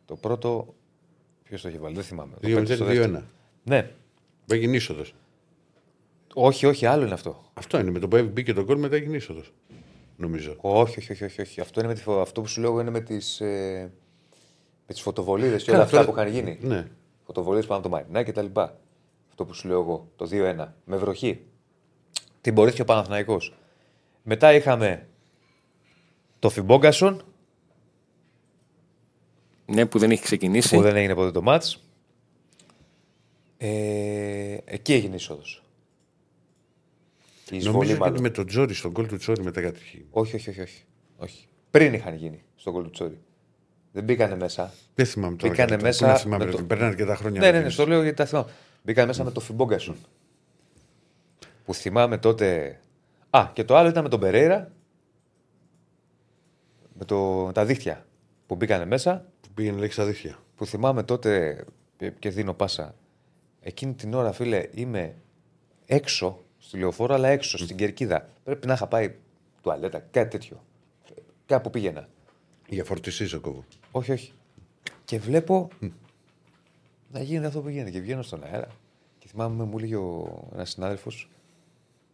Το πρώτο. Ποιος το είχε βάλει, δεν θυμάμαι. 2-1. Ναι. Έγινε είσοδος. Όχι, όχι, άλλο είναι αυτό. Αυτό είναι. Με το που μπήκε το γκολ μετά έγινε είσοδος. Νομίζω. Όχι. Αυτό που σου λέω είναι με τις. Με τις φωτοβολίδες και όλα αυτά που είχαν γίνει. Ναι. Φωτοβολίδες πάνω από το Μαρινά και τα λοιπά. Αυτό που σου λέω εγώ, το 2-1. Με βροχή. Τιμωρήθηκε ο Παναθηναϊκός. Μετά είχαμε το Φιμπόγκασον. Ναι, που δεν έχει ξεκινήσει. Που δεν έγινε ποτέ το μάτς. Εκεί έγινε είσοδος. Νομίζω ότι με τον Τζόρι, στον γκολ του Τζόρι μετά κάτι. Όχι. Πριν είχαν γίνει στον γκολ του Τζόρι. Δεν μπήκανε μέσα. Δεν θυμάμαι τώρα. Μπήκανε μέσα. Δεν θυμάμαι. Περνάνε αρκετά χρόνια. Ναι, στο λέω γιατί τα θυμάμαι. Μπήκανε μέσα με το Φιμπόγκασον. Που θυμάμαι τότε. Α, και το άλλο ήταν με τον Περέιρα. Με τα δίχτυα. Που μπήκανε μέσα. Που πήγαινε λέξη στα δίχτυα. Που θυμάμαι τότε. Και δίνω πάσα. Εκείνη την ώρα, φίλε, είμαι έξω στη λεωφόρο, αλλά έξω στην Κερκίδα. Πρέπει να είχα πάει τουαλέτα, κάτι τέτοιο. Κάπου πήγαινα. Για φορτισή, Ζακόβο. Όχι, όχι. Και βλέπω να γίνεται αυτό που γίνεται. Και βγαίνω στον αέρα. Και θυμάμαι, μου λέει ένας συνάδελφος,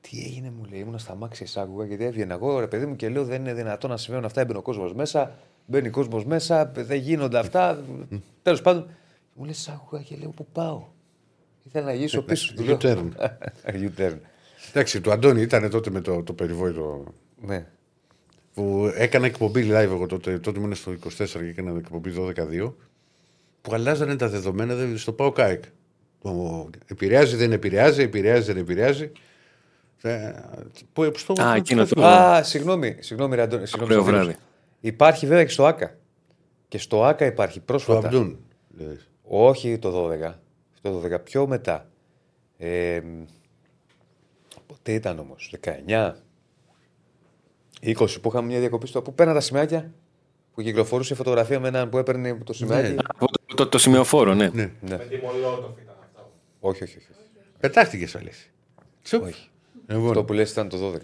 τι έγινε, μου λέει. Ήμουνα στα μάξια εισάγωγα, γιατί έβγαινα εγώ, ρε παιδί μου, και λέω: δεν είναι δυνατόν να συμβαίνουν αυτά. Έμπαινε ο κόσμος μέσα, μπαίνει ο κόσμος μέσα, δεν γίνονται αυτά. Τέλος πάντων. Μου λέει: εισάγωγα, και λέω: πού πάω. Ήθελα να γυρίσω πίσω. U-turn. Εντάξει, του Αντώνη ήταν τότε με το περιβόητο. Ναι. Που έκανα εκπομπή live εγώ τότε. Τότε ήμουν στο 24 και έκανα εκπομπή 12-2. Που αλλάζανε τα δεδομένα στο ΠΑΟΚ. Επηρεάζει, δεν επηρεάζει, επηρεάζει, δεν επηρεάζει. Συγγνώμη, Αντώνη. Υπάρχει βέβαια και στο ΆΚΑ. Και στο ΆΚΑ υπάρχει πρόσφατα. Όχι το 12. Το 12 πιο μετά. Πότε ήταν όμως, 19, 20 που είχαμε μια διακοπή στο. Που παίρναν τα σημαίακια, που κυκλοφορούσε η φωτογραφία με έναν που έπαιρνε το σημαίακι. Ναι. Το σημειοφόρο, ναι. Ναι. Ναι. Με τη Μολότοφ ήταν αυτά. Όχι. Πετάχτηκες, Αλέση. Όχι. Αυτό που λες ήταν το 12.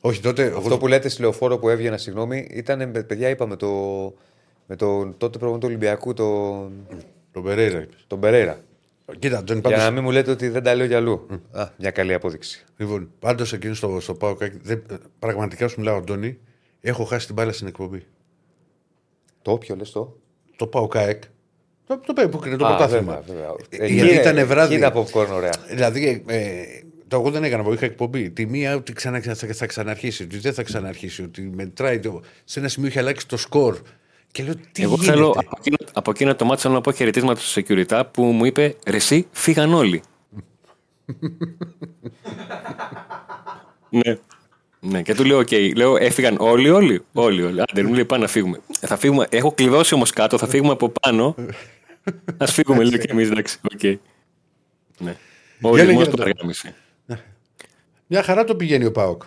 Όχι, τότε. Αυτό που λέτε στη λεωφόρο που έβγαινα, συγγνώμη, ήταν, παιδιά, είπαμε με το τότε πρόγραμμα του Ολυμπιακού, τον Περέιρα. Κοίτα, Αντώνη, πάντως... Για να μην μου λέτε ότι δεν τα λέω για αλλού. Μια καλή απόδειξη. Λοιπόν, πάντως εκείνο στο ΠΑΟΚ, πραγματικά σου μιλάω, Αντώνη, έχω χάσει την μπάλα στην εκπομπή. Το όποιο λες το. Το ΠΑΟΚ. Το πρωτάθλημα. Γιατί ήταν βράδυ. Κοίτα popcorn, ωραία. Δηλαδή, εγώ δεν έκανα, είχα εκπομπή. Τη μία ότι θα ξαναρχίσει, ότι δεν θα ξαναρχίσει, ότι μετράει. Σε ένα σημείο είχε αλλάξει το σκορ. Λέω, εγώ θέλω από εκείνο το μάτσο να πω χαιρετίσματα στο security που μου είπε «Ρε εσύ, φύγαν όλοι». Ναι. Ναι, και του λέω «ΟΚ». Λέω «Έφυγαν όλοι». Άντε, μου λέει «Πάμε να φύγουμε». Θα φύγουμε. Έχω κλειδώσει όμως κάτω, θα φύγουμε από πάνω. Ας φύγουμε, λέω και εμείς, εντάξει. Okay. Ναι. Ο ρυθμός του αργάμισε. Μια χαρά το πηγαίνει ο ΠΑΟΚ.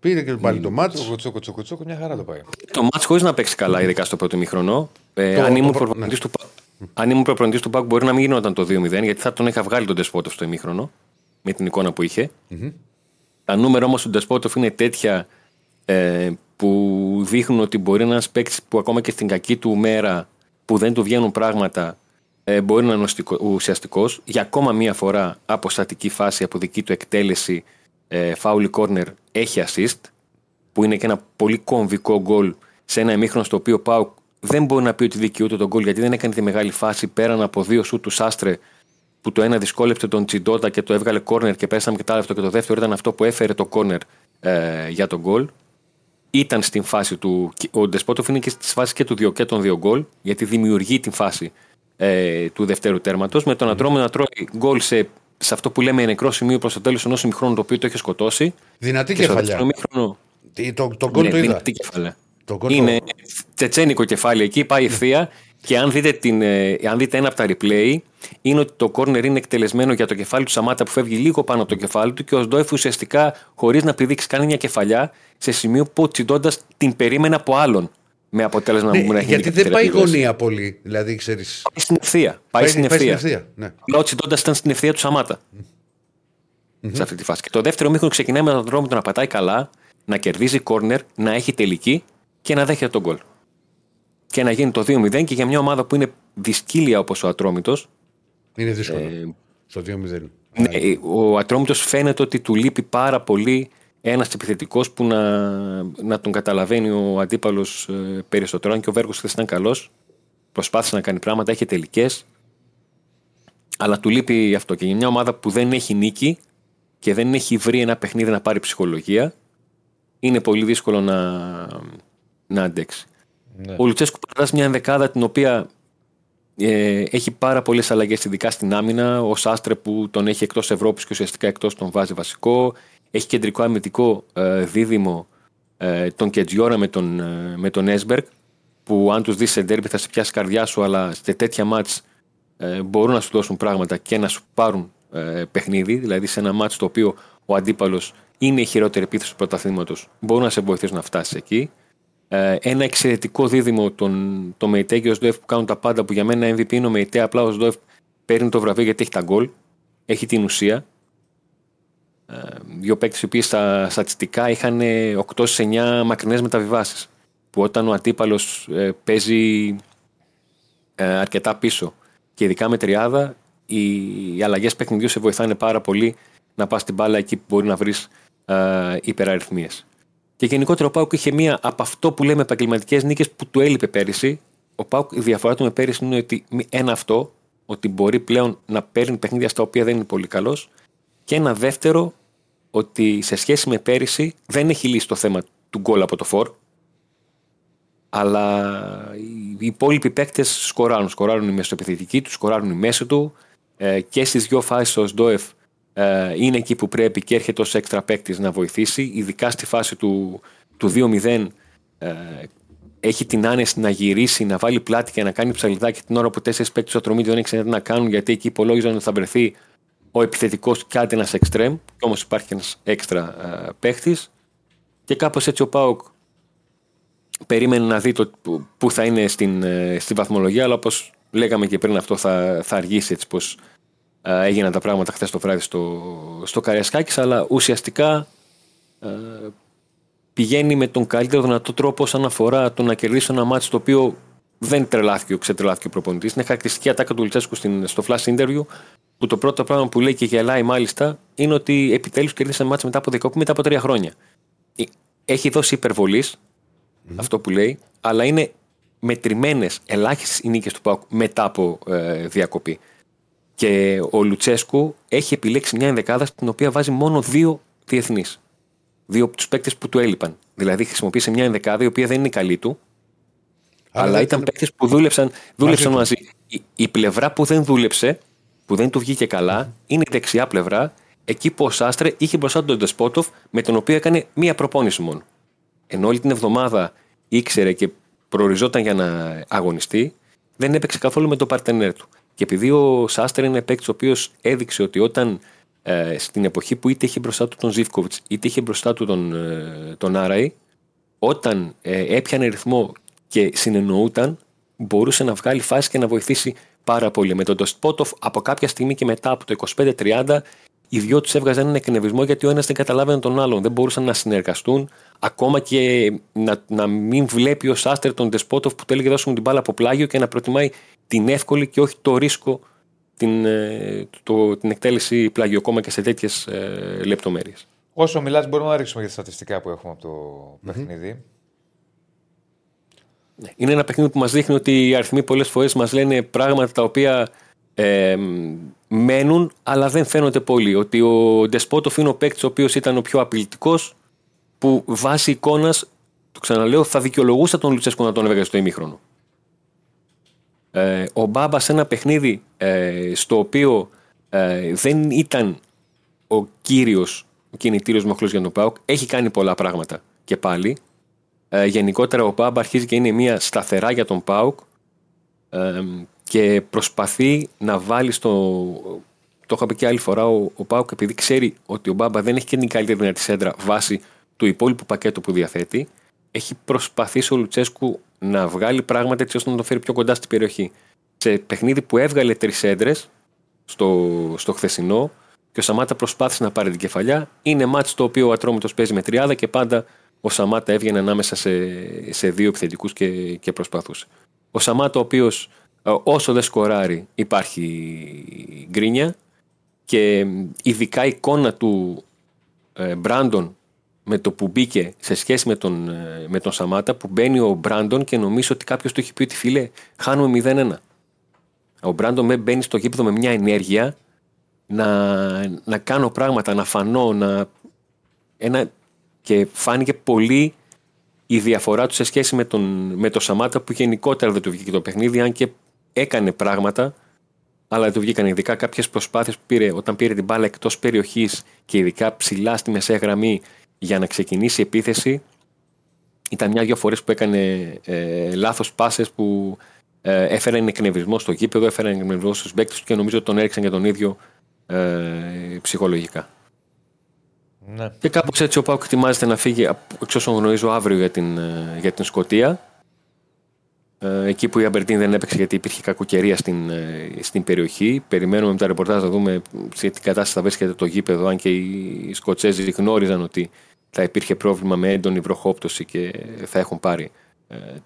Πήρε και πάλι το μάτς. Κουτσούκο, μια χαρά το πάει. Το μάτς χωρίς να παίξει καλά, ειδικά στο πρώτο ημίχρονο. Αν ήμουν προπονητής του ΠΑΟΚ, μπορεί να μην γινόταν το 2-0, γιατί θα τον είχα βγάλει τον Ντεσπότοφ στο ημίχρονο, με την εικόνα που είχε. Τα νούμερα όμως του Ντεσπότοφ είναι τέτοια που δείχνουν ότι μπορεί ένας παίκτης που ακόμα και στην κακή του μέρα, που δεν του βγαίνουν πράγματα, μπορεί να είναι ουσιαστικός. Για ακόμα μία φορά από στατική φάση, από δική του εκτέλεση, φάουλι κόρνερ, έχει assist, που είναι και ένα πολύ κομβικό γκολ σε ένα ημίχρονο στο οποίο ο ΠΑΟΚ δεν μπορεί να πει ότι δικαιούται τον γκολ, γιατί δεν έκανε τη μεγάλη φάση πέραν από δύο σουτ του Σάστρε, που το ένα δυσκόλεψε τον Τσιντότα και το έβγαλε κόρνερ και πέσαμε και τα άλλο, και το δεύτερο ήταν αυτό που έφερε το κόρνερ για τον γκολ. Ήταν στην φάση του. Ο Ντεσπότοφ είναι και στη φάση και των δύο γκολ, γιατί δημιουργεί την φάση του δευτέρου τέρματος, με τον Ατρόμητο να τρώει γκολ σε αυτό που λέμε νεκρό σημείο προς το τέλος ενός ημιχρόνου, το οποίο το έχει σκοτώσει. Δυνατή κεφαλιά. Το γκολ το είδα. Δυνατή κεφαλιά. Είναι τσετσένικο κεφάλι εκεί, πάει ευθεία. Και αν δείτε ένα από τα replay, είναι ότι το κόρνερ είναι εκτελεσμένο για το κεφάλι του Σαμάτα, που φεύγει λίγο πάνω από το κεφάλι του, και ο Σντόεφ ουσιαστικά, χωρίς να πηδήξει, κάνει μια κεφαλιά σε σημείο που τσιντώντας την περίμενα από άλλον. Με αποτέλεσμα να γίνει. Γιατί δεν πάει γωνία πολύ, δηλαδή ξέρεις. Πάει στην ευθεία. Ο Τσιντώντας ήταν στην ευθεία του Σαμάτα. Σε αυτή τη φάση. Και το δεύτερο μήχρονο ξεκινάει με τον Ατρόμητο να πατάει καλά, να κερδίζει κόρνερ, να έχει τελική και να δέχεται τον γκολ. Και να γίνει το 2-0, και για μια ομάδα που είναι δυσκύλια όπως ο Ατρόμητος. Είναι δύσκολο. Στο 2-0. Ναι, ο Ατρόμητος φαίνεται ότι του λείπει πάρα πολύ ένας επιθετικός που να τον καταλαβαίνει ο αντίπαλος περισσότερο. Αν και ο Βέργος χθες ήταν καλός, προσπάθησε να κάνει πράγματα, έχει τελικές, αλλά του λείπει αυτό. Και για μια ομάδα που δεν έχει νίκη και δεν έχει βρει ένα παιχνίδι να πάρει ψυχολογία, είναι πολύ δύσκολο να αντέξει. Ναι. Ο Λουτσέσκου παρατάζει μια ενδεκάδα την οποία έχει πάρα πολλές αλλαγές, ειδικά στην άμυνα. Ο Σάστρε που τον έχει εκτός Ευρώπης και ουσιαστικά εκτός τον βάζει βασικό. Έχει κεντρικό αμυντικό δίδυμο τον Κετζιόρα με τον Έσμπεργκ, που αν τους δεις σε ντέρμπι θα σε πιάσει καρδιά σου, αλλά σε τέτοια μάτς μπορούν να σου δώσουν πράγματα και να σου πάρουν παιχνίδι. Δηλαδή σε ένα μάτς το οποίο ο αντίπαλος είναι η χειρότερη επίθεση του πρωταθλήματος, μπορούν να σε βοηθήσουν να φτάσεις εκεί. Ένα εξαιρετικό δίδυμο, τον Μεϊτέ και ο Σντόεφ, που κάνουν τα πάντα, που για μένα MVP είναι ο Μεϊτέ. Απλά ο Σντόεφ παίρνει το βραβείο γιατί έχει τα γκολ, έχει την ουσία. Δύο παίκτες οι οποίοι στα στατιστικά είχαν 8-9 μακρινές μεταβιβάσεις, που όταν ο αντίπαλος παίζει αρκετά πίσω και ειδικά με τριάδα, οι αλλαγές παιχνιδιού σε βοηθάνε πάρα πολύ να πας την μπάλα εκεί που μπορεί να βρεις υπεραριθμίες. Και γενικότερα ο ΠΑΟΚ είχε μία από αυτό που λέμε επαγγελματικές νίκες που του έλειπε πέρυσι. Ο ΠΑΟΚ, η διαφορά του με πέρυσι είναι ότι ένα αυτό, ότι μπορεί πλέον να παίρνει παιχνίδια στα οποία δεν είναι πολύ καλός. Και ένα δεύτερο, ότι σε σχέση με πέρυσι δεν έχει λύσει το θέμα του γκολ από το φορ. Αλλά οι υπόλοιποι παίκτες σκοράρουν. Σκοράρουν οι μεσοεπιθετικοί του, σκοράρουν οι μέσοι του. Και στις δύο φάσεις ο Σντόεφ είναι εκεί που πρέπει και έρχεται ως έξτρα παίκτης να βοηθήσει. Ειδικά στη φάση του 2-0 έχει την άνεση να γυρίσει, να βάλει πλάτη και να κάνει ψαλιδάκι την ώρα που τέσσερις παίκτες του Ατρομήτου δεν ξέρουν τι να κάνουν, γιατί εκεί υπολόγιζαν ότι θα βρεθεί ο επιθετικός και κάτι ένας εξτρέμ, και όμως υπάρχει ένας έξτρα παίκτης. Και κάπως έτσι ο ΠΑΟΚ περίμενε να δει πού θα είναι στην βαθμολογία, αλλά όπως λέγαμε και πριν, αυτό θα αργήσει, έτσι πως έγιναν τα πράγματα χθες το βράδυ στο Καρασκάκης. Αλλά ουσιαστικά πηγαίνει με τον καλύτερο δυνατό τρόπο όσον αφορά το να κερδίσει ένα μάτσο το οποίο δεν τρελάθηκε ο προπονητής. Είναι χαρακτηριστική ατάκα του Λουτσέσκου στο flash interview, που το πρώτο πράγμα που λέει και γελάει μάλιστα είναι ότι επιτέλους κερδίσαμε μάτσο μετά από διακοπή, μετά από 3 χρόνια. Έχει δώσει υπερβολής αυτό που λέει, αλλά είναι μετρημένες, ελάχιστες οι νίκες του ΠΑΟΚ μετά από διακοπή. Και ο Λουτσέσκου έχει επιλέξει μια ενδεκάδα στην οποία βάζει μόνο 2 διεθνείς. 2 από τους παίκτες που του έλειπαν. Δηλαδή χρησιμοποίησε μια ενδεκάδα η οποία δεν είναι καλή του, αλλά ήταν παίκτες που δούλεψαν μαζί. Η πλευρά που δεν δούλεψε, που δεν του βγήκε καλά, είναι η δεξιά πλευρά, εκεί που ο Σάστρε είχε μπροστά τον Ντεσπότοφ, με τον οποίο έκανε μία προπόνηση μόνο. Ενώ όλη την εβδομάδα ήξερε και προοριζόταν για να αγωνιστεί, δεν έπαιξε καθόλου με τον παρτενέρ του. Και επειδή ο Σάστρε είναι παίκτης ο οποίος έδειξε ότι όταν στην εποχή που είτε είχε μπροστά του τον Ζίβκοβιτς, είτε είχε μπροστά του τον Άραη, όταν έπιανε ρυθμό και συνεννοούταν, μπορούσε να βγάλει φάση και να βοηθήσει πάρα πολύ. Με τον Ντεσπότοφ από κάποια στιγμή και μετά από το 25-30, οι δυο τους έβγαζαν ένα εκνευρισμό, γιατί ο ένας δεν καταλάβαινε τον άλλον, δεν μπορούσαν να συνεργαστούν. Ακόμα και να μην βλέπει ο Σάστερ τον Ντεσπότοφ που τέλει και δώσουν την μπάλα από πλάγιο και να προτιμάει την εύκολη και όχι το ρίσκο την εκτέλεση πλάγιο, ακόμα και σε τέτοιες λεπτομέρειες. Όσο μιλάς, μπορούμε να ρίξουμε για τα στατιστικά που έχουμε από το παιχνίδι. Είναι ένα παιχνίδι που μας δείχνει ότι οι αριθμοί πολλές φορές μας λένε πράγματα τα οποία μένουν, αλλά δεν φαίνονται πολύ. Ότι ο Ντεσπότοφ είναι ο παίκτης ο οποίος ήταν ο πιο απειλητικός, που βάσει εικόνας, το ξαναλέω, θα δικαιολογούσε τον Λουτσέσκο να τον έβγαζε στο ημίχρονο. Ο Μπάμπα σε ένα παιχνίδι στο οποίο δεν ήταν ο κύριος, ο κινητήριος μοχλός για τον ΠΑΟΚ, έχει κάνει πολλά πράγματα και πάλι. Γενικότερα ο Μπάμπα αρχίζει και είναι μια σταθερά για τον ΠΑΟΚ και προσπαθεί να βάλει το είχα πει και άλλη φορά, ο ΠΑΟΚ, επειδή ξέρει ότι ο Μπάμπα δεν έχει και την καλύτερη δυνατή σέντρα βάσει του υπόλοιπου πακέτου που διαθέτει, έχει προσπαθήσει ο Λουτσέσκου να βγάλει πράγματα έτσι ώστε να τον φέρει πιο κοντά στην περιοχή. Σε παιχνίδι που έβγαλε 3 σέντρες στο χθεσινό και ο Σαμάτα προσπάθησε να πάρει την κεφαλιά, είναι μάτς το οποίο ο Ατρόμητος παίζει με τριάδα και πάντα ο Σαμάτα έβγαινε ανάμεσα σε 2 επιθετικούς και προσπαθούσε. Ο Σαμάτα, ο οποίος όσο δεν σκοράρει υπάρχει γκρίνια, και ειδικά η εικόνα του Μπράντον με το που μπήκε σε σχέση με τον Σαμάτα, που μπαίνει ο Μπράντον και νομίζω ότι κάποιος του έχει πει ότι φίλε χάνουμε 0-1. Ο Μπράντον μπαίνει στο γήπεδο με μια ενέργεια να κάνω πράγματα, να φανώ, και φάνηκε πολύ η διαφορά του σε σχέση με τον Σαμάτα, που γενικότερα δεν του βγήκε το παιχνίδι, αν και έκανε πράγματα, αλλά δεν του βγήκαν. Ειδικά κάποιες προσπάθειες που πήρε όταν πήρε την μπάλα εκτός περιοχής και ειδικά ψηλά στη μεσαία γραμμή για να ξεκινήσει η επίθεση, ήταν 1-2 φορές που έκανε λάθος πάσες που έφεραν εκνευρισμό στο γήπεδο, έφεραν εκνευρισμό στους παίκτες του και νομίζω ότι τον έριξαν και τον ίδιο ψυχολογικά. Ναι. Και κάπως έτσι ο ΠΑΟΚ ετοιμάζεται να φύγει, εξ όσων γνωρίζω, αύριο για την Σκωτία. Εκεί που η Αμπερντίν δεν έπαιξε γιατί υπήρχε κακοκαιρία στην περιοχή. Περιμένουμε με τα ρεπορτάζ να δούμε σε τι κατάσταση θα βρίσκεται το γήπεδο. Αν και οι Σκοτσέζοι γνώριζαν ότι θα υπήρχε πρόβλημα με έντονη βροχόπτωση και θα έχουν πάρει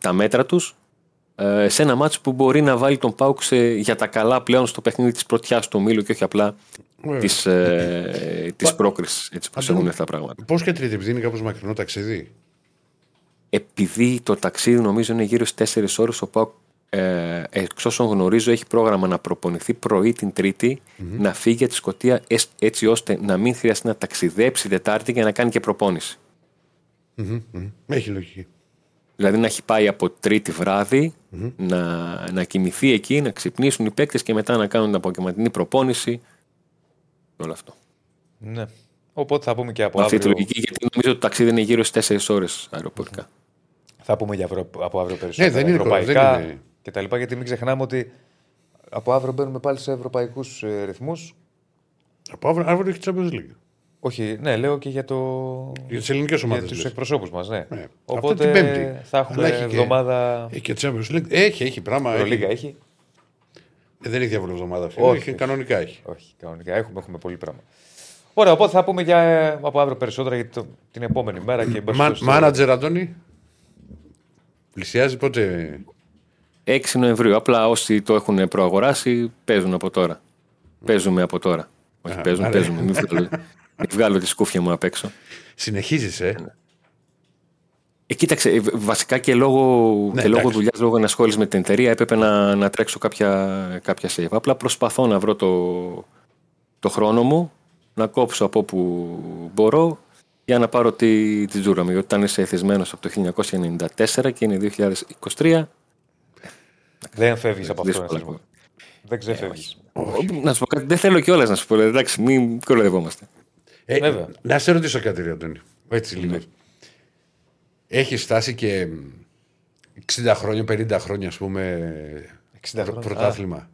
τα μέτρα τους. Σε ένα μάτσο που μπορεί να βάλει τον ΠΑΟΚ για τα καλά πλέον στο παιχνίδι της πρωτιάς του ομίλου και όχι απλά της πρόκρισης. Έτσι πως έχουν αυτά τα πράγματα. Πώς και τρίτη, επειδή είναι κάπως μακρινό ταξίδι. Επειδή το ταξίδι νομίζω είναι γύρω στις 4 ώρες, ο ΠΑΟΚ εξ όσων γνωρίζω έχει πρόγραμμα να προπονηθεί πρωί την Τρίτη, να φύγει για τη Σκωτία έτσι ώστε να μην χρειαστεί να ταξιδέψει Τετάρτη και να κάνει και προπόνηση. Έχει λογική. Δηλαδή να έχει πάει από Τρίτη βράδυ, να κοιμηθεί εκεί, να ξυπνήσουν οι παίκτες και μετά να κάνουν την απογευματινή προπόνηση και όλο αυτό. Ναι. Οπότε θα πούμε και από αύριο. Αυτή τη λογική, γιατί νομίζω ότι το ταξίδι είναι γύρω στις 4 ώρες αεροπορικά. Θα πούμε για από αύριο περισσότερο. Ναι, δεν ευρωπαϊκά είναι. Και τα λοιπά, γιατί μην ξεχνάμε ότι από αύριο μπαίνουμε πάλι σε ευρωπαϊκούς ρυθμούς. Από αύριο έχει Champions League. Όχι, ναι, λέω και για τις ελληνικές ομάδες. Για τους εκπροσώπους μας, ναι. Οπότε την Πέμπτη θα έχουμε εβδομάδα. Έχει και Champions League. Έχει πράγμα. Ευρωλίγκα έχει. Δεν έχει διαβολή εβδομάδα αυτή. Κανονικά έχει. Όχι, κανονικά έχουμε πολύ πράγμα. Ωραία, οπότε θα πούμε για από αύριο περισσότερα για την επόμενη μέρα. Μάνατζερ, Αντώνη. Πλησιάζει πότε? 6 Νοεμβρίου. Απλά όσοι το έχουν προαγοράσει παίζουν από τώρα. Παίζουμε από τώρα. Όχι, παίζουμε. Μην βγάλω τη σκούφια μου απ' έξω. Συνεχίζεις, κοίταξε, βασικά και λόγω δουλειάς, λόγω ενασχόλησης με την εταιρεία έπρεπε να τρέξω κάποια save. Απλά προσπαθώ να βρω το χρόνο μου, να κόψω από όπου μπορώ για να πάρω τη τζούρα μου. Γιατί ήταν εθισμένος από το 1994 και είναι 2023. Δεν φεύγεις από αυτό. Δεν ξεφεύγεις. Να σου πω κάτι, δεν θέλω κιόλας να σου πω. Εντάξει, μην κολοϊδευόμαστε. Να σε ρωτήσω κάτι, Αντώνη. Έτσι λίγο. Έχει φτάσει και 60 χρόνια, 50 χρόνια, ας πούμε, πρωτάθλημα.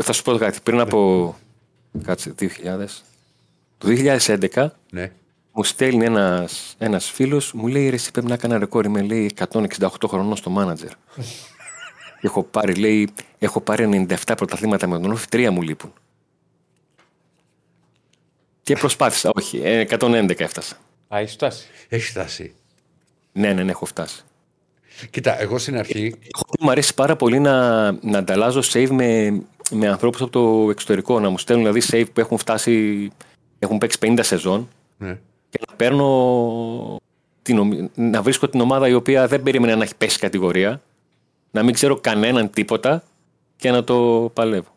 Θα σου πω κάτι. Πριν από... Κάτσε, 2000. Το 2011 μου στέλνει ένας φίλος, μου λέει: «Ρε, εσύ πρέπει να έκανα ρεκόρ. Είμαι, λέει, 168 χρονών στο μάνατζερ. Έχω πάρει 97 πρωταθλήματα με τον Όφη, 3 μου λείπουν». Και προσπάθησα, 111 έφτασα. Α, έχει φτάσει. Έχει φτάσει. Ναι, έχω φτάσει. Κοίτα, εγώ στην αρχή. Μου αρέσει πάρα πολύ να ανταλλάζω save με ανθρώπους από το εξωτερικό. Να μου στέλνουν δηλαδή save που έχουν παίξει 50 σεζόν. Ναι. Και να παίρνω. Να βρίσκω την ομάδα η οποία δεν περίμενε να έχει πέσει κατηγορία. Να μην ξέρω κανέναν τίποτα και να το παλεύω.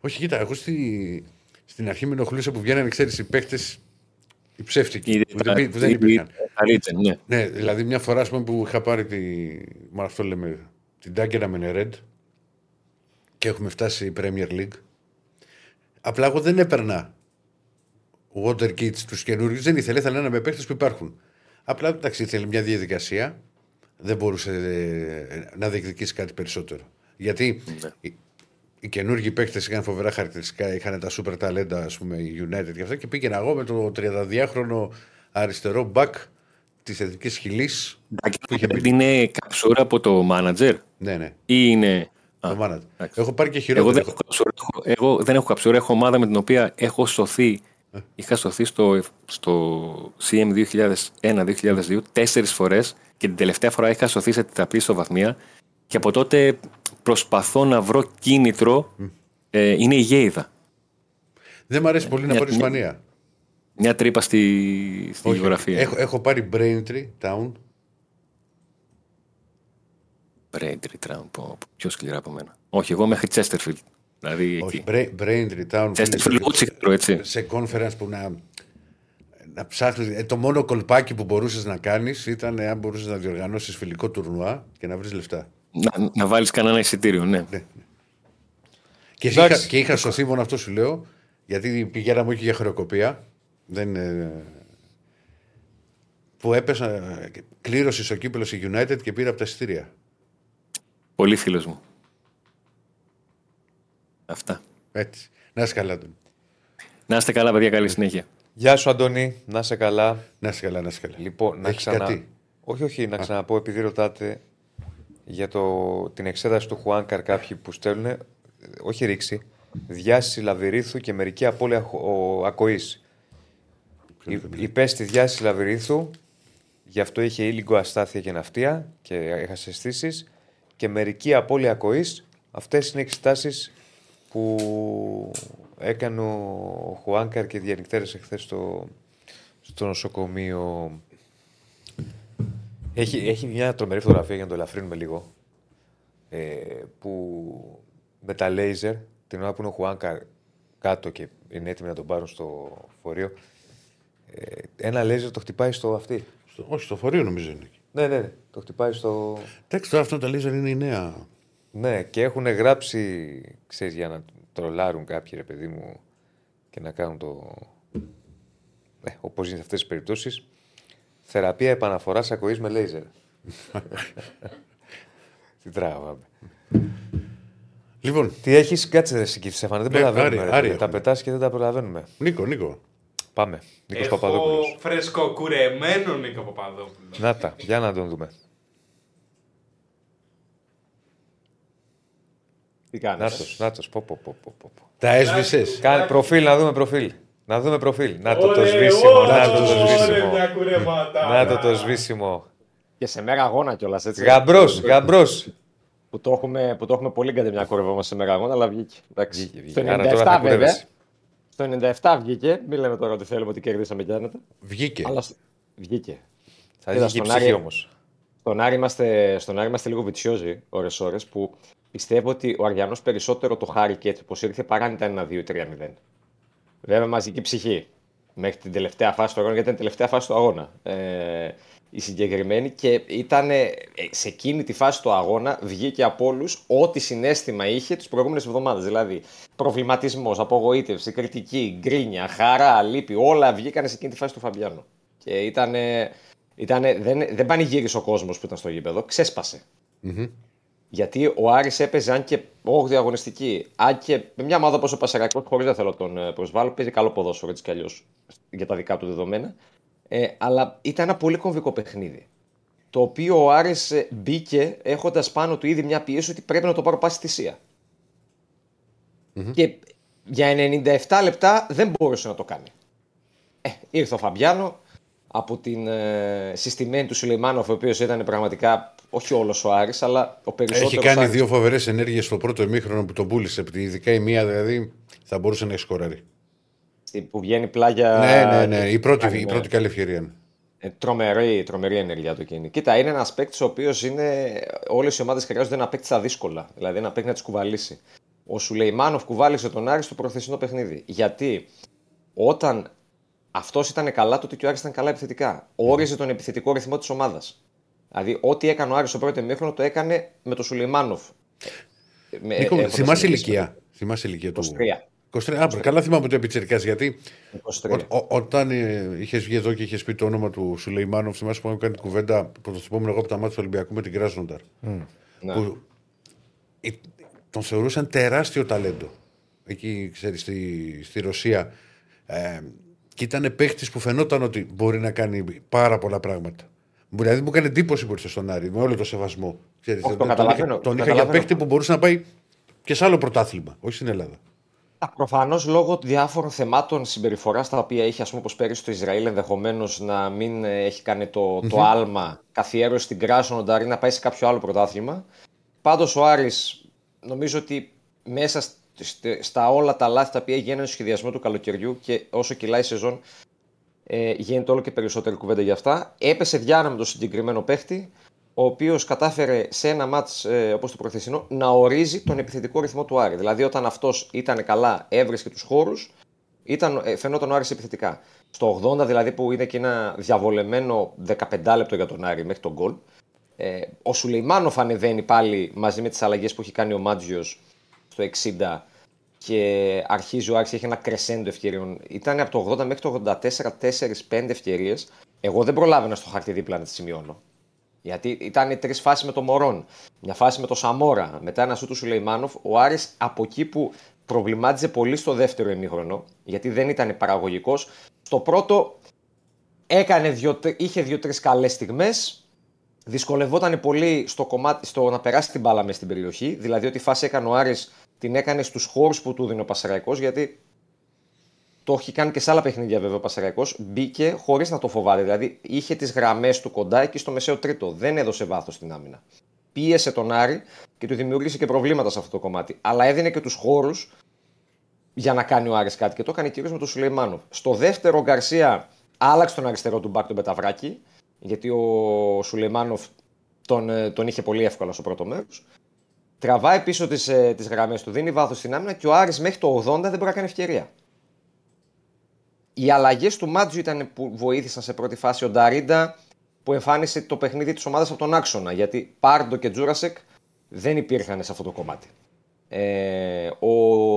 Όχι, κοίτα, εγώ στην αρχή με ενοχλούσα που βγαίνανε, ξέρεις, οι παίκτες. Οι ψεύτικοι που δεν υπήρχαν. Ναι, δηλαδή μια φορά που είχα πάρει την Τάγκερα με Νερέντ και έχουμε φτάσει η Premier League. Απλά εγώ δεν έπαιρνα water kits τους καινούριους, δεν ήθελα να με παίκτες που υπάρχουν. Απλά εντάξει, ήθελε μια διαδικασία, δεν μπορούσε να διεκδικήσει κάτι περισσότερο. Γιατί οι καινούργοι παίκτες είχαν φοβερά χαρακτηριστικά, είχαν τα σούπερ ταλέντα, ας πούμε, United και αυτά. Και πήγαινα εγώ με το 32χρονο αριστερό μπακ της Εθνικής Χιλής. Είναι καψούρα από το μάνατζερ. Ναι. Ή είναι. Το μάνατζερ. Έχω πάρει και χειρότερα. Εγώ δεν έχω καψούρα. Έχω ομάδα με την οποία έχω σωθεί. Είχα σωθεί στο CM 2001-2002 4 φορές και την τελευταία φορά είχα σωθεί σε τετραπλή ισοβαθμία. Και από τότε προσπαθώ να βρω κίνητρο. Είναι η Γέιδα. Δεν μ' αρέσει πολύ να πάρω Ισπανία. Μια τρύπα στη γεωγραφία. Έχω πάρει Braintree Town. Braintree Town, πιο σκληρά από μένα. Όχι, εγώ μέχρι Chesterfield. Δηλαδή όχι, Braintree Town. Chesterfield, έτσι. Σε conference που να ψάχνεις. Το μόνο κολπάκι που μπορούσες να κάνεις ήταν αν μπορούσες να διοργανώσεις φιλικό τουρνουά και να βρεις λεφτά. Να βάλεις κανένα εισιτήριο, ναι. Και είχα σωθεί, μόνο αυτό σου λέω, γιατί πηγαίναμε όχι για χρεοκοπία. Που έπεσα, κλήρωσε στο κύπελλο η United και πήρα από τα εισιτήρια. Πολύ φίλος μου. Αυτά. Έτσι. Να είσαι καλά, Αντώνη. Να είστε καλά, παιδιά, καλή συνέχεια. Γεια σου, Αντώνη. Να είσαι καλά. Να είσαι καλά. Λοιπόν, να ξαναπώ, επειδή ρωτάτε. για την εξέταση του Χουάνκαρ κάποιοι που στέλνουν, όχι ρήξη, διάσηση Λαβυρήθου και μερική απώλεια ακοής. Υπέστη διάσηση Λαβυρήθου, γι' αυτό είχε ήλιγκο, αστάθεια και ναυτία και έχασε αισθήσεις, και μερική απώλεια ακοής. Αυτές είναι οι εξετάσεις που έκανε ο Χουάνκαρ και διανυκτέρεσε χθες στο νοσοκομείο. Έχει μια τρομερή φωτογραφία, για να το ελαφρύνουμε λίγο, που με τα λέιζερ, την ώρα που είναι ο Χουάνκαρ κάτω και είναι έτοιμοι να τον πάρουν στο φορείο, ένα λέιζερ το χτυπάει στο αυτή. Όχι, στο φορείο νομίζω είναι. Ναι, το χτυπάει στο... Εντάξει, αυτό τα λέιζερ είναι η νέα... Ναι, και έχουν γράψει, ξέρεις, για να τρολάρουν κάποιοι, ρε παιδί μου, και να κάνουν το... όπως είναι σε αυτές τις περιπτώσεις, θεραπεία επαναφοράς ακοής με λέιζερ. Τι τράβαμε. Λοιπόν... Τι έχεις, κάτσε ρε συγκύφη, Στέφανε, δεν προλαβαίνουμε. Τα πετάς και δεν τα προλαβαίνουμε. Νίκο. Πάμε. Νίκος Παπαδόπουλος. Έχω φρεσκοκουρεμένο Νίκο Παπαδόπουλο. Να τα, για να τον δούμε. Νάτος, πω. Τα έσβησες. Κάνε προφίλ, να δούμε προφίλ. Νάτο το σβήσιμο. Νάτο το σβήσιμο. Και σε μέρα αγώνα κιόλας, έτσι. Γαμπρός. Που το έχουμε πολύ κατεμιά κουρεύα μας σε μέρα αγώνα, αλλά βγήκε. Στο 97 βέβαια. Στο 97 βγήκε. Μην λέμε τώρα ότι θέλουμε ότι κερδίσαμε κι άνετα. Βγήκε. Θα βγήκε η ψυχή όμως. Στον Άρη είμαστε λίγο βιτσιόζοι ώρες που πιστεύω ότι ο Αριανός περισσότερο το χάρηκε έτσι όπως ήρθε παρά αν ήταν ένα 2-3-0. Βέβαια μαζική ψυχή μέχρι την τελευταία φάση του αγώνα, γιατί ήταν η τελευταία φάση του αγώνα η συγκεκριμένη, και ήταν σε εκείνη τη φάση του αγώνα βγήκε από όλους ό,τι συναίσθημα είχε τις προηγούμενες εβδομάδες. Δηλαδή προβληματισμός, απογοήτευση, κριτική, γκρίνια, χαρά, λύπη, όλα βγήκαν σε εκείνη τη φάση του Φαμπιάνου. Και δεν πανηγύρισε ο κόσμος που ήταν στο γήπεδο, ξέσπασε. Mm-hmm. Γιατί ο Άρης έπαιζε, αν και 8η αγωνιστική, αν και με μια ομάδα όπως ο Πασαραϊκός, χωρίς να θέλω τον προσβάλλω, παίζει καλό ποδόσφαιρο έτσι κι αλλιώς για τα δικά του δεδομένα. Αλλά ήταν ένα πολύ κομβικό παιχνίδι. Το οποίο ο Άρης μπήκε έχοντας πάνω του ήδη μια πίεση ότι πρέπει να το πάρω πάση θυσία. Mm-hmm. Και για 97 λεπτά δεν μπορούσε να το κάνει. Ήρθε ο Φαμπιάνο. Από την συστημένη του Σουλεϊμάνοφ, ο οποίος ήταν πραγματικά όχι όλος ο Άρης, αλλά ο περισσότερος. Έχει κάνει Άρης. Δύο φοβερές ενέργειες στο πρώτο ημίχρονο που τον πούλησε. Ειδικά η μία, δηλαδή, θα μπορούσε να έχει σκοράρει. Που βγαίνει πλάγια. Ναι. Η πρώτη καλή ευκαιρία. Τρομερή ενέργεια του εκείνη. Κοίτα, είναι ένας παίκτης ο οποίος είναι. Όλες οι ομάδες χρειάζονται ένα παίκτη στα δύσκολα. Δηλαδή, ένα παίκτη να τις κουβαλήσει. Ο Σουλεϊμάνοφ κουβάλησε τον Άρη στο προθεσινό παιχνίδι. Γιατί όταν. Αυτό ήταν καλά, τότε και ο Άρης ήταν καλά επιθετικά. Όριζε τον επιθετικό ρυθμό της ομάδας. Δηλαδή, ό,τι έκανε ο Άρης στο πρώτο ημίχρονο το έκανε με τον Σουλεϊμάνοφ. Θυμάσαι ηλικία. 23. Καλά θυμάμαι το Πιτσερικάς, γιατί όταν είχες βγει εδώ και είχες πει το όνομα του Σουλεϊμάνοφ, θυμάσαι που είχαμε κάνει την κουβέντα που το θυμόμουν εγώ από τα μάτια του Ολυμπιακού με την Κράσνονταρ. Που τον θεωρούσαν τεράστιο ταλέντο. Εκεί, ξέρεις, στη Ρωσία. Και ήταν παίχτης που φαινόταν ότι μπορεί να κάνει πάρα πολλά πράγματα. Δηλαδή μου έκανε εντύπωση που ήρθε στον Άρη, με όλο το σεβασμό. Ξέρεις, τον είχα για παίχτη που μπορούσε να πάει και σε άλλο πρωτάθλημα, όχι στην Ελλάδα. Προφανώς λόγω διάφορων θεμάτων συμπεριφοράς τα οποία είχε, ας πούμε, όπως πέρυσι στο Ισραήλ, ενδεχομένως να μην έχει κάνει το άλμα καθιέρωση στην Κράσνονταρ ή να πάει σε κάποιο άλλο πρωτάθλημα. Πάντως ο Άρης νομίζω ότι μέσα στα όλα τα λάθη τα οποία γίνανε στο σχεδιασμό του καλοκαιριού και όσο κυλάει η σεζόν γίνεται όλο και περισσότερη κουβέντα για αυτά. Έπεσε διάνα με τον συγκεκριμένο παίχτη, ο οποίος κατάφερε σε ένα μάτς όπως το προχθεσινό να ορίζει τον επιθετικό ρυθμό του Άρη. Δηλαδή, όταν αυτός ήταν καλά, έβρισκε τους χώρους, φαινόταν ο Άρης επιθετικά. Στο 80, δηλαδή, που είναι και ένα διαβολεμένο 15 λεπτό για τον Άρη μέχρι τον γκολ, ο Σουλεϊμάνοφ ανεβαίνει πάλι μαζί με τις αλλαγές που έχει κάνει ο Μάτζιος στο 60 και αρχίζει ο Άρης, έχει ένα κρεσέντο ευκαιριών. Ήταν από το 80 μέχρι το 84, 4-5 ευκαιρίες. Εγώ δεν προλάβαινα στο χαρτί δίπλα να τις σημειώνω. Γιατί ήταν 3 φάσεις με τον Μωρόν, μια φάση με τον Σαμόρα, μετά ένα σούτ του Σουλεϊμάνοφ. Ο Άρης από εκεί που προβλημάτιζε πολύ στο δεύτερο ημίχρονο, γιατί δεν ήταν παραγωγικός. Στο πρώτο είχε 2-3 καλές στιγμές. δυσκολευόταν πολύ στο κομμάτι, στο να περάσει την μπάλα μες στην περιοχή. Δηλαδή ότι η φάση έκανε ο Άρης, την έκανε στους χώρους που του δίνει ο Πασαραϊκός, γιατί το έχει κάνει και σε άλλα παιχνίδια βέβαια ο Πασαραϊκός. Μπήκε χωρίς να το φοβάται. Δηλαδή είχε τις γραμμές του κοντά εκεί στο μεσαίο τρίτο. Δεν έδωσε βάθος στην άμυνα. Πίεσε τον Άρη και του δημιούργησε και προβλήματα σε αυτό το κομμάτι. Αλλά έδινε και τους χώρους για να κάνει ο Άρης κάτι. Και το έκανε κυρίως με τον Σουλεϊμάνοφ. Στο δεύτερο, ο Γκαρσία άλλαξε τον αριστερό του μπακ, τον Πεταβράκη. Γιατί ο Σουλεϊμάνοφ τον είχε πολύ εύκολα στο πρώτο μέρος. Τραβάει πίσω τις γραμμές του, δίνει βάθος στην άμυνα και ο Άρης μέχρι το 80 δεν μπορεί να κάνει ευκαιρία. Οι αλλαγές του Μάτζου ήταν που βοήθησαν σε πρώτη φάση. Ο Νταρίντα που εμφάνισε το παιχνίδι της ομάδας από τον άξονα. Γιατί Πάρντο και Τζούρασεκ δεν υπήρχαν σε αυτό το κομμάτι.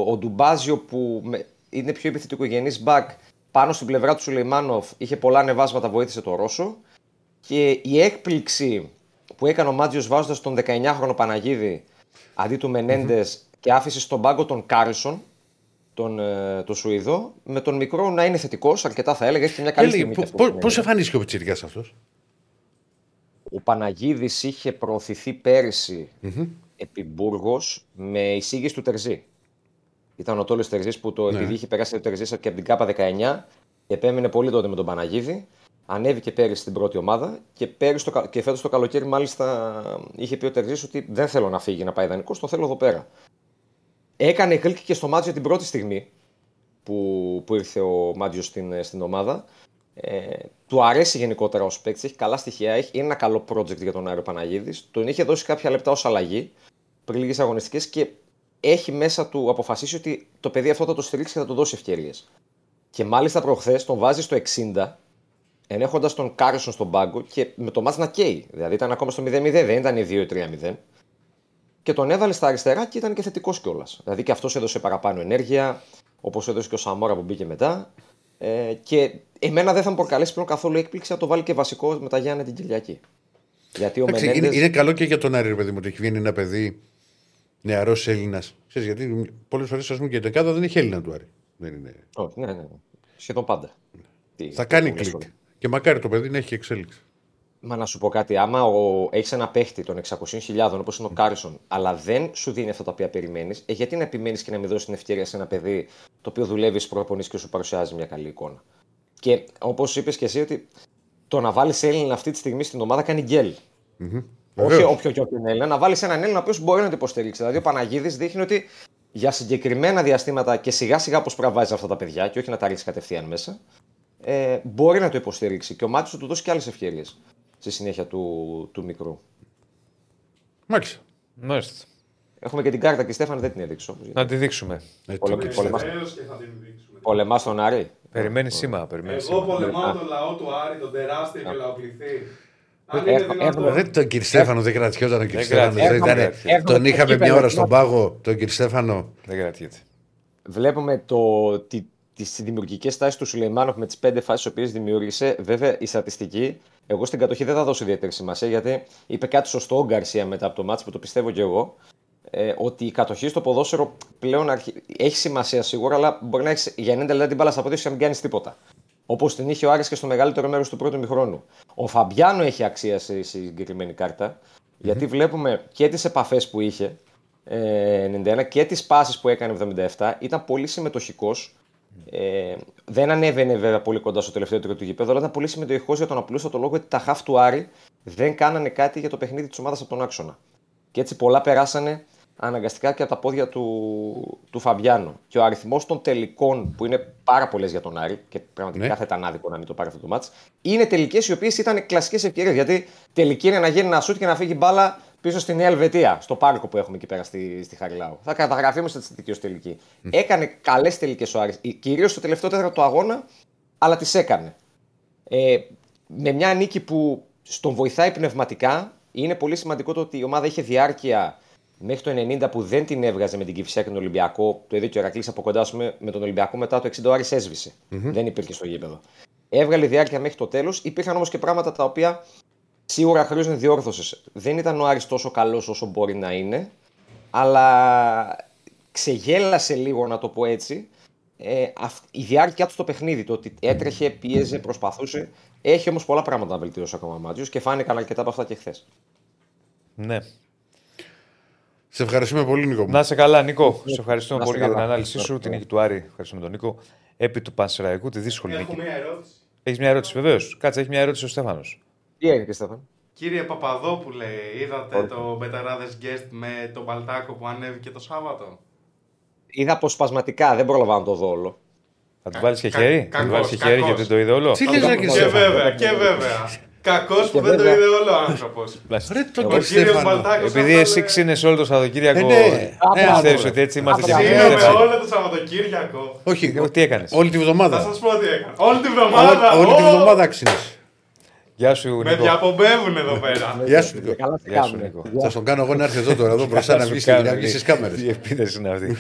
Ο Ντουμπάζιο που είναι πιο επιθετικογενής μπακ πάνω στην πλευρά του Σουλεϊμάνοφ είχε πολλά ανεβάσματα, βοήθησε το Ρώσο. Και η έκπληξη που έκανε ο Μάτζιος βάζοντας τον 19χρονο Παναγίδη αντί του Μενέντες και άφησε στον πάγκο τον Κάρλσον, τον Σουηδό, με τον μικρό να είναι θετικός, αρκετά θα έλεγα, έχει μια καλή στιγμή. Πώς εμφανίστηκε ο Πιτσιρικάς αυτός? Ο Παναγίδης είχε προωθηθεί πέρυσι επί Μπούργος με εισήγηση του Τερζή. Ήταν ο Τόλος Τερζής που το επειδή είχε περάσει το Τερζή και από την ΚΑΠΑ 19, επέμεινε πολύ τότε με τον Παναγίδη. Ανέβηκε πέρυσι στην πρώτη ομάδα και φέτος το καλοκαίρι μάλιστα είχε πει ο Τερζής ότι δεν θέλω να φύγει να πάει δανεικός, το θέλω εδώ πέρα. Έκανε κλικ και στο Μάτζιο την πρώτη στιγμή που ήρθε ο Μάτζιο στην ομάδα. Του αρέσει γενικότερα ως παίκτη, έχει καλά στοιχεία, είναι ένα καλό project για τον Άριο Παναγίδης. Τον είχε δώσει κάποια λεπτά ως αλλαγή πριν λίγες αγωνιστικές και έχει μέσα του αποφασίσει ότι το παιδί αυτό θα το στηρίξει και θα του δώσει ευκαιρίες. Και μάλιστα προχθές τον βάζει στο 60, ενέχοντας τον Κάρσον στον πάγκο και με το μάτς να καίει. Δηλαδή ήταν ακόμα στο 0-0, δεν ήταν η 2-3-0. Και τον έβαλε στα αριστερά και ήταν και θετικός κιόλας. Δηλαδή και αυτός έδωσε παραπάνω ενέργεια, όπως έδωσε και ο Σαμόρα που μπήκε μετά. Και εμένα δεν θα μου προκαλέσει πλέον καθόλου έκπληξη να το βάλει και βασικό μετά Γιάννη την Κυριακή. Γιατί ο Μενέντες... είναι καλό και για τον Άρη, παιδί μου, ότι έχει βγει ένα παιδί νεαρός Έλληνας. Ξέρεις, γιατί πολλές φορές, ας πούμε, και η δεκάδα δεν έχει Έλληνα του Άρη. Δεν είναι... Όχι, ναι, ναι. Σχεδόν πάντα. Θα κάνει κλικ. Και μακάρι το παιδί να έχει εξέλιξη. Μα να σου πω κάτι, άμα έχεις ένα παίχτη των 600.000 όπως είναι ο Κάρσον, αλλά δεν σου δίνει αυτά τα οποία περιμένεις, γιατί να επιμένεις και να μην δώσεις την ευκαιρία σε ένα παιδί το οποίο δουλεύει στις προπονήσεις και σου παρουσιάζει μια καλή εικόνα. Και όπως είπες και εσύ, ότι το να βάλεις Έλληνα αυτή τη στιγμή στην ομάδα κάνει γκέλ. Όχι όποιο και όποιον Έλληνα, να βάλεις έναν Έλληνα ο οποίος μπορεί να το υποστηρίξει. Δηλαδή ο Παναγίδης δείχνει ότι για συγκεκριμένα διαστήματα και σιγά σιγά πώς πραβάζει αυτά τα παιδιά, και όχι να τα ρίξει κατευθείαν μέσα, μπορεί να το υποστηρίξει. Και ο Μάτσος του δώσει και άλλες ευκαιρίες στη συνέχεια του μικρού. Μάλιστα. Μάλιστα. Έχουμε και την κάρτα και Στέφανη δεν την έδειξε όμως. Να τη δείξουμε. Πολεμάς τον Άρη. Περιμένει σήμα. Εγώ πολεμάω τον λαό του Άρη, τον τεράστιο και λαοπληθή. Δεν τον κύριο Στέφανο δεν κρατιόταν ο κύριο Στέφανο. Τον είχαμε μια ώρα στον πάγο, τον κύριο Στέφανο. Δεν κρατιέται. Βλέπουμε τις δημιουργικές τάσεις του Σουλεϊμάνοφ με τις 5 φάσεις τις οποίες δημιούργησε. Βέβαια η στατιστική, εγώ στην κατοχή δεν θα δώσω ιδιαίτερη σημασία, γιατί είπε κάτι σωστό ο Γκαρσία μετά από το μάτς που το πιστεύω και εγώ, ότι η κατοχή στο ποδόσφαιρο πλέον έχει σημασία σίγουρα, αλλά μπορεί να έχει για 90 λεπτά την μπάλα στα πόδια και να μην κάνει τίποτα. Όπως την είχε ο Άρης και στο μεγαλύτερο μέρος του πρώτου ημιχρόνου. Ο Φαμπιάνο έχει αξία σε συγκεκριμένη κάρτα, γιατί βλέπουμε και τις επαφές που είχε 91 και τις πάσεις που έκανε 77, ήταν πολύ συμμετοχικός. Δεν ανέβαινε βέβαια πολύ κοντά στο τελευταίο τρίτο του γηπέδου, αλλά ήταν πολύ συμμετοχικός για τον απλούστατο λόγο ότι τα χαφ του Άρη δεν κάνανε κάτι για το παιχνίδι της ομάδας από τον άξονα. Και έτσι πολλά περάσανε αναγκαστικά και από τα πόδια του Φαμπιάνο. Και ο αριθμός των τελικών, που είναι πάρα πολλές για τον Άρη, και πραγματικά θα ήταν άδικο να μην το πάρει αυτό το μάτς, είναι τελικές οι οποίες ήταν κλασικές ευκαιρίες. Γιατί τελική είναι να γίνει ένα σουτ και να φύγει μπάλα πίσω στην Νέα Ελβετία, στο πάρκο που έχουμε εκεί πέρα στη Χαριλάου. Θα καταγραφεί με στατιστική ως τελική. Έκανε καλές τελικές ο Άρης, κυρίως στο τελευταίο τέταρτο του αγώνα, αλλά τις έκανε. Με μια νίκη που στον βοηθάει πνευματικά, είναι πολύ σημαντικό το ότι η ομάδα είχε διάρκεια μέχρι το 90 που δεν την έβγαζε με την Κηφισιά και τον Ολυμπιακό. Το είδε και ο Ηρακλής από κοντά σου με τον Ολυμπιακό μετά το 60 ο Άρης έσβησε. Δεν υπήρχε στο γήπεδο. Έβγαλε διάρκεια μέχρι το τέλος. Υπήρχαν όμως και πράγματα τα οποία σίγουρα χρειάζονται διόρθωση. Δεν ήταν ο Άρης τόσο καλός όσο μπορεί να είναι, αλλά ξεγέλασε λίγο, να το πω έτσι, η διάρκεια του στο παιχνίδι, το ότι έτρεχε, πίεζε, προσπαθούσε. Έχει όμως πολλά πράγματα να βελτιώσει ακόμα ο Μάτζιος και φάνηκαν αρκετά από αυτά και χθες. Ναι. Σε ευχαριστούμε πολύ, Νίκο. Να σε καλά, Νίκο. Σε ευχαριστούμε πολύ για την ανάλυση σου, την νίκη του Άρη. Ευχαριστούμε τον Νίκο. Επί του Πανσεραϊκού, τη δύσκολη νίκη. Έχεις μια ερώτηση, βεβαίως. Κάτσε, έχει μια ερώτηση ο Στέφανος. Τι έγινε, Στέφανο? Κύριε Παπαδόπουλε, είδατε το Betarades guest με τον Μπαλτάκο που ανέβηκε το Σάββατο? Είδα αποσπασματικά, δεν προλαβαίνω το δω όλο. Θα του βάλεις και χέρι, γιατί δεν το είδε όλο. Τι λες να κοιτάξεις? Και βέβαια, και βέβαια. Κακός που δεν το είδε όλο ο άνθρωπος. Ο κύριος Μπαλτάκος. Επειδή εσύ ξύνες όλο το Σαββατοκύριακο. Πιστεύεις ότι έτσι είμαστε και εμείς? Ξύνομαι όλο το Σαββατοκύριακο. Όχι, τι έκανες? Όλη τη βδομάδα. Θα σας πω τι έκανα. Όλη τη βδομάδα ξύνες. Γεια σου, Νίκο. Με διαπομπεύουν εδώ πέρα. Γεια σου, Νίκο. Θα τον κάνω εγώ να έρθει εδώ τώρα, εδώ μπροστά να βγει στις κάμερες. Η επίθεση είναι αυτή.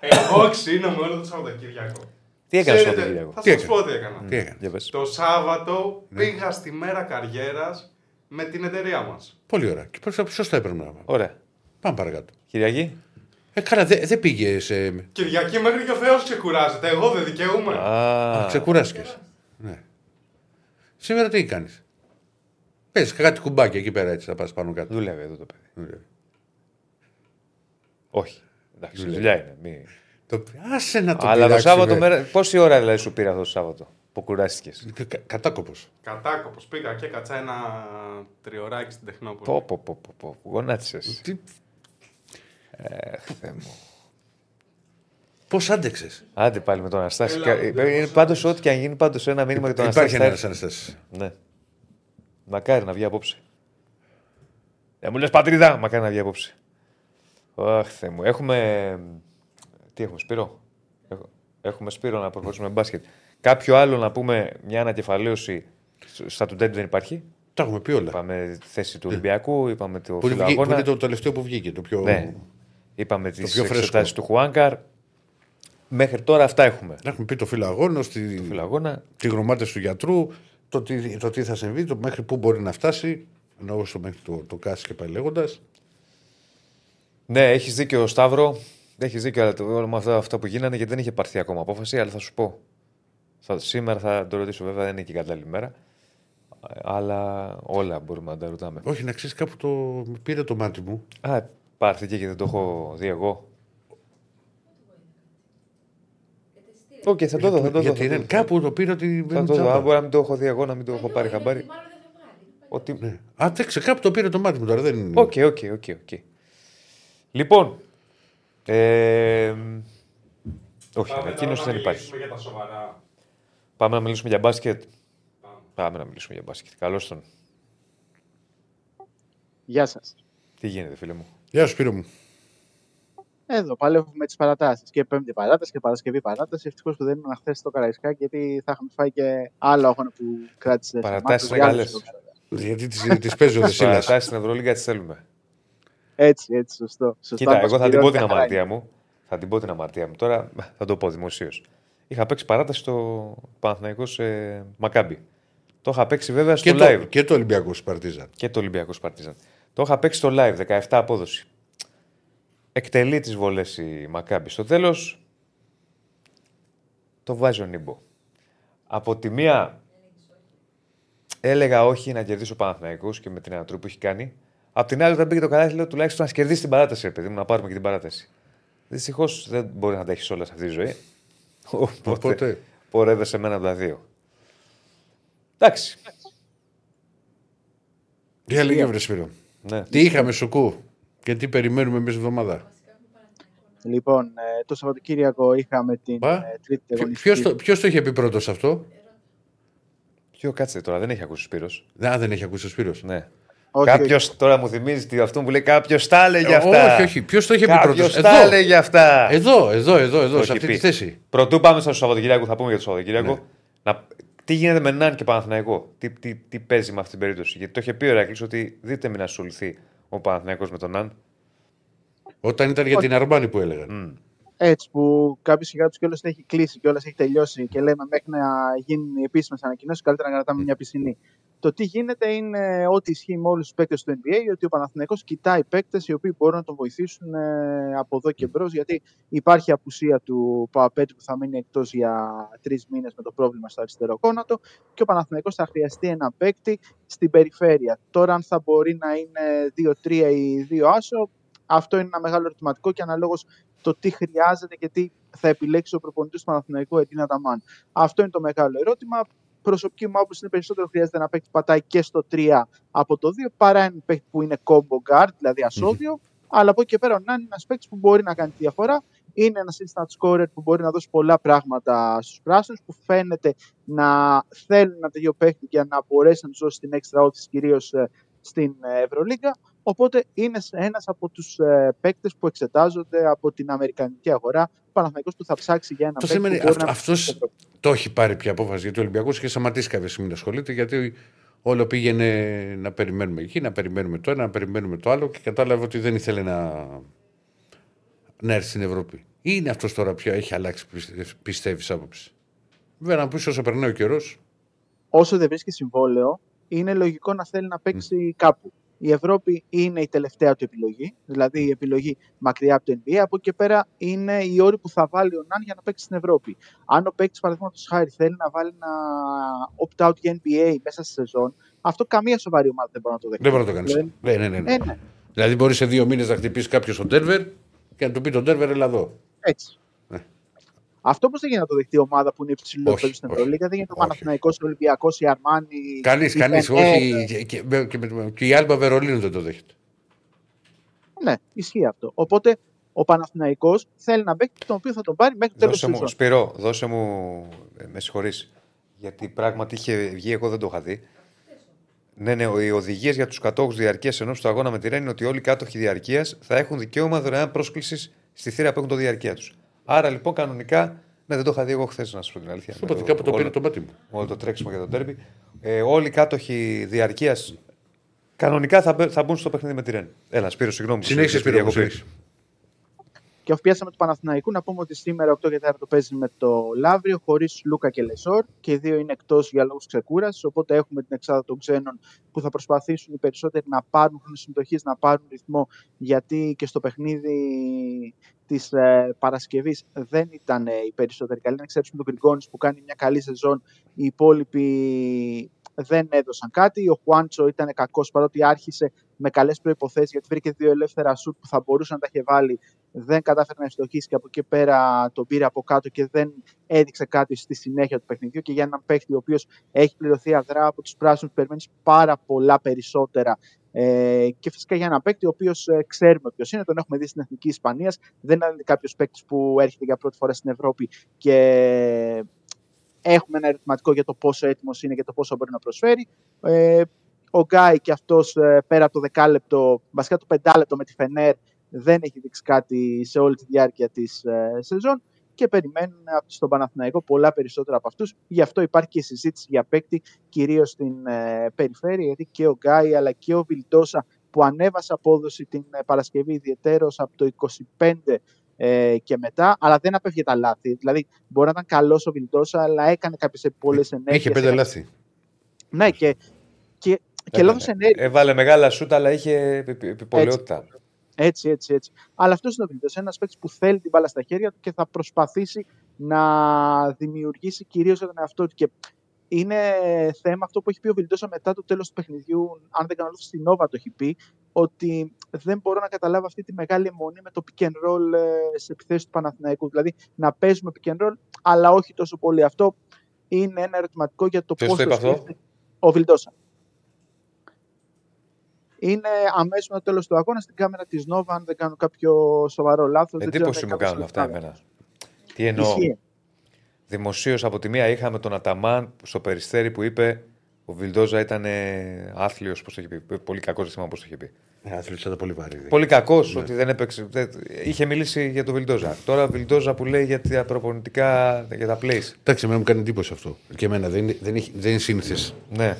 Εγώ ξύνομαι όλο το Σαββατοκύριακο. Τι έκανες το Σαββατοκύριακο? Θα σας πω τι έκανα. Το Σάββατο πήγα στη μέρα καριέρας με την εταιρεία μας. Πολύ ωραία. Σωστά έπρεπε να πάμε. Ωραία. Πάμε παρακάτω. Κυριακή. Καλά, δεν πήγε. Κυριακή μέχρι και ο Θεός ξεκουράζεται. Εγώ δεν δικαιούμαι. Ξεκουράστηκες. Σήμερα τι κάνεις? Πες κάτι κουμπάκι εκεί πέρα, έτσι θα πας πάνω κάτω. Δουλεύει εδώ το παιδί. Όχι. Εντάξει, δουλειά είναι. Άσε να το πειράξει. Αλλά το Σάββατο μέρα, πόση ώρα δηλαδή σου πήρα αυτό το Σάββατο που κουράστηκες? Κατάκοπος. Κατάκοπος. Πήγα και κάτσα ένα τριωράκι στην Τεχνόπολη. Πω. Γονάτισες. Τι. Θεέ μου. Πώς άντεξες? Άντε πάλι με τον Αναστάση. Πάντως, ό,τι και αν γίνει, πάντως ένα μήνυμα για τον Αναστάση. Υπάρχει ένας Αναστάσης. Ναι. Μακάρι να βγει απόψε. Δεν μου λες πατρίδα, μακάρι να βγει απόψε. Αχ, Θεέ μου. Έχουμε. Τι έχουμε, Σπύρο? Έχουμε Σπύρο να προχωρήσουμε μπάσκετ. Κάποιο άλλο να πούμε, μια ανακεφαλαίωση στα του Ντέντ δεν υπάρχει. Τα έχουμε πει όλα. Είπαμε τη θέση του Ολυμπιακού, είπαμε το φιλοαγώνα. Είναι το τελευταίο που βγήκε. Είπαμε τις εξετάσεις του Χουάνκαρ. Μέχρι τώρα αυτά έχουμε. Έχουμε πει το φιλοαγώνα, τη γρομάτες του γιατρού, το τι θα συμβεί, το μέχρι πού μπορεί να φτάσει, ενώ όσο μέχρι το ΚΑΣ και πάει λέγοντας. Ναι, έχεις δίκιο, Σταύρο. Έχεις δίκιο, αλλά όλα αυτά που γίνανε, γιατί δεν είχε πάρθει ακόμα απόφαση, αλλά θα σου πω. Σήμερα θα το ρωτήσω, βέβαια δεν είναι και η κατάλληλη μέρα. Αλλά όλα μπορούμε να τα ρωτάμε. Όχι, να ξέρεις, κάπου το πήρε το μάτι μου. Πάρθηκε και δεν το έχω δει εγώ. Οκ, okay, θα το δω. Γιατί είναι κάπου το πήρα ότι. Θα το δω. Αν μπορεί να μην το έχω δει εγώ, να μην το έχω πάρει χαμπάρι. Ότι. Άτεξε, κάπου το πήρε το μάτι μου τώρα, δεν είναι. Οκ. Λοιπόν. Όχι, ανακοίνωση δεν υπάρχει. Πάμε να μιλήσουμε για μπάσκετ. Καλώς τον. Γεια σας. Τι γίνεται, φίλε μου? Γεια σου, Σπύρο μου. Εδώ παλεύουμε τις παρατάσεις. Και πέμπτη παράταση και Παρασκευή παράταση. Ευτυχώς που δεν ήμουν χθες στο Καραϊσκάκι, γιατί θα είχαμε φάει και άλλο αγώνα που κράτησε. Παρατάσεις είναι καλές. Γιατί τις παίζει ο Δεσίλας. Παρατάσεις στην Ευρωλίγκα τις θέλουμε. Έτσι, σωστό. Κοίτα, εγώ θα την πω την αμαρτία μου. Τώρα θα το πω δημοσίως. Είχα παίξει παράταση στο Παναθηναϊκό σε Μακάμπι. Το είχα παίξει βέβαια στο live. Και το Ολυμπιακό Παρτίζα. Το είχα παίξει στο live, 17 απόδοση. Εκτελεί τις βολές η Μακάμπι. Στο τέλος, το βάζει ο Νίμπο. Από τη μία, έλεγα όχι να κερδίσει ο Παναθηναϊκός και με την ανατροπή που έχει κάνει. Απ' την άλλη, όταν πήγε το καλάθι, λέω τουλάχιστον να κερδίσει την παράταση, παιδί μου, να πάρουμε και την παράταση. Δυστυχώς δεν μπορεί να τα έχεις όλα σε αυτή τη ζωή. Οπότε, πορεύεσαι με ένα από τα δύο. Εντάξει. Για λίγη ευρεσφύρο. Τι είχαμε σουκού. Και τι περιμένουμε εμείς εβδομάδα? Λοιπόν, το Σαββατοκύριακο είχαμε την τρίτη αγωνιστική. Ποιος το είχε πει πρώτος αυτό? Κάτσε τώρα, δεν έχει ακούσει ο Σπύρος. Δεν έχει ακούσει ο Σπύρος. Ναι. Κάποιος τώρα μου θυμίζει αυτό που λέει, κάποιος τα έλεγε αυτά. Όχι. Ποιος το είχε πει πρώτος? Ποιος τα έλεγε αυτά? Εδώ, σε αυτή τη θέση. Πρωτού πάμε στο Σαββατοκύριακο, θα πούμε για το Σαββατοκύριακο. Τι γίνεται με Νάν και Παναθηναϊκό. Τι παίζει με αυτή την περίπτωση? Γιατί το είχε πει ο Ηρακλής ότι δείτε μην ασχοληθεί ο Παναθηναϊκός με τον Αν. Όταν ήταν για την Αρμπάνη που έλεγαν. Έτσι, που κάποιος και κάποιος κιόλας έχει κλείσει και όλα έχει τελειώσει και λέμε μέχρι να γίνουν οι επίσημες ανακοινώσεις, καλύτερα να κρατάμε μια πισινή. Το τι γίνεται είναι ότι ισχύει με όλους τους παίκτες του NBA, ότι ο Παναθηναϊκός κοιτάει παίκτες οι οποίοι μπορούν να τον βοηθήσουν από εδώ και μπρος, γιατί υπάρχει απουσία του Παπαπέτρου που θα μείνει εκτός για 3 μήνες με το πρόβλημα στο αριστερό γόνατο και ο Παναθηναϊκός θα χρειαστεί ένα παίκτη στην περιφέρεια. Τώρα αν θα μπορεί να είναι 2-3 ή 2 άσο, αυτό είναι ένα μεγάλο ερωτηματικό και αναλόγως το τι χρειάζεται και τι θα επιλέξει ο προπονητής του Παναθηναϊκού αντί να τα μάνει. Αυτό είναι το μεγάλο ερώτημα. Προσωπική μου άποψη είναι περισσότερο χρειάζεται ένα παίκτη που πατάει και στο 3 από το 2 παρά ένα παίκτη που είναι combo guard, δηλαδή ασώδιο. Αλλά από εκεί και πέρα, να είναι ένα παίκτη που μπορεί να κάνει τη διαφορά. Είναι ένα instant scorer που μπορεί να δώσει πολλά πράγματα στους πράσινους, που φαίνεται να θέλουν ένα τέτοιο παίκτη για να μπορέσει να του δώσει την έξτρα όθηση, κυρίως στην Ευρωλίγκα. Οπότε είναι ένας από τους παίκτες που εξετάζονται από την αμερικανική αγορά. Ο Παναθηναϊκός που θα ψάξει για ένα παίκτη. Αυτός το έχει πάρει πια απόφαση, γιατί ο Ολυμπιακός είχε σταματήσει κάποια στιγμή να ασχολείται, γιατί όλο πήγαινε να περιμένουμε εκεί, να περιμένουμε το ένα, να περιμένουμε το άλλο και κατάλαβε ότι δεν ήθελε να έρθει στην Ευρώπη. Είναι αυτός τώρα πια, έχει αλλάξει πιστεύεις άποψη? Βέβαια να πεις όσο περνάει ο καιρός. Όσο δεν βρίσκει συμβόλαιο, είναι λογικό να θέλει να παίξει κάπου. Η Ευρώπη είναι η τελευταία του επιλογή, δηλαδή η επιλογή μακριά από το NBA. Από εκεί πέρα είναι η όρη που θα βάλει ο Ναν για να παίξει στην Ευρώπη. Αν ο παίκτης, παραδείγματος χάρη, θέλει να βάλει ένα opt-out για NBA μέσα στη σεζόν, αυτό καμία σοβαρή ομάδα δεν μπορεί να το δεχτεί. Δεν μπορεί να το κάνει. Ναι. Δηλαδή μπορεί σε 2 μήνες να χτυπήσει κάποιο στον Τέρβερ και να του πει τον Τέρβερ, έλα εδώ. Έτσι. Αυτό πώς δεν γίνεται να το δεχτεί η ομάδα που είναι υψηλότερη στην Ευρωλίγκα, δεν γίνεται ο Παναθηναϊκός, ο Ολυμπιακός, η Αρμάνη. Κανείς, όχι. Και η Άλμπα Βερολίνου δεν το δέχεται. Ναι, ισχύει αυτό. Οπότε ο Παναθηναϊκός θέλει να μπει τον οποίο θα τον πάρει μέχρι το τέλος του σεζόν. Σπυρό, δώσε μου, με συγχωρείς, γιατί πράγματι είχε βγει, εγώ δεν το είχα δει. Ναι, οι οδηγίες για τους κατόχους διαρκείας ενός του αγώνα με τη Ρέν είναι ότι όλοι οι κάτοχοι διαρκείας θα έχουν δικαίωμα δωρεάν πρόσκλησης στη θύρα που έχουν το διαρκεία τους. Άρα λοιπόν κανονικά. Ναι, δεν το είχα δει εγώ χθες, να σου πω την αλήθεια. Οπότε κάπου το πήρε το μάτι μου. Όλο το τρέξιμο για το ντέρμπι. Όλοι οι κάτοχοι διαρκείας κανονικά θα μπουν στο παιχνίδι με τη Ρεν. Έλα, Σπύρο, συγγνώμη. Συνέχισε, Σπύρο. Και αφού πιάσαμε του Παναθηναϊκού, να πούμε ότι σήμερα 8 και 4 το παίζει με το Λαύριο, χωρίς Λούκα και Λεσόρ. Και οι δύο είναι εκτός για λόγους ξεκούρασης. Οπότε έχουμε την εξάδα των ξένων που θα προσπαθήσουν οι περισσότεροι να πάρουν χρόνο συμμετοχής, να πάρουν ρυθμό. Γιατί και στο παιχνίδι της Παρασκευής δεν ήταν οι περισσότεροι καλοί. Να εξαιρέσουμε τον Γκριγκόνης που κάνει μια καλή σεζόν. Οι υπόλοιποι δεν έδωσαν κάτι. Ο Χουάντσο ήταν κακός παρότι άρχισε με καλές προϋποθέσεις, γιατί βρήκε 2 ελεύθερα σουτ που θα μπορούσε να τα είχε βάλει. Δεν κατάφερε να ευστοχίσει και από εκεί πέρα τον πήρε από κάτω και δεν έδειξε κάτι στη συνέχεια του παιχνιδιού. Και για έναν παίχτη ο οποίος έχει πληρωθεί αδρά από τους πράσινους, περιμένεις πάρα πολλά περισσότερα. Και φυσικά για έναν παίκτη ο οποίος ξέρουμε ποιος είναι, τον έχουμε δει στην Εθνική Ισπανίας. Δεν είναι κάποιος παίκτης που έρχεται για πρώτη φορά στην Ευρώπη και έχουμε ένα ερωτηματικό για το πόσο έτοιμος είναι και το πόσο μπορεί να προσφέρει. Ο Γκάι και αυτός πέρα από το δεκάλεπτο, βασικά το 5 λεπτό με τη Φενέρ, δεν έχει δείξει κάτι σε όλη τη διάρκεια της σεζόν και περιμένουν στον Παναθηναϊκό πολλά περισσότερα από αυτούς. Γι' αυτό υπάρχει και συζήτηση για παίκτη, κυρίως στην περιφέρεια, γιατί και ο Γκάι αλλά και ο Βιλντόσα που ανέβασε απόδοση την Παρασκευή ιδιαιτέρως από το 25 και μετά, αλλά δεν απέφυγε τα λάθη. Δηλαδή μπορεί να ήταν καλός ο Βιλντόσα, αλλά έκανε κάποιες πολλές ενέργειες. Είχε 5 λάθη. Ναι, και λάθος ενέργειες. Έβαλε μεγάλα σούτα, αλλά είχε επιπολαιότητα. Έτσι. Αλλά αυτό είναι ο Βιλντός. Ένας παίκτης που θέλει την μπάλα στα χέρια του και θα προσπαθήσει να δημιουργήσει κυρίως για τον εαυτό του. Και είναι θέμα αυτό που έχει πει ο Βιλντός μετά το τέλος του παιχνιδιού. Αν δεν κάνω λάθος, στην Νόβα το έχει πει, ότι δεν μπορώ να καταλάβω αυτή τη μεγάλη αιμονή με το pick and roll σε επιθέσεις του Παναθηναϊκού. Δηλαδή να παίζουμε pick and roll, αλλά όχι τόσο πολύ. Αυτό είναι ένα ερωτηματικό για το πώς το σκέφτεται ο Βιλντός. Είναι αμέσως με το τέλος του αγώνα στην κάμερα της Νόβα, αν δεν κάνω κάποιο σοβαρό λάθος. Εντύπωση μου κάνουν αυτά εμένα. Τι εννοώ. Δημοσίως από τη μία είχαμε τον Αταμάν στο Περιστέρι που είπε ο Βιλντόζα ήταν άθλιος, πώς το είχε πει. Πολύ κακός, δεν θυμάμαι πώς το είχε πει. Άθλιος ήταν πολύ βαρύ. Πολύ κακός, ότι δεν έπαιξε. Είχε μιλήσει για τον Βιλντόζα. Τώρα ο Βιλντόζα που λέει για τα προπονητικά, για τα plays. Εντάξει, εμένα μου κάνει εντύπωση αυτό. Και εμένα δεν είναι σύνηθες. Ναι.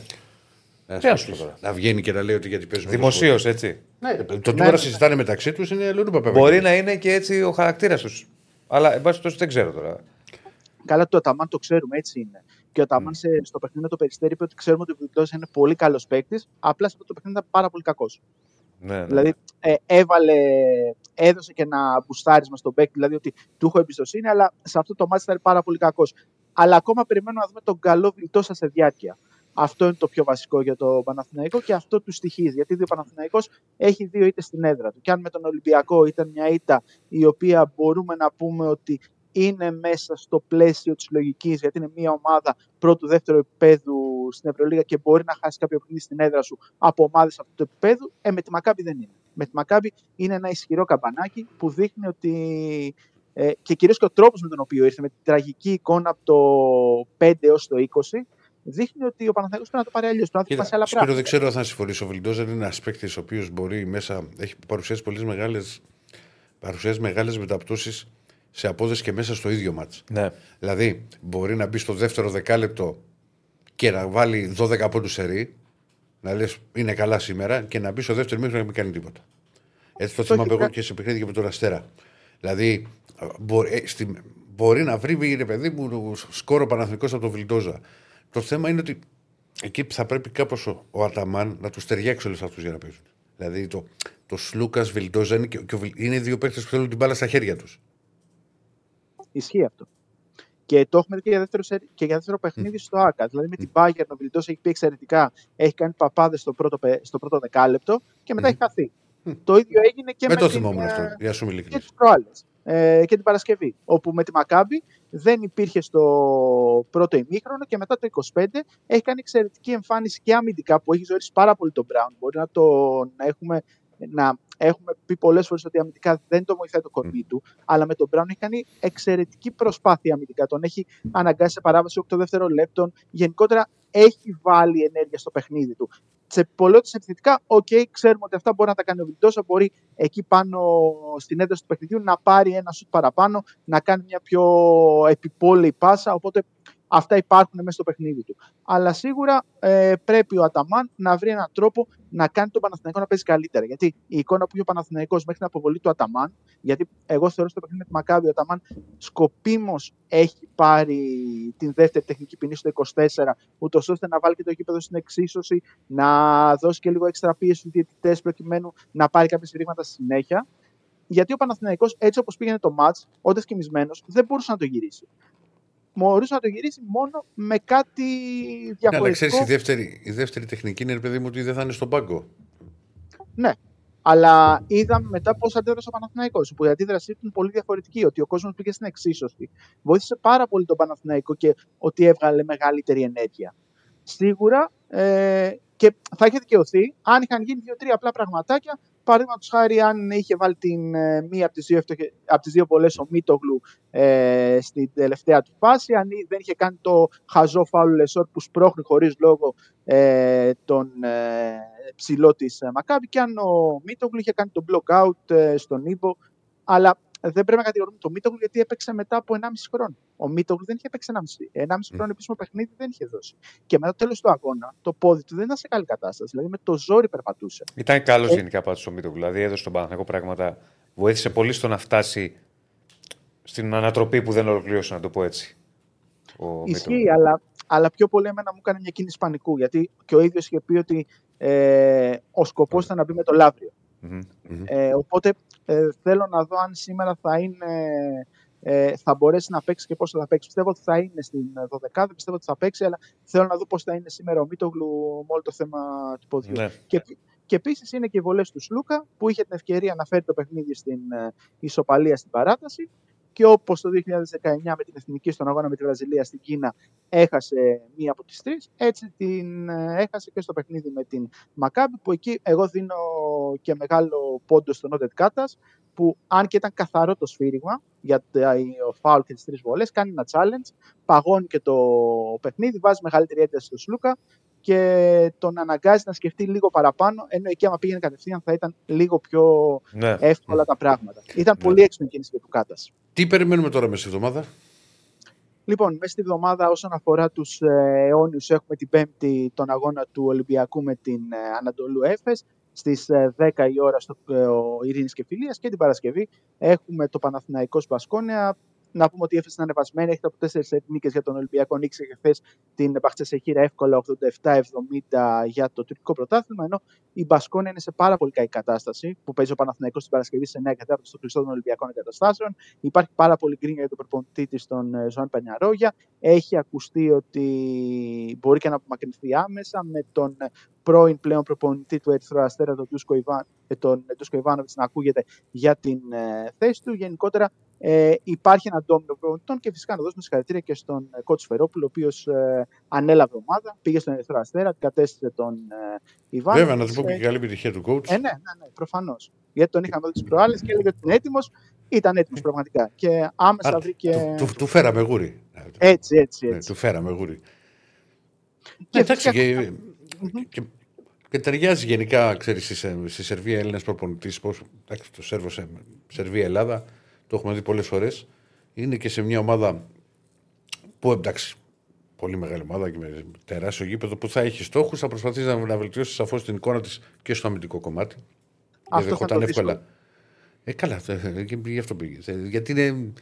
Να βγαίνει και να λέει ότι γιατί παίζουν. Δημοσίως, έτσι. Ναι, το τι ώρα συζητάνε μεταξύ τους είναι λουλούπα παιδιά. Μπορεί να είναι και έτσι ο χαρακτήρας τους. Αλλά εν πάση περιπτώσει δεν ξέρω τώρα. Καλά, το Αταμάν το ξέρουμε, έτσι είναι. Και ο Ταμάν στο παιχνίδι με το Περιστέρι είπε ότι ξέρουμε ότι ο Βιλντός είναι πολύ καλός παίκτης, απλά σε αυτό το παιχνίδι ήταν πάρα πολύ κακός. Ναι, ναι. Δηλαδή έδωσε και ένα μπουστάρισμα στον παίκτη, δηλαδή ότι του έχω εμπιστοσύνη, αλλά σε αυτό το μάτι ήταν πάρα πολύ κακός. Αλλά ακόμα περιμένουμε να δούμε τον καλό Βιλντό σε διάρκεια. Αυτό είναι το πιο βασικό για το Παναθηναϊκό και αυτό του στοιχίζει. Γιατί ο Παναθηναϊκός έχει δύο ήττες στην έδρα του. Και αν με τον Ολυμπιακό ήταν μια ήττα η οποία μπορούμε να πούμε ότι είναι μέσα στο πλαίσιο της λογικής, γιατί είναι μια ομάδα πρώτου-δεύτερου επίπεδου στην Ευρωλίγα και μπορεί να χάσει κάποιο παιχνίδι στην έδρα σου από ομάδες αυτού του επίπεδου, με τη Μακάμπι δεν είναι. Με τη Μακάμπι είναι ένα ισχυρό καμπανάκι που δείχνει ότι. Και κυρίως και ο τρόπος με τον οποίο ήρθε, με την τραγική εικόνα από το 5 έως το 20. Δείχνει ότι ο Παναθηναϊκός πρέπει να το πάρει αλλιώς. Σπύρο, δεν ξέρω αν θα συμφωνήσω. Ο Βιλντόζερ είναι ένας παίκτης ο οποίος μπορεί μέσα. Έχει παρουσιάσει πολλές μεγάλες μεταπτώσεις σε απόδοση και μέσα στο ίδιο μάτς. Ναι. Δηλαδή, μπορεί να μπει στο δεύτερο δεκάλεπτο και να βάλει 12 πόντους σε ρί, να λες είναι καλά σήμερα, και να μπει στο δεύτερο μήνα και να μην κάνει τίποτα. Έτσι το θυμάμαι εγώ και σε παιχνίδι και με τον Αστέρα. Δηλαδή, μπορεί να βρει, ρε παιδί μου, σκόρο Παναθηναϊκός από τον Βιλντόζα. Το θέμα είναι ότι εκεί θα πρέπει κάπως ο Αταμάν να του ταιριάξει όλους αυτούς για να παίζουν. Δηλαδή το Σλούκας, Βιλντόζα είναι δύο παίκτες που θέλουν την μπάλα στα χέρια τους. Ισχύει αυτό. Και το έχουμε δει και για δεύτερο παιχνίδι στο ΆΚΑ. Δηλαδή με την Bayern ο Βιλντόζα έχει πει εξαιρετικά, έχει κάνει παπάδες στο πρώτο δεκάλεπτο και μετά έχει χαθεί. Το ίδιο έγινε και με τις προάλλες. Και την Παρασκευή, όπου με τη Μακάμπι δεν υπήρχε στο πρώτο ημίχρονο και μετά το 25 έχει κάνει εξαιρετική εμφάνιση και αμυντικά που έχει ζωήσει πάρα πολύ τον Μπράουν. Μπορεί να έχουμε πει πολλές φορές ότι αμυντικά δεν το βοηθάει το κορμί του, αλλά με τον Μπράουν έχει κάνει εξαιρετική προσπάθεια αμυντικά. Τον έχει αναγκάσει σε παράβαση 8 δευτερολέπτων. Γενικότερα έχει βάλει ενέργεια στο παιχνίδι του. Σε πολλές επιθετικά, ξέρουμε ότι αυτά μπορεί να τα κάνει ο Βιλντόζα. Μπορεί εκεί πάνω στην ένταση του παιχνιδιού να πάρει ένα σουτ παραπάνω, να κάνει μια πιο επιπόλαιη πάσα. Οπότε αυτά υπάρχουν μέσα στο παιχνίδι του. Αλλά σίγουρα πρέπει ο Αταμάν να βρει έναν τρόπο να κάνει τον Παναθηναϊκό να παίζει καλύτερα. Γιατί η εικόνα που είχε ο Παναθηναϊκός μέχρι την αποβολή του Αταμάν, γιατί εγώ θεωρώ στο παιχνίδι με τη Μακάβη, ο Αταμάν σκοπίμως έχει πάρει την δεύτερη τεχνική ποινή στο 24, ούτως ώστε να βάλει και το γήπεδο στην εξίσωση, να δώσει και λίγο έξτρα πίεση στους διαιτητές προκειμένου να πάρει κάποια σφυρίγματα στη συνέχεια. Γιατί ο Παναθηναϊκός, έτσι όπως πήγαινε το μάτς, όντας κοιμισμένος, δεν μπορούσε να το γυρίσει. Μπορούσε να το γυρίσει μόνο με κάτι διαφορετικό. Ναι, αλλά ξέρεις, η δεύτερη τεχνική είναι, παιδί μου, ότι δεν θα είναι στον πάγκο. Ναι, αλλά είδαμε μετά πώς αντέδρασε ο Παναθηναϊκός. Που η αντίδρασή του είναι πολύ διαφορετική. Ότι ο κόσμος πήγε στην εξίσωση. Βοήθησε πάρα πολύ τον Παναθηναϊκό και ότι έβγαλε μεγαλύτερη ενέργεια. Σίγουρα και θα είχε δικαιωθεί αν είχαν γίνει 2-3 απλά πραγματάκια. Παραδείγματος χάρη, αν είχε βάλει μία από τις δύο πολλές ο Μίτογλου στην τελευταία του φάση, αν δεν είχε κάνει το χαζό φάουλ Λεσόρ που σπρώχνει χωρίς λόγο τον ψηλό της Μακάμπι, και αν ο Μίτογλου είχε κάνει το block out στον Ήβο. Αλλά δεν πρέπει να κατηγορούμε τον Μίτογλου, γιατί έπαιξε μετά από 1,5 χρόνο. Ο Μίτογλου δεν είχε παίξει 1,5 χρόνο επίσημο παιχνίδι, δεν είχε δώσει. Και μετά το τέλος του αγώνα, το πόδι του δεν ήταν σε καλή κατάσταση. Δηλαδή με το ζόρι περπατούσε. Ήταν καλός γενικά πάντως ο Μίτογλου. Δηλαδή έδωσε τον Παναθηναϊκό πράγματα. Βοήθησε πολύ στο να φτάσει στην ανατροπή που δεν ολοκλήρωσε, να το πω έτσι. Ισχύει, αλλά πιο πολύ εμένα μου έκανε μια κίνηση πανικού. Γιατί και ο ίδιος είχε πει ότι ο σκοπός ήταν να μπει με το Λαύριο. Οπότε θέλω να δω αν σήμερα θα μπορέσει να παίξει και πώς θα παίξει. Πιστεύω ότι θα είναι στην 12η, πιστεύω ότι θα παίξει, αλλά θέλω να δω πώς θα είναι σήμερα ο Μίτογλου με όλο το θέμα του ποδιού. Ναι. Και επίσης είναι και οι βολές του Σλούκα που είχε την ευκαιρία να φέρει το παιχνίδι στην ισοπαλία στην παράταση. Και όπως το 2019 με την εθνική στον αγώνα με τη Βραζιλία στην Κίνα έχασε μία από τις τρεις, έτσι την έχασε και στο παιχνίδι με την Μακάμπι, που εκεί εγώ δίνω και μεγάλο πόντο στον Νότετ Κάτας, που αν και ήταν καθαρό το σφύριγμα για το φάουλ και τις τρεις βολές, κάνει ένα challenge, παγώνει και το παιχνίδι, βάζει μεγαλύτερη ένταση στο Σλούκα και τον αναγκάζει να σκεφτεί λίγο παραπάνω, ενώ εκεί άμα πήγαινε κατευθείαν θα ήταν λίγο πιο εύκολα τα πράγματα. Ήταν πολύ έξυπνη κίνηση για του Κάτας. Τι περιμένουμε τώρα μέσα στη εβδομάδα? Λοιπόν, μέσα στη εβδομάδα όσον αφορά τους αιώνιους έχουμε την Πέμπτη τον αγώνα του Ολυμπιακού με την Ανατολού Έφες στις 10 η ώρα στο Ειρήνης και Φιλίας, και την Παρασκευή έχουμε το Παναθηναϊκός Μπασκόνια. να πούμε ότι η έφεση είναι ανεβασμένη. Έχετε από 4 νίκες για τον Ολυμπιακό. Νίκησε και χθες την Παχτσεσεχήρα εύκολα 87-70 για το τουρκικό πρωτάθλημα. Ενώ η Μπασκόνια είναι σε πάρα πολύ καλή κατάσταση που παίζει ο Παναθηναϊκός την Παρασκευή σε 9 κατάταξη στο κλειστό των Ολυμπιακών Εγκαταστάσεων. Υπάρχει πάρα πολύ γκρίνια για τον προπονητή της, τον Ζωάν Πανιαρόγια. Έχει ακουστεί ότι μπορεί και να απομακρυνθεί άμεσα με τον πρώην πλέον προπονητή του Ερυθρού Αστέρα, τον Ντούσκο Ιβάνοβιτς, να ακούγεται για την θέση του. Γενικότερα υπάρχει ένα ντόμινο προπονητών και φυσικά να δώσουμε συγχαρητήρια και στον Κότσου Φερόπουλο, ο οποίος ανέλαβε ομάδα, πήγε στον Ερυθρό Αστέρα, κατέστησε τον Ιβάνοβιτς. Βέβαια, να του πω και καλή επιτυχία του coach. Ναι, προφανώς. Γιατί τον είχαμε δει τις προάλλες και έλεγε ότι είναι έτοιμος. Ήταν έτοιμος πραγματικά. Και άμεσα βρήκε. Του φέραμε γούρι. Έτσι. Του φέραμε γούρι. Εντάξει, και ταιριάζει γενικά, ξέρεις, στη Σερβία Έλληνας προπονητής. Εντάξει, το Σέρβο σε Σερβία Ελλάδα, το έχουμε δει πολλές φορές. Είναι και σε μια ομάδα που, εντάξει, πολύ μεγάλη ομάδα και με τεράστιο γήπεδο, που θα έχει στόχους, θα προσπαθήσει να βελτιώσει σαφώς την εικόνα της και στο αμυντικό κομμάτι. Δεν δεχόταν εύκολα. Καλά, γι' αυτό πήγε. Γιατί είναι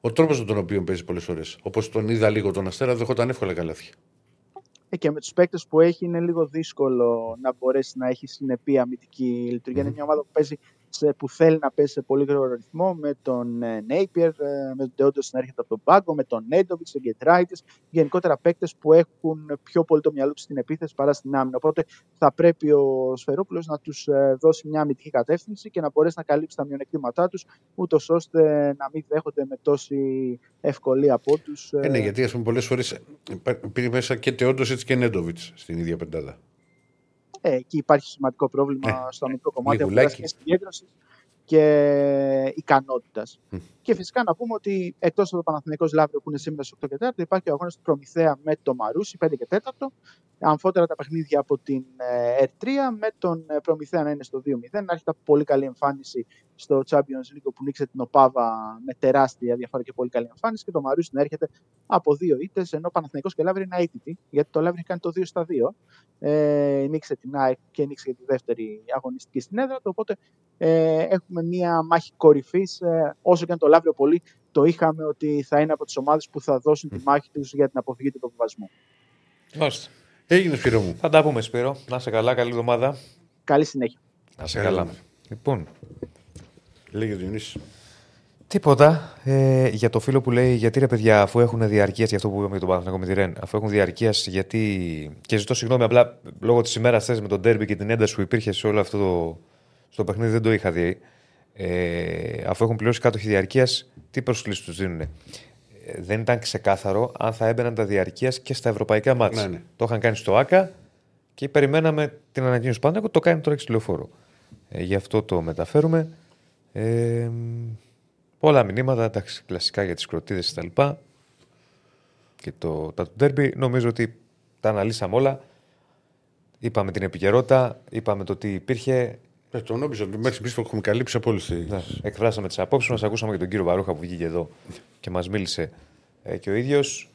ο τρόπος με τον οποίο παίζει πολλές φορές. Όπως τον είδα λίγο τον Αστέρα, δεχόταν εύκολα καλάθια. Και με τους παίκτες που έχει είναι λίγο δύσκολο να μπορέσει να έχει συνεπή αμυντική λειτουργία. Mm-hmm. Είναι μια ομάδα που παίζει που θέλει να παίζει σε πολύ γρήγορο ρυθμό, με τον Νέιπιερ, με τον Τεόντος να έρχεται από τον πάγκο, με τον Νέντοβιτς, τον Γκετράιτης, γενικότερα παίκτες που έχουν πιο πολύ το μυαλό τους στην επίθεση παρά στην άμυνα. Οπότε θα πρέπει ο Σφαιρόπουλος να τους δώσει μια αμυντική κατεύθυνση και να μπορέσει να καλύψει τα μειονεκτήματά τους, ούτως ώστε να μην δέχονται με τόση ευκολία από τους. Ναι, γιατί ας πούμε πολλές φορές πήρε μέσα και Τεόντος έτσι και Νέντοβιτς στην ίδια πεντάδα. Εκεί υπάρχει σημαντικό πρόβλημα στο αμυντικό κομμάτι αγοράς και συγκέντρωσης και ικανότητας. Και φυσικά να πούμε ότι εκτός από το Παναθηναϊκός Λαύριο που είναι σήμερα στις 8 και 4, υπάρχει ο αγώνας του Προμηθέα με το Μαρούσι 5 και 4. Αμφότερα τα παιχνίδια από την R3, με τον Προμηθέα να είναι στο 2-0. Άρχεται από πολύ καλή εμφάνιση στο Champions League που νίξε την ΟΠΑΒΑ με τεράστια διαφορά και πολύ καλή εμφάνιση. Και το Μαρούσι να έρχεται από δύο ήττες, ενώ ο Παναθηναϊκός και Λαύριο είναι αίτητοι, γιατί το Λαύριο κάνει το 2-2. Νίξε την ΑΕΚ και νίξε τη δεύτερη αγωνιστική στην έδρα του. Οπότε έχουμε μία μάχη κορυφής, όσο και αν το Λαύριο πολύ το είχαμε ότι θα είναι από τις ομάδες που θα δώσουν τη μάχη τους για την αποφυγή του υποβιβασμού. Μάλιστα. Έγινε, Σπύρο μου. Θα τα πούμε, Σπύρο. Να σε καλά, καλή εβδομάδα. Καλή συνέχεια. Να σε καλά. Λοιπόν. Λέγε Διονύση. Τίποτα. Για το φίλο που λέει, γιατί ρε παιδιά, αφού έχουν διαρκείας, για αυτό που είπαμε για τον Παναθηναϊκό με τη Ρεν, αφού έχουν διαρκείας, γιατί. Και ζητώ συγγνώμη, απλά λόγω της ημέρας χθες με τον ντέρμπι και την ένταση που υπήρχε σε όλο αυτό το παιχνίδι δεν το είχα δει. Αφού έχουν πληρώσει κάτοχοι διαρκείας, τι προσκλήσεις τους δίνουν. Δεν ήταν ξεκάθαρο αν θα έμπαιναν τα διαρκείας και στα ευρωπαϊκά μάτς. Ναι. Το είχαν κάνει στο ΆΚΑ και περιμέναμε την ανακοίνωση του Παναθηναϊκού. Το κάνει τώρα εξ τηλεοφόρου. Γι' αυτό το μεταφέρουμε. Πολλά μηνύματα, εντάξει, κλασικά για τις κροτίδες κτλ. Και τα του ντέρμπι. Νομίζω ότι τα αναλύσαμε όλα. Είπαμε την επικαιρότητα, είπαμε το τι υπήρχε. Τον νόμιζα ότι μέχρι πίσω το έχουμε καλύψει από όλες τις. Εκφράσαμε τις απόψεις μας, ακούσαμε και τον κύριο Βαρούχα που βγήκε εδώ και μας μίλησε και ο ίδιος.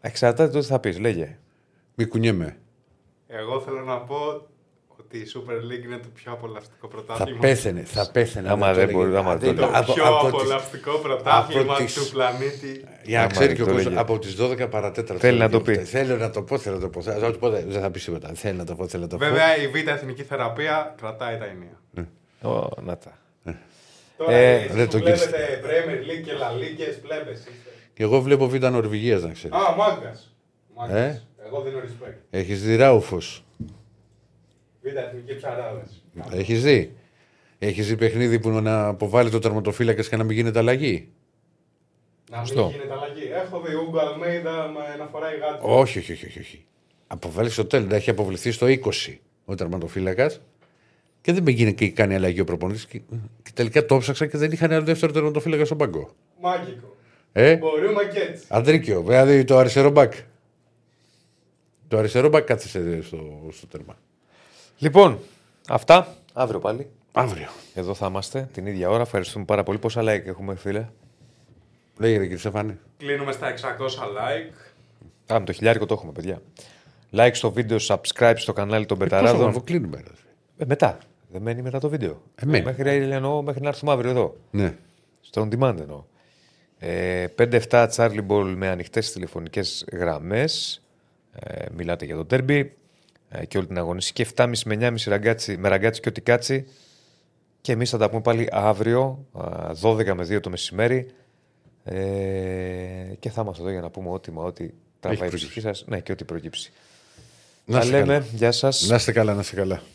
Εξαρτάται το τι θα πεις, λέγε. Μη κουνιέμαι. Εγώ θέλω να πω ότι η Super League είναι το πιο απολαυστικό πρωτάθλημα. Θα πέθαινε. Άμα δεν μπορεί, άμα δεν μπορεί. Το πιο απολαυστικό πρωτάθλημα του πλανήτη. Για να ξέρει και ο κόσμος από τις 12 παρατέταρτο. Θέλει να το πει. Θέλω να το πω. Δεν θα πει τίποτα. Θέλω να το πω. Βέβαια η Β' Εθνική Θεραπεία κρατάει τα ενία. Να τα. Τώρα βλέπετε Premier League και La Ligue, βλέπετε. Και εγώ βλέπω Β' Νορβηγίας, να ξέρει. Α, μάγκα. Εγώ δίνω respect. Έχει δει Ράουφος. Έχεις δει παιχνίδι που να αποβάλει το τερματοφύλακα και να μην γίνεται αλλαγή. Έχω δει Ούγκο Αλμέιδα να φοράει γάτι. Όχι. Αποβάλει στο τέλος. Έχει αποβληθεί στο 20 ο τερματοφύλακας και δεν πήγαινε και κάνει αλλαγή ο προπονητής. Και τελικά το ψάξα και δεν είχαν άλλο δεύτερο τερματοφύλακα στον πάγκο. Μάγικο. Μπορούμε και έτσι. Αντρίκιο, βέβαια το αριστερό μπακ. Το αριστερό μπακ κάθεσε στο τέρμα. Λοιπόν, αυτά. Αύριο πάλι. Αύριο. Εδώ θα είμαστε την ίδια ώρα. Ευχαριστούμε πάρα πολύ. Πόσα like έχουμε, φίλε? Λέγε, κύριε Στεφάνη. Κλείνουμε στα 600 like. Πάμε το 1000 το έχουμε, παιδιά. Like στο βίντεο, subscribe στο κανάλι των Μπεταράδων. Πόσο κλείνουμε, μετά. Δεν μένει μετά το βίντεο. Μέχρι να έρθουμε αύριο εδώ. Ναι. Στον on demand εννοώ. 5-7 Charlie Ball με ανοιχτές τηλεφωνικές γραμμές. Μιλάτε για το τέρμπι και όλη την αγωνιστική. 7,5 με 9,5 ραγκάτσι και οτικάτσι. Και εμείς θα τα πούμε πάλι αύριο 12 με 2 το μεσημέρι. Και θα είμαστε εδώ για να πούμε ό,τι μα ό,τι τραβάει η ψυχή σας. Ναι, και ό,τι προκύψει. Να είστε καλά. Γεια σας. Να είστε καλά.